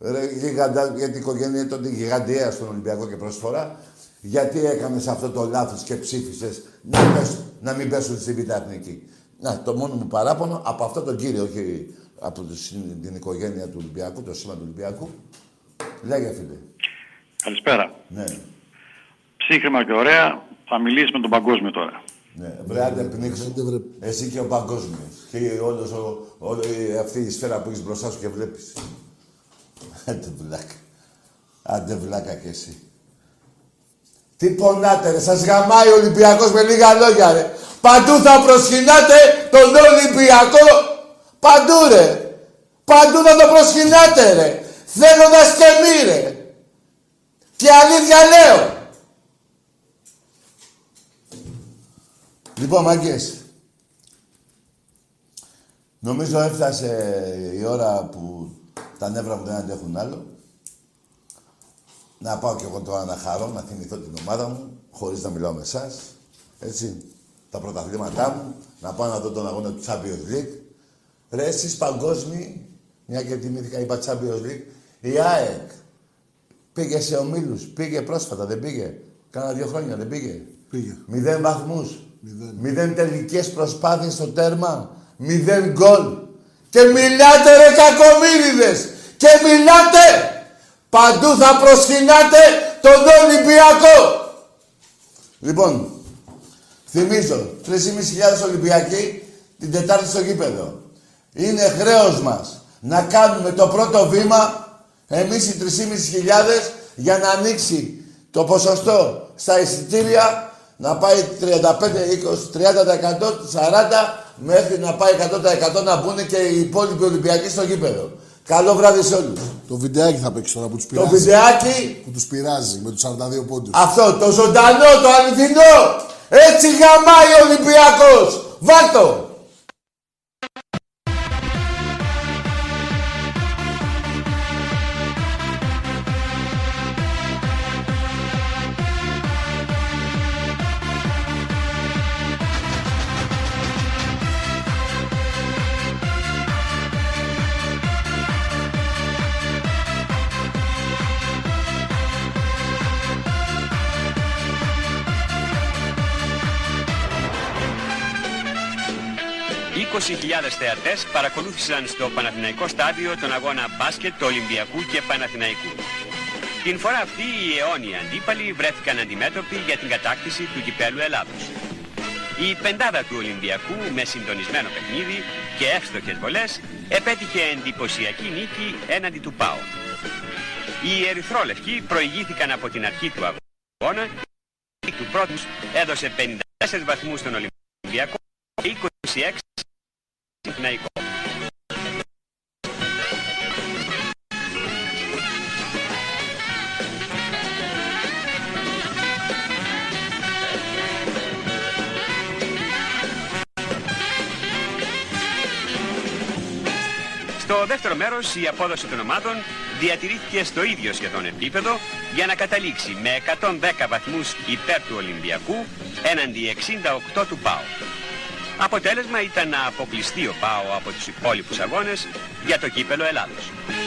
ρε γιγαντά, γιατί η οικογένεια ήταν γιγαντιαία στον Ολυμπιακό και προσφορά. Γιατί έκανες αυτό το λάθος και ψήφισες να μην πέσουν στη Β' Εθνική. Να, το μόνο μου παράπονο από αυτό τον κύριο, όχι από την οικογένεια του Ολυμπιακού, το σήμα του Ολυμπιακού. Λέγε, φίλε. Καλησπέρα. Ναι. Ψύχρημα και ωραία, θα μιλήσει με τον Παγκόσμιο τώρα. Ναι, βρε, πνίξτε. Εσύ και ο Παγκόσμιος. Και όλη αυτή η σφαίρα που έχεις μπροστά σου και βλέπεις. Άντε βλάκα κι εσύ. Τι πονάτε ρε, σας γαμάει ο Ολυμπιακός με λίγα λόγια ρε. Παντού θα προσκυνάτε τον Ολυμπιακό. Παντού ρε. Παντού θα το προσκυνάτε ρε. Θέλοντας και μη ρε. Και αλήθεια λέω. Λοιπόν, μάγκες, νομίζω έφτασε η ώρα που τα νεύρα μου δεν αντέχουν άλλο. Να πάω κι εγώ τώρα να χαρώ, να θυμηθώ την ομάδα μου, χωρίς να μιλάω με εσάς, έτσι, τα πρωταθλήματά μου, να πάω να δω τον αγώνα του Champions League. Ρε, εσείς παγκόσμιοι, μια και τιμήθηκα, είπα Champions League, η ΑΕΚ πήγε σε ομίλους, πήγε πρόσφατα, δεν πήγε, κάνα 2 χρόνια, δεν πήγε. 0 βαθμούς. 0 τελικές προσπάθειες στο τέρμα, 0 γκολ. Και μιλάτε ρε κακομοίριδες! Και μιλάτε! Παντού θα προσκυνάτε τον Ολυμπιακό! Λοιπόν, θυμίζω, 3.500 Ολυμπιακοί την Τετάρτη στο γήπεδο. Είναι χρέος μας να κάνουμε το πρώτο βήμα, εμείς οι 3.500, για να ανοίξει το ποσοστό στα εισιτήρια. Να πάει 35, 20, 30%, 40% μέχρι να πάει 100% να μπουν και οι υπόλοιποι Ολυμπιακοί στο γήπεδο. Καλό βράδυ σε όλους. Το βιντεάκι θα παίξει τώρα που τους πειράζει. Το βιντεάκι που τους πειράζει με τους 42 πόντους. Αυτό το ζωντανό, το αληθινό. Έτσι γαμάει ο Ολυμπιακός. Βάτο. Θεατές παρακολούθησαν στο Παναθηναϊκό στάδιο τον αγώνα μπάσκετ του Ολυμπιακού και Παναθηναϊκού. Την φορά αυτή οι αιώνιοι αντίπαλοι βρέθηκαν αντιμέτωποι για την κατάκτηση του κυπέλλου Ελλάδος. Η πεντάδα του Ολυμπιακού με συντονισμένο παιχνίδι και εύστοχες βολές επέτυχε εντυπωσιακή νίκη έναντι του ΠΑΟΚ. Οι ερυθρόλευκοι προηγήθηκαν από την αρχή του αγώνα. Η του πρώτου έδωσε 54 βαθμούς στον Ολυμπιακό και 26 Παναθηναϊκό. Στο δεύτερο μέρος η απόδοση των ομάδων διατηρήθηκε στο ίδιο σχεδόν επίπεδο για να καταλήξει με 110 βαθμούς υπέρ του Ολυμπιακού έναντι 68 του ΠΑΟΚ. Αποτέλεσμα ήταν να αποκλειστεί ο ΠΑΟ από τους υπόλοιπους αγώνες για το κύπελλο Ελλάδος.